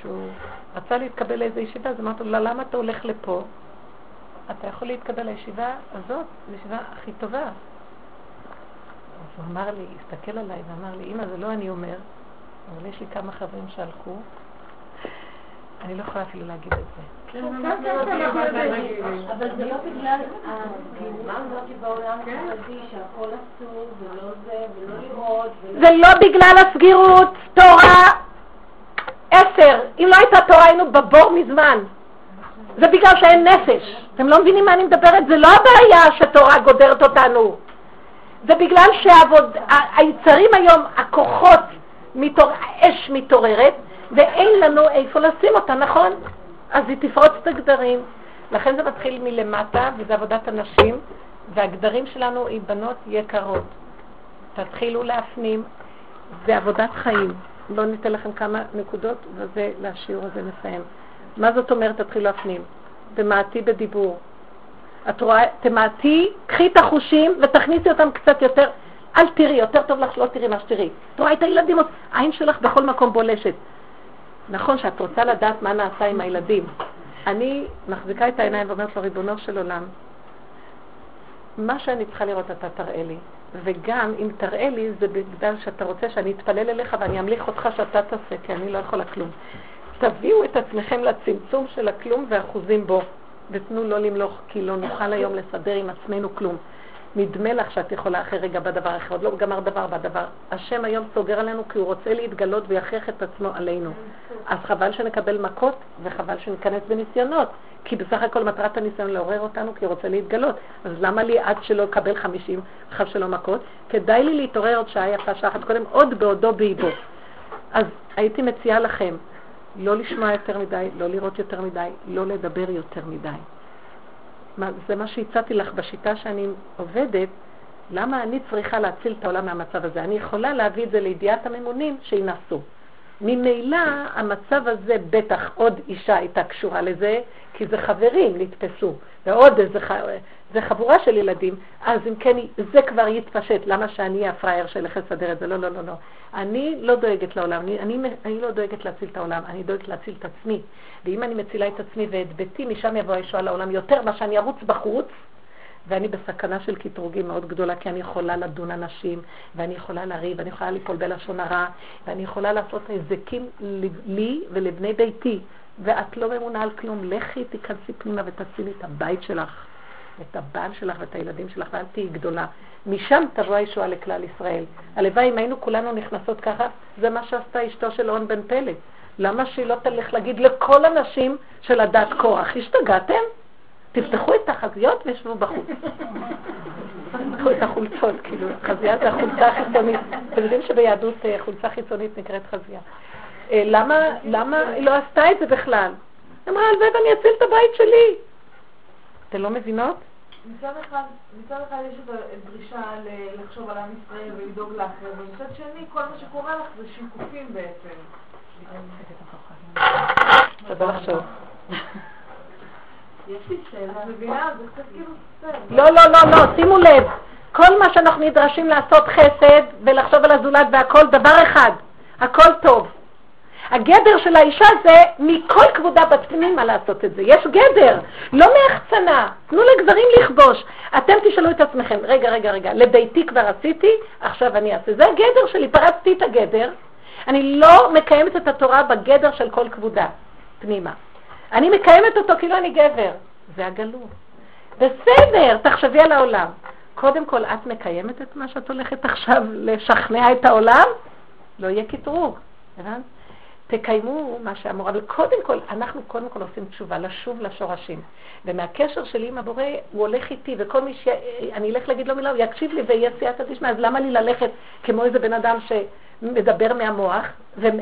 שהוא רצה להתקבל לאיזו ישיבה, אז אמרתי לו, למה אתה הולך לפה? אתה יכול להתקבל לישיבה הזאת, לישיבה הכי טובה. הוא אמר לי, הסתכל עליי ואמר לי, אמא, זה לא אני אומר, אבל יש לי כמה חברים שהלכו, אני לא יכולה אפילו להגיד את זה. אבל זה לא בגלל הדימה הזאת בעולם החרדי, שהכל אסור ולא זה ולא לראות. זה לא בגלל הסגירות, תורה 10. אם לא הייתה תורה היינו בבור מזמן. זה בגלל שאין נפש. אתם לא מבינים מה אני מדברת? זה לא הבעיה שתורה גודרת אותנו. זה בגלל שהיצרים היום, הכוחות, האש מתעוררת, ואין לנו איפה לשים אותה, נכון? אז היא תפרוץ את הגדרים. לכן זה מתחיל מלמטה, וזה עבודת הנשים, והגדרים שלנו היא בנות יקרות. תתחילו להפנים, זה עבודת חיים. לא ניתן לכם כמה נקודות, וזה לשיעור הזה נסיים. מה זאת אומרת תתחילו להפנים? במעטי בדיבור. את רואה, תמעטי, קחי את החושים ותכניסי אותם קצת יותר. אל תראי, יותר טוב לך שלא תראי מה שתראי. את רואה את הילדים, העין שלך בכל מקום בולשת. נכון שאת רוצה לדעת מה נעשה עם הילדים. אני מחזיקה את העיניים ואומרת לו, ריבונו של עולם, מה שאני צריכה לראות אתה תראה לי. וגם אם תראה לי זה בגלל שאתה רוצה שאני אתפלל אליך ואני אמליך אותך שאתה תעשה, כי אני לא יכולה כלום. תביאו את עצמכם לצמצום של הכלום והאחוזים בו. ותנו לא למלוך, כי לא נוכל היום לסדר עם עצמנו כלום. נדמה לך שאת יכולה אחרי רגע בדבר אחד, לא גמר דבר בדבר. השם היום סוגר עלינו כי הוא רוצה להתגלות ויחייך את עצמו עלינו. אז חבל שנקבל מכות וחבל שנכנס בניסיונות, כי בסך הכל מטרת הניסיון לעורר אותנו כי הוא רוצה להתגלות. אז למה לי עד שלא קבל 50 אחר שלא מכות? כדאי לי להתעורר עוד שעה יפה שחת קודם, עוד בעודו בעיבו. אז הייתי מציעה לכם לא לשמוע יותר מדי, לא לראות יותר מדי, לא לדבר יותר מדי. זה מה שהצעתי לך בשיטה שאני עובדת. למה אני צריכה להציל את העולם מהמצב הזה? אני יכולה להביא את זה לידיעת הממונים שינסו. ממילא המצב הזה, בטח עוד אישה הייתה קשורה לזה, כי זה חברים נתפסו, ועוד זה חבורה של ילדים, אז אם כן זה כבר יתפשט. למה שאני הפרייר שלך לסדר את זה? לא, לא, לא, לא. אני לא דואגת לעולם, אני לא דואגת להציל את העולם, אני דואגת להציל את עצמי. ואם אני מצילה את עצמי ואת ביתי, משם יבוא הישועה לעולם יותר מה שאני ארוץ בחוץ, ואני בסכנה של כתרוגים מאוד גדולה, כי אני יכולה לדון אנשים, ואני יכולה לריב, ואני יכולה ליפול בלשון הרע, ואני יכולה לעשות נזקים לי ולבני ביתי, ואת לא ממונה על כלום. לכי תיכנסי פנימה ותשימי את הבית שלך, את הבעל שלך ואת הילדים שלך, ואל תהיי גדולה. משם תבוא הישועה לכלל ישראל. הלוואי אם היינו כולנו נכנסות ככה, זה מה שעשתה אשתו של און בן פלט. למה שהיא לא תלך להגיד לכל הנשים של הדת קורח, השתגעתם? תפתחו את החזיות וישבו בחוץ. תפתחו את החולצות, כאילו, חזייה זה החולצה החיצונית. אתם יודעים שביהדות חולצה חיצונית נקראת חזייה. למה היא לא עשתה את זה בכלל? אמרה, על זה ואני אציל את הבית שלי. אתם לא מבינות? מצד אחד יש את הדרישה לחשוב על עם ישראל ולדאוג לאחר, ומצד שני, כל מה שקורה לך זה שיקופים בעצם. תודה לחשוב. יש לי שאלה, מבינה, זה קצת כאילו ספר. לא, לא, לא, לא, שימו לב. כל מה שאנחנו נדרשים לעשות חסד ולחשוב על הזולת והכל, דבר אחד, הכל טוב. הגדר של האישה זה מכל כבודה בפנימה לעשות את זה. יש גדר, לא מהחצנה. תנו לגברים לכבוש. אתם תשאלו את עצמכם, רגע, לביתי כבר עשיתי, עכשיו אני אעשה. זה הגדר שלי, פרצתי את הגדר. אני לא מקיימת את התורה בגדר של כל כבודה פנימה. אני מקיימת אותו כאילו אני גבר. זה הגלות. בסדר, תחשבי על העולם. קודם כל, את מקיימת את מה שאת הולכת עכשיו לשכנע את העולם? לא יהיה כתרוג. תקיימו מה שאמור. אבל קודם כל, אנחנו קודם כל עושים תשובה, לשוב לשורשים. ומהקשר שלי עם הבורא, הוא הולך איתי, וכל מי שאני אלך להגיד לו מילה, הוא יקשיב לי ויהיה סייעתא דשמיא. אז למה לי ללכת כמו איזה בן אדם ש... מדבר מהמוח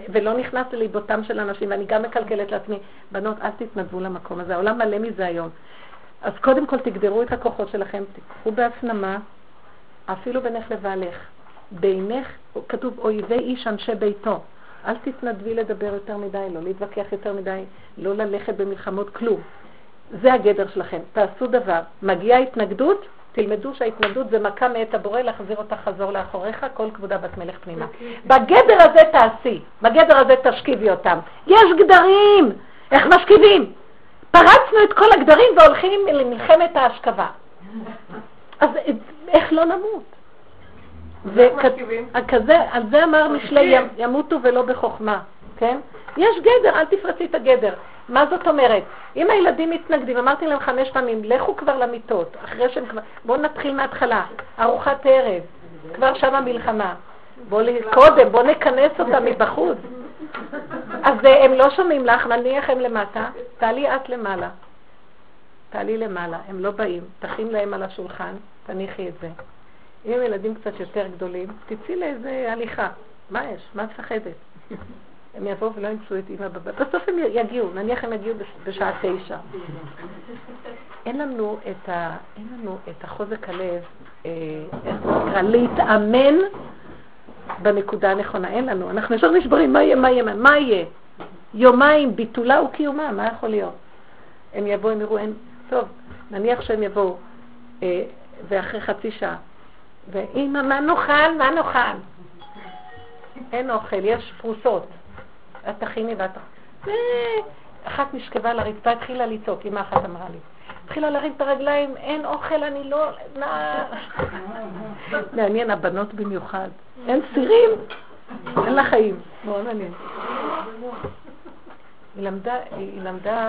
ולא נכנס לליבותם של אנשים, ואני גם מקלקלת לעצמי. בנות, אל תתנדבו למקום הזה, העולם מלא מזה היום. אז קודם כל תגדרו את הכוחות שלכם, תקחו בהפנמה, אפילו בינך לבעלך. בינך, כתוב, אויבי איש אנשי ביתו. אל תתנדבי לדבר יותר מדי, לא להתווכח יותר מדי, לא ללכת במלחמות, כלום. זה הגדר שלכם, תעשו דבר. מגיעה התנגדות, תלמדו שההתנדות זה מכה מאת הבורא, להחזיר אותה חזור לאחוריך, כל כבודה בת מלך פנימה. בגדר הזה תעשי, בגדר הזה תשכיבי אותם. יש גדרים! איך משכיבים? פרצנו את כל הגדרים והולכים למלחמת ההשכבה. אז איך לא נמות? על זה אמר משלי, ימותו ולא בחוכמה. כן? יש גדר, אל תפרצי את הגדר. מה זאת אומרת? אם הילדים מתנגדים, אמרתי להם 5 פעמים, לכו כבר למיטות, אחרי שהם כבר... בואו נתחיל מההתחלה, ארוחת ערב, כבר שם המלחמה. בואו נכנס אותה מבחוץ. אז הם לא שומעים לך, נניח הם למטה, תעלי את למעלה. תעלי למעלה, הם לא באים, תכין להם על השולחן, תניחי את זה. אם הם ילדים קצת יותר גדולים, תצאי לאיזה הליכה. מה יש? מה מפחדת? הם יבואו ולא ימצאו את אמא בבית. בסוף הם יגיעו, נניח הם יגיעו בשעה 9. אין לנו את החוזק הלב, להתאמן בנקודה הנכונה. אין לנו. אנחנו ישר נשברים, מה יהיה? יומיים, ביטולה וקיומה, מה יכול להיות? הם יבואו, הם יראו, טוב, נניח שהם יבואו, ואחרי חצי שעה, ואמא, מה נאכל? אין אוכל, יש פרוסות. את תכיני ואת... אחת נשכבה לרצפה, התחילה לצעוק, אמא אחת אמרה לי. התחילה להרים את הרגליים, אין אוכל, אני לא... מעניין, הבנות במיוחד. אין סירים, אין לה חיים. מאוד מעניין. היא למדה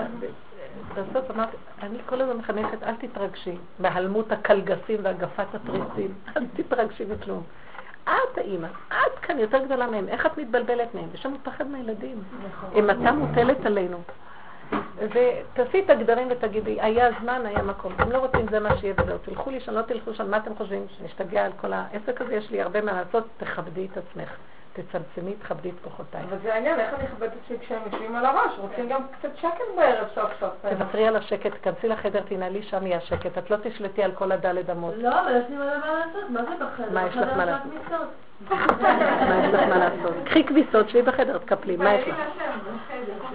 בסוף אמרת, אני כל הזמן מחנכת, אל תתרגשי מהלמות הקלגסים והגפת התריסים, אל תתרגשי בכלום. את האמא, את כאן יותר גדולה מהם, איך את מתבלבלת מהם? ושם הוא פחד מהילדים, אמתה מוטלת עלינו. ותעשי את הגדרים ותגידי, היה זמן, היה מקום, אתם לא רוצים, זה מה שיהיה וזהו, תלכו לי שם, לא תלכו שם, מה אתם חושבים? שנשתגע על כל העסק הזה, יש לי הרבה מה לעשות, תכבדי את עצמך. תצמצמי, תכבדי את כוחותיי. אבל זה העניין, איך אני אכבד את זה כשהם יושבים על הראש? רוצים גם קצת שקט בערב סוף סוף. תוותרי על השקט, תכנסי לחדר, תנעלי שם יהיה שקט. את לא תשלטי על כל הדלת אמות. לא, אבל יש לי מה לעשות. מה זה בחדר? מה יש לך מה לעשות? מה יש לך מה לעשות? קחי כביסות, שבי בחדר, תקפלי. מה יש לך?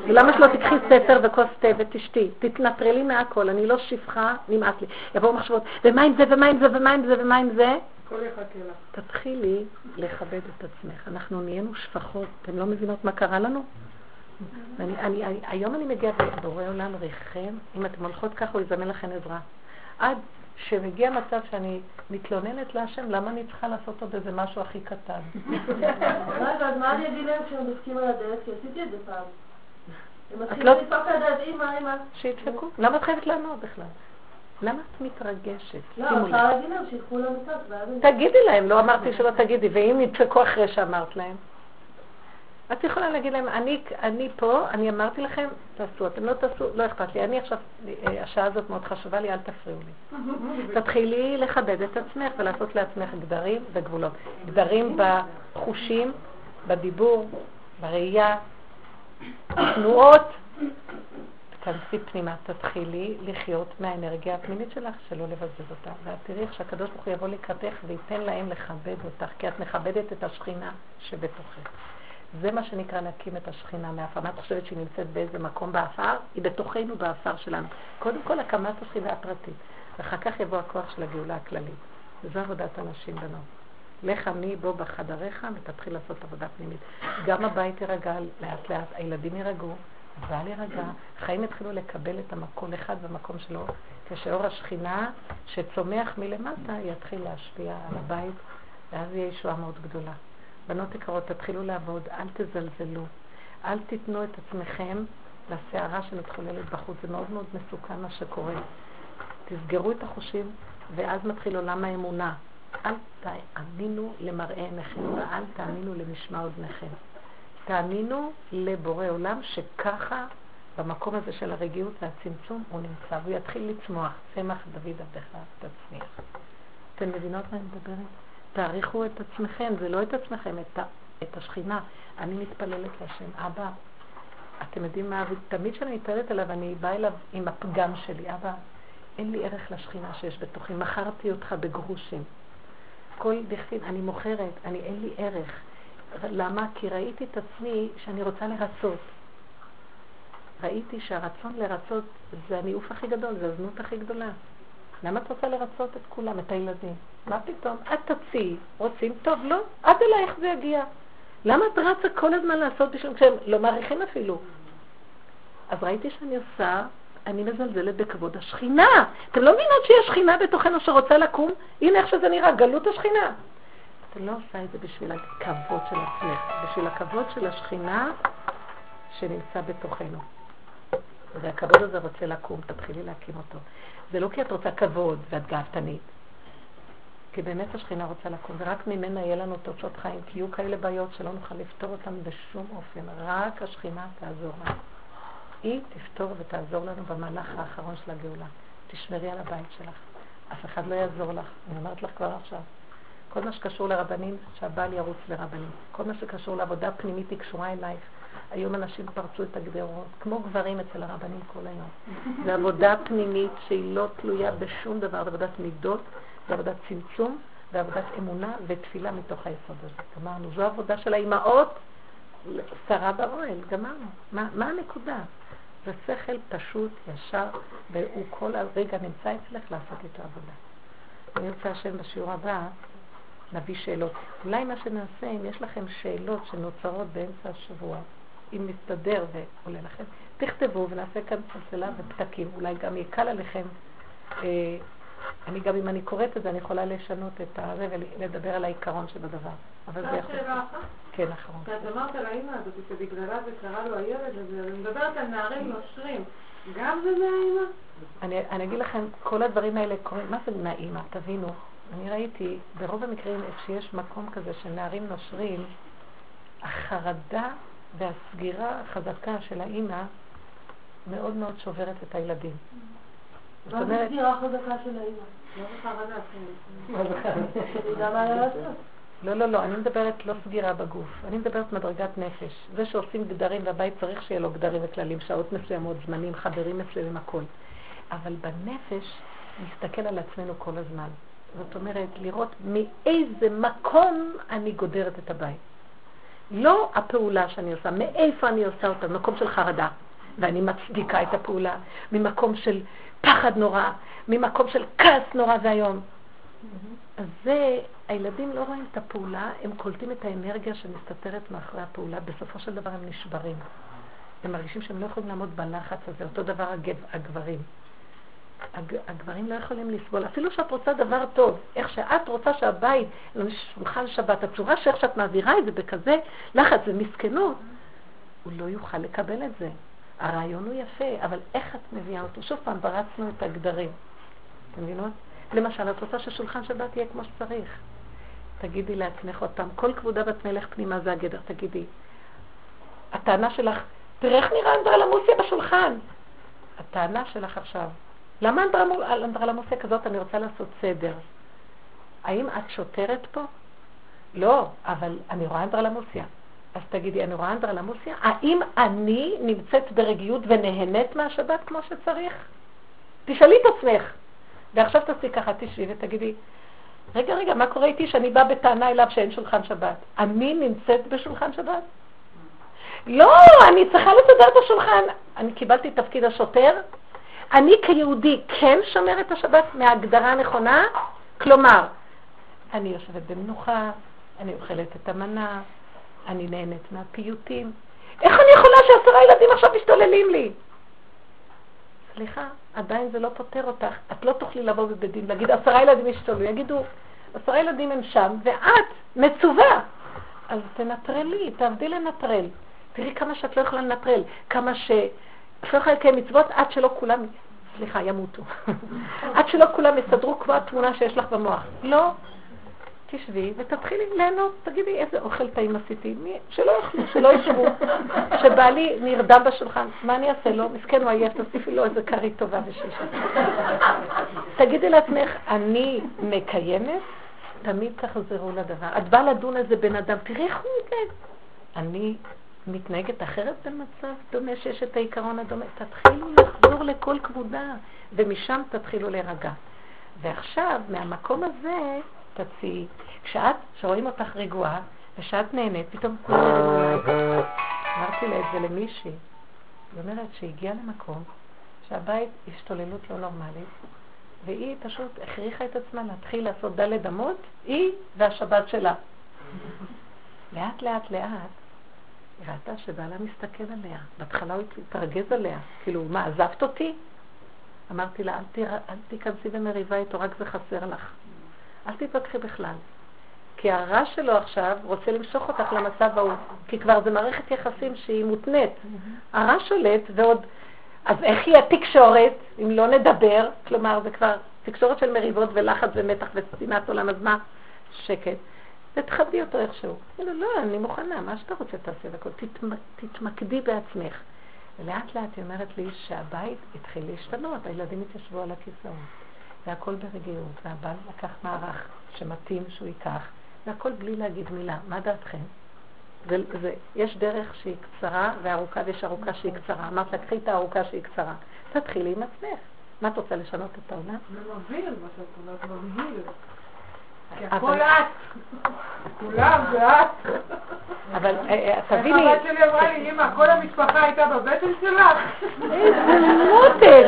למה שלא תקחי ספר וכוס תה ותשתי? תתנטרלי מהכל, אני לא שפחה, נמאס לי. יבואו מחשבות, ומה עם זה ומה עם זה ומה עם זה ומה עם זה? תתחילי לכבד את עצמך. אנחנו נהיינו שפחות, אתם לא מבינות מה קרה לנו? היום אני מגיעה בורא עולם ריחם, אם אתם הולכות כך הוא יזמן לכם עזרה. עד שמגיע מצב שאני מתלוננת להשם, למה אני צריכה לעשות עוד איזה משהו הכי קטן? אז מה אני אגיד להם כשהם דופקים על הדלת? כי עשיתי את זה פעם. הם מתחילים לדפוק על הדלת, אימא. שידפקו. למה את חייבת לענות בכלל? למה את מתרגשת? לא, אפשר להגיד להם שילכו למצות. תגידי להם, לא אמרתי שלא תגידי, ואם ידפקו אחרי שאמרת להם. את יכולה להגיד להם, אני פה, אני אמרתי לכם, תעשו, אתם לא תעשו, לא אכפת לי, אני עכשיו, השעה הזאת מאוד חשובה לי, אל תפריעו לי. תתחילי לכבד את עצמך ולעשות לעצמך גדרים וגבולות. גדרים בחושים, בדיבור, בראייה, בתנועות. תנסי פנימה, תתחילי לחיות מהאנרגיה הפנימית שלך שלא לבזז אותה. ואת תראי איך שהקדוש ברוך הוא יבוא לקראתך וייתן להם לכבד אותך, כי את מכבדת את השכינה שבתוכך. זה מה שנקרא להקים את השכינה מהאפר. מה את חושבת שהיא נמצאת באיזה מקום באפר? היא בתוכנו באפר שלנו. קודם כל הקמת השכינה הפרטית, ואחר כך יבוא הכוח של הגאולה הכללית. זו עבודת אנשים בנות. לך אני בוא בחדריך ותתחיל לעשות עבודה פנימית. גם הבית ירגע לאט לאט, הילדים ירגעו. בא לרגע, חיים התחילו לקבל את המקום אחד במקום שלו, כשאור השכינה שצומח מלמטה יתחיל להשפיע על הבית, ואז יהיה ישועה מאוד גדולה. בנות יקרות, תתחילו לעבוד, אל תזלזלו, אל תתנו את עצמכם לסערה שמתחוללת בחוץ, זה מאוד מאוד מסוכן מה שקורה. תסגרו את החושים, ואז מתחיל עולם האמונה. אל תאמינו למראה עיניכם, ואל תאמינו למשמע אוזניכם. תאמינו לבורא עולם שככה במקום הזה של הרגיעות והצמצום הוא נמצא, הוא יתחיל לצמוח, צמח דוד עבדך תצמיח. אתם מבינות מה אני מדברת? תעריכו את עצמכם, זה לא את עצמכם, את השכינה. אני מתפללת לשם, אבא, אתם יודעים מה, תמיד שאני מתפללת אליו, אני באה אליו עם הפגם שלי, אבא, אין לי ערך לשכינה שיש בתוכי, מכרתי אותך בגרושים. כל דכפין, אני מוכרת, אין לי ערך. למה? כי ראיתי את עצמי שאני רוצה לרצות. ראיתי שהרצון לרצות זה הניאוף הכי גדול, זה הזנות הכי גדולה. למה את רוצה לרצות את כולם, את הילדים? מה פתאום? את תציעי, רוצים טוב, לא? עד אלייך זה יגיע. למה את רצה כל הזמן לעשות בשביל כשהם לא מעריכים אפילו? אז ראיתי שאני עושה, אני מזלזלת בכבוד השכינה. אתם לא מבינות שיש שכינה בתוכנו שרוצה לקום? הנה איך שזה נראה, גלות השכינה. אתה לא עושה את זה בשביל הכבוד של עצמך, בשביל הכבוד של השכינה שנמצא בתוכנו. והכבוד הזה רוצה לקום, תתחילי להקים אותו. זה לא כי את רוצה כבוד ואת גאוותנית, כי באמת השכינה רוצה לקום, ורק ממנה יהיה לנו תוצאות חיים, כי יהיו כאלה בעיות שלא נוכל לפתור אותן בשום אופן, רק השכינה תעזור לנו. היא תפתור ותעזור לנו במהלך האחרון של הגאולה. תשמרי על הבית שלך, אף אחד לא יעזור לך, אני אומרת לך כבר עכשיו. כל מה שקשור לרבנים, שהבעל ירוץ לרבנים. כל מה שקשור לעבודה פנימית היא קשורה אלייך. היום אנשים פרצו את הגדרות, כמו גברים אצל הרבנים כל היום. זו עבודה פנימית שהיא לא תלויה בשום דבר, זו עבודת מידות, זו עבודת צמצום, זו עבודת אמונה ותפילה מתוך היסוד הזה. גמרנו, זו עבודה של האימהות, שרה באוהל, גמרנו. מה הנקודה? זה שכל פשוט, ישר, והוא כל הרגע נמצא אצלך לעשות איתו עבודה. אני רוצה השם בשיעור הבא, נביא שאלות. אולי מה שנעשה, אם יש לכם שאלות שנוצרות באמצע השבוע, אם מסתדר ועולה לכם, תכתבו ונעשה כאן סלסלה ופתקים. אולי גם יקל עליכם. אני גם, אם אני קוראת את זה, אני יכולה לשנות את זה ולדבר על העיקרון שבדבר. אבל זה יכול... כן, אחרון. אתה אמרת על האמא הזאת שבגללה זה קרה לו הילד הזה, אני מדברת על נערים נושרים. גם זה מהאימא? אני אגיד לכם, כל הדברים האלה קוראים, מה זה מהאימא? תבינו, אני ראיתי ברוב המקרים שיש מקום כזה שנערים נושרים, החרדה והסגירה החזקה של האימא מאוד מאוד שוברת את הילדים. זאת אומרת... מה הסגירה החזקה של האימא? לא בחרדה. מה בחרדה? אני יודע מה היה לעשות. לא, אני מדברת לא סגירה בגוף, אני מדברת מדרגת נפש. זה שעושים גדרים והבית צריך שיהיה לו גדרים וכללים, שעות מסוימות, זמנים, חברים מסוימים, הכל. אבל בנפש נסתכל על עצמנו כל הזמן. זאת אומרת, לראות מאיזה מקום אני גודרת את הבית. לא הפעולה שאני עושה, מאיפה אני עושה אותה, מקום של חרדה. ואני מצדיקה את הפעולה, ממקום של פחד נורא, ממקום של כעס נורא והיום. אז זה, הילדים לא רואים את הפעולה, הם קולטים את האנרגיה שמסתתרת מאחורי הפעולה, בסופו של דבר הם נשברים. הם מרגישים שהם לא יכולים לעמוד בלחץ הזה, אותו דבר הגברים. הגברים לא יכולים לסבול, אפילו שאת רוצה דבר טוב, איך שאת רוצה שהבית, שולחן שבת, הצורה שאיך שאת מעבירה את זה בכזה לחץ ומסכנות, הוא לא יוכל לקבל את זה. הרעיון הוא יפה, אבל איך את מביאה אותו? שוב פעם ברצנו את הגדרים. אתם מבינות? למשל, את רוצה ששולחן שבת יהיה כמו שצריך. תגידי לעצמך עוד פעם, כל כבודה בת מלך פנימה זה הגדר, תגידי. הטענה שלך, תראה איך נראה אנדרלמוסיה בשולחן. הטענה שלך עכשיו, למה אנדרלמוסיה כזאת אני רוצה לעשות סדר? האם את שוטרת פה? לא, אבל אני רואה אנדרלמוסיה. אז תגידי, אני רואה אנדרלמוסיה? האם אני נמצאת ברגיעות ונהנית מהשבת כמו שצריך? תשאלי את עצמך. ועכשיו תעשי ככה, תשבי ותגידי, רגע, מה קורה איתי שאני באה בטענה אליו שאין שולחן שבת? אני נמצאת בשולחן שבת? לא, אני צריכה לסדר את השולחן. אני קיבלתי תפקיד השוטר. אני כיהודי כן שומר את השבת מההגדרה הנכונה. כלומר, אני יושבת במנוחה, אני אוכלת את המנה, אני נהנית מהפיוטים. איך אני יכולה ש10 ילדים עכשיו משתוללים לי? סליחה, עדיין זה לא פותר אותך. את לא תוכלי לבוא בבית דין, להגיד 10 ילדים ישתוללו. יגידו, 10 ילדים הם שם, ואת מצווה. אז תנטרלי, תעבדי לנטרל. תראי כמה שאת לא יכולה לנטרל, כמה שאת לא יכולה לקיים מצוות, עד שלא כולם, סליחה, ימותו. עד שלא כולם יסדרו כמו התמונה שיש לך במוח. לא. תשבי ותתחילי ליהנות, תגידי איזה אוכל טעים עשיתי, שלא אוכלו, שלא ישבו, שבעלי נרדם בשולחן, מה אני אעשה לו? מסכן הוא עייף, תוסיפי לו איזה קרי טובה ושישה. תגידי לעצמך, אני מקיימת, תמיד תחזרו לדבר. את באה לדון איזה בן אדם, תראי איך הוא מתנהג. אני מתנהגת אחרת במצב דומה שיש את העיקרון הדומה. תתחילו לחזור לכל כבודה, ומשם תתחילו להירגע. ועכשיו, מהמקום הזה, תציעי. כשאת, שרואים אותך רגועה, ושאת נהנית, פתאום כולה רגועה. אמרתי לה את זה למישהי. זאת אומרת שהגיעה למקום שהבית השתוללות לא נורמלית, והיא פשוט הכריחה את עצמה להתחיל לעשות דלת אמות, היא והשבת שלה. לאט, היא ראתה שבעלה מסתכל עליה. בהתחלה הוא התרגז עליה. כאילו, מה, עזבת אותי? אמרתי לה, אל תיכנסי במריבה איתו, רק זה חסר לך. אל תתווכחי בכלל, כי הרע שלו עכשיו רוצה למשוך אותך למצב ההוא, כי כבר זה מערכת יחסים שהיא מותנית. הרע שולט ועוד, אז איך היא התקשורת אם לא נדבר? כלומר, זה כבר תקשורת של מריבות ולחץ ומתח וסתימת עולם, אז מה? שקט. ותחבדי אותו איכשהו. לא, אני מוכנה, מה שאתה רוצה תעשה וכל. תתמקדי בעצמך. ולאט לאט היא אומרת לי שהבית התחיל להשתנות, הילדים התיישבו על הכיסאות. והכל ברגיעות, והבן לקח מערך שמתאים שהוא ייקח, והכל בלי להגיד מילה. מה דעתכם? יש דרך שהיא קצרה וארוכה, ויש ארוכה שהיא קצרה. אמרת, לקחי את הארוכה שהיא קצרה. תתחילי עם עצמך. מה את רוצה לשנות את העונה? זה מוביל, מה שאת אומרת, מוביל. כי הכל את. כולם ואת. אבל תביני... החברת שלי אמרה לי, אמא, כל המשפחה הייתה בבטן שלך. איזה מותק.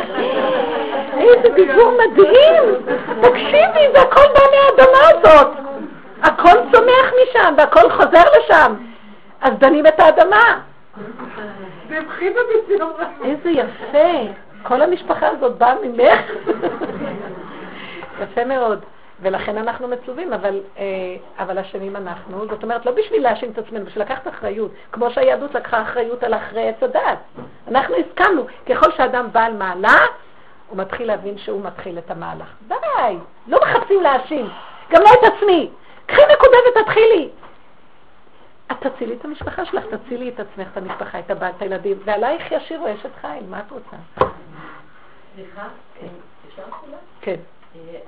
איזה דיבור מדהים. תקשיבי, זה הכל בא מהאדמה הזאת. הכל צומח משם והכל חוזר לשם. אז דנים את האדמה. איזה יפה. כל המשפחה הזאת באה ממך. יפה מאוד. ולכן אנחנו מצווים, אבל אשמים אנחנו. זאת אומרת, לא בשביל להאשים את עצמנו, בשביל לקחת אחריות. כמו שהיהדות לקחה אחריות על אחרי עץ הדעת. אנחנו הסכמנו. ככל שאדם בעל מעלה, הוא מתחיל להבין שהוא מתחיל את המהלך. די! לא מחפשים להאשים. גם לא את עצמי. קחי נקודה ותתחילי. את תצילי את המשפחה שלך, תצילי את עצמך, את המשפחה, את הבעל, את הילדים. ועלייך ישירו אשת חיל. מה את רוצה? סליחה, אפשר כולה? כן.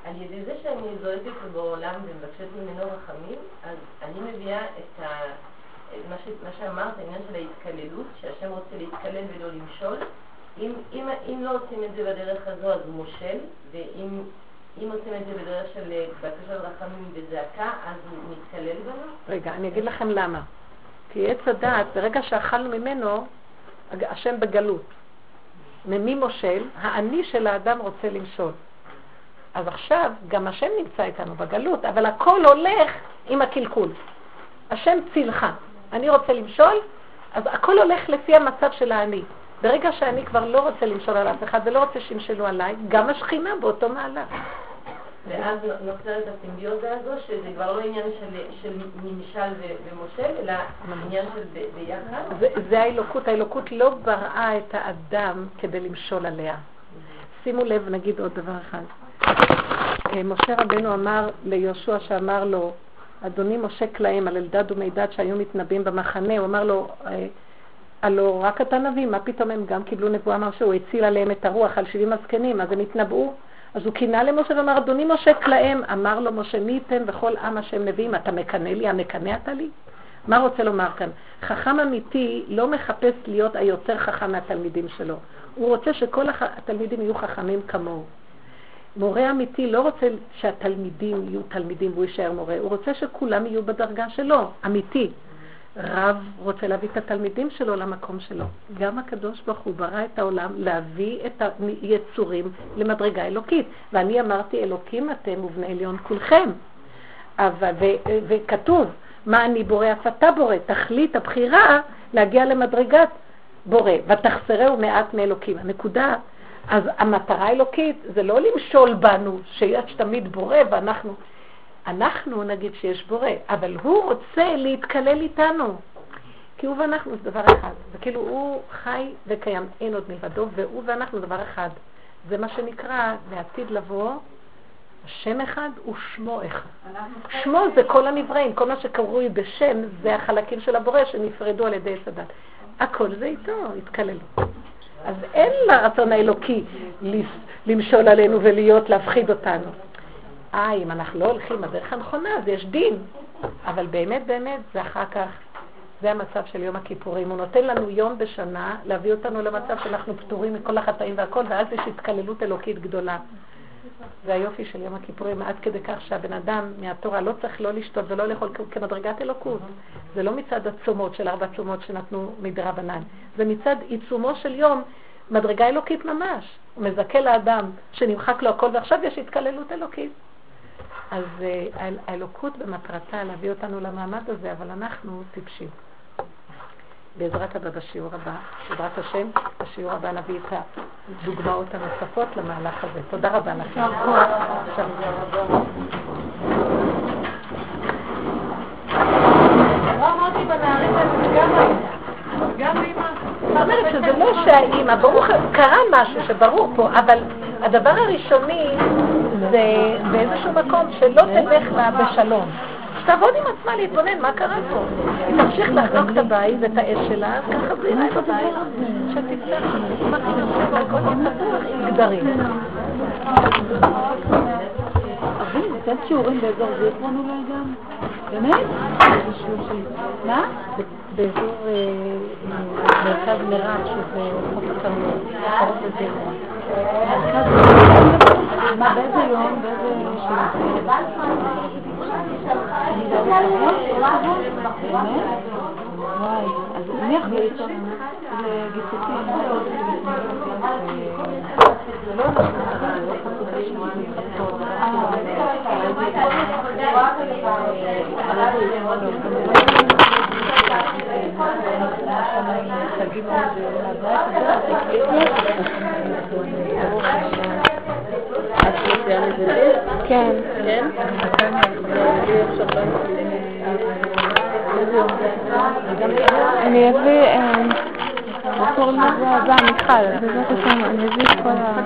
על ידי זה שאני זועדת בעולם ומבקשת ממנו רחמים, אז אני מביאה את מה שאמרת, העניין של ההתקללות, שהשם רוצה להתקלל ולא למשול. אם לא עושים את זה בדרך הזו, אז הוא מושל, ואם עושים את זה בדרך של בקשת רחמים וזעקה, אז הוא מתקלל בנו. רגע, אני אגיד לכם למה. כי עץ הדעת, ברגע שאכלנו ממנו, השם בגלות. ממי מושל? האני של האדם רוצה למשול. אז עכשיו גם השם נמצא איתנו בגלות, אבל הכל הולך עם הקלקול. השם צילך. אני רוצה למשול, אז הכל הולך לפי המצב של האני. ברגע שאני כבר לא רוצה למשול על אף אחד ולא רוצה שימשלו עליי, גם השכינה באותו מעלה. ואז נוצרת הסימביוזה הזו, שזה כבר לא עניין של ממשל ומושל, אלא עניין של ביחד. זה האלוקות. האלוקות לא בראה את האדם כדי למשול עליה. שימו לב, נגיד עוד דבר אחד. משה רבנו אמר ליהושע שאמר לו, אדוני משה כלהם על אלדד ומידד שהיו מתנבאים במחנה, הוא אמר לו, הלא רק אתה נביא, מה פתאום הם גם קיבלו נבואה? אמר שהוא הציל עליהם את הרוח על 70 הזקנים, אז הם התנבאו. אז הוא קינה למשה ואמר, אדוני משה כלהם, אמר לו משה, מי יתן וכל עם השם נביאים, אתה מקנה לי, המקנה אתה לי? מה רוצה לומר כאן? חכם אמיתי לא מחפש להיות היותר חכם מהתלמידים שלו. הוא רוצה שכל התלמידים יהיו חכמים כמוהו. מורה אמיתי לא רוצה שהתלמידים יהיו תלמידים והוא יישאר מורה. הוא רוצה שכולם יהיו בדרגה שלו, אמיתי. רב רוצה להביא את התלמידים שלו למקום שלו. גם הקדוש ברוך הוא ברא את העולם להביא את היצורים למדרגה אלוקית. ואני אמרתי, אלוקים אתם ובני עליון כולכם. וכתוב, מה אני בורא אף אתה בורא? תכלית הבחירה להגיע למדרגת בורא. ותחסרהו מעט מאלוקים. הנקודה... אז המטרה האלוקית זה לא למשול בנו שיש תמיד בורא ואנחנו נגיד שיש בורא, אבל הוא רוצה להתקלל איתנו כי הוא ואנחנו זה דבר אחד, וכאילו הוא חי וקיים, אין עוד מלבדו, והוא ואנחנו דבר אחד. זה מה שנקרא לעתיד לבוא השם אחד ושמו אחד. שמו זה כל הנבראים, כל מה שקרוי בשם זה החלקים של הבורא שנפרדו על ידי סדת, הכל זה איתו התקללו. אז אין לרצון האלוקי למשול עלינו ולהיות, להפחיד אותנו. אם אנחנו לא הולכים, אז איך הנכונה? אז יש דין. אבל באמת, באמת, זה אחר כך, זה המצב של יום הכיפורים. הוא נותן לנו יום בשנה להביא אותנו למצב שאנחנו פטורים מכל החטאים והכל, ואז יש התקללות אלוקית גדולה. זה היופי של יום הכיפורים, עד כדי כך שהבן אדם מהתורה לא צריך לא לשתות ולא לאכול כמדרגת אלוקות. זה לא מצד הצומות של 4 צומות שנתנו מדרבנן. זה מצד עיצומו של יום, מדרגה אלוקית ממש. הוא מזכה לאדם שנמחק לו הכל ועכשיו יש התקללות אלוקית. אז האלוקות במטרתה להביא אותנו למעמד הזה, אבל אנחנו טיפשים. בעזרת הבא בשיעור הבא, בעזרת השם, בשיעור הבא נביא את הדוגמאות הנוספות למהלך הזה. תודה רבה לכם. לא אמרתי בנערים האלה, גם לאמא. זאת אומרת שזה לא שהאמא, ברוך קרה משהו שברור פה, אבל הדבר הראשוני זה באיזשהו מקום שלא תלך לה בשלום. תעבוד עם עצמה להתבונן, מה קרה פה? היא תמשיך להחנוק את הבית ואת האש שלה, אז ככה ברירה את הבית, שתפתח, מה תגרשו והכל יתפתח עם גדרים. אבי, נותן שיעורים באזור זיכרון אולי גם? באמת? מה? באזור מרכז מרח שזה חוק חמור, חרוב לזיכרון. מרכז מרח, מה באיזה יום, באיזה יום שם? אני לא אז אני אחביר איתו לגיסותי כן. כן? אני אביא... אני אביא את כל ה...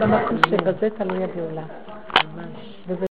במקום שבזה תלוי הגאולה.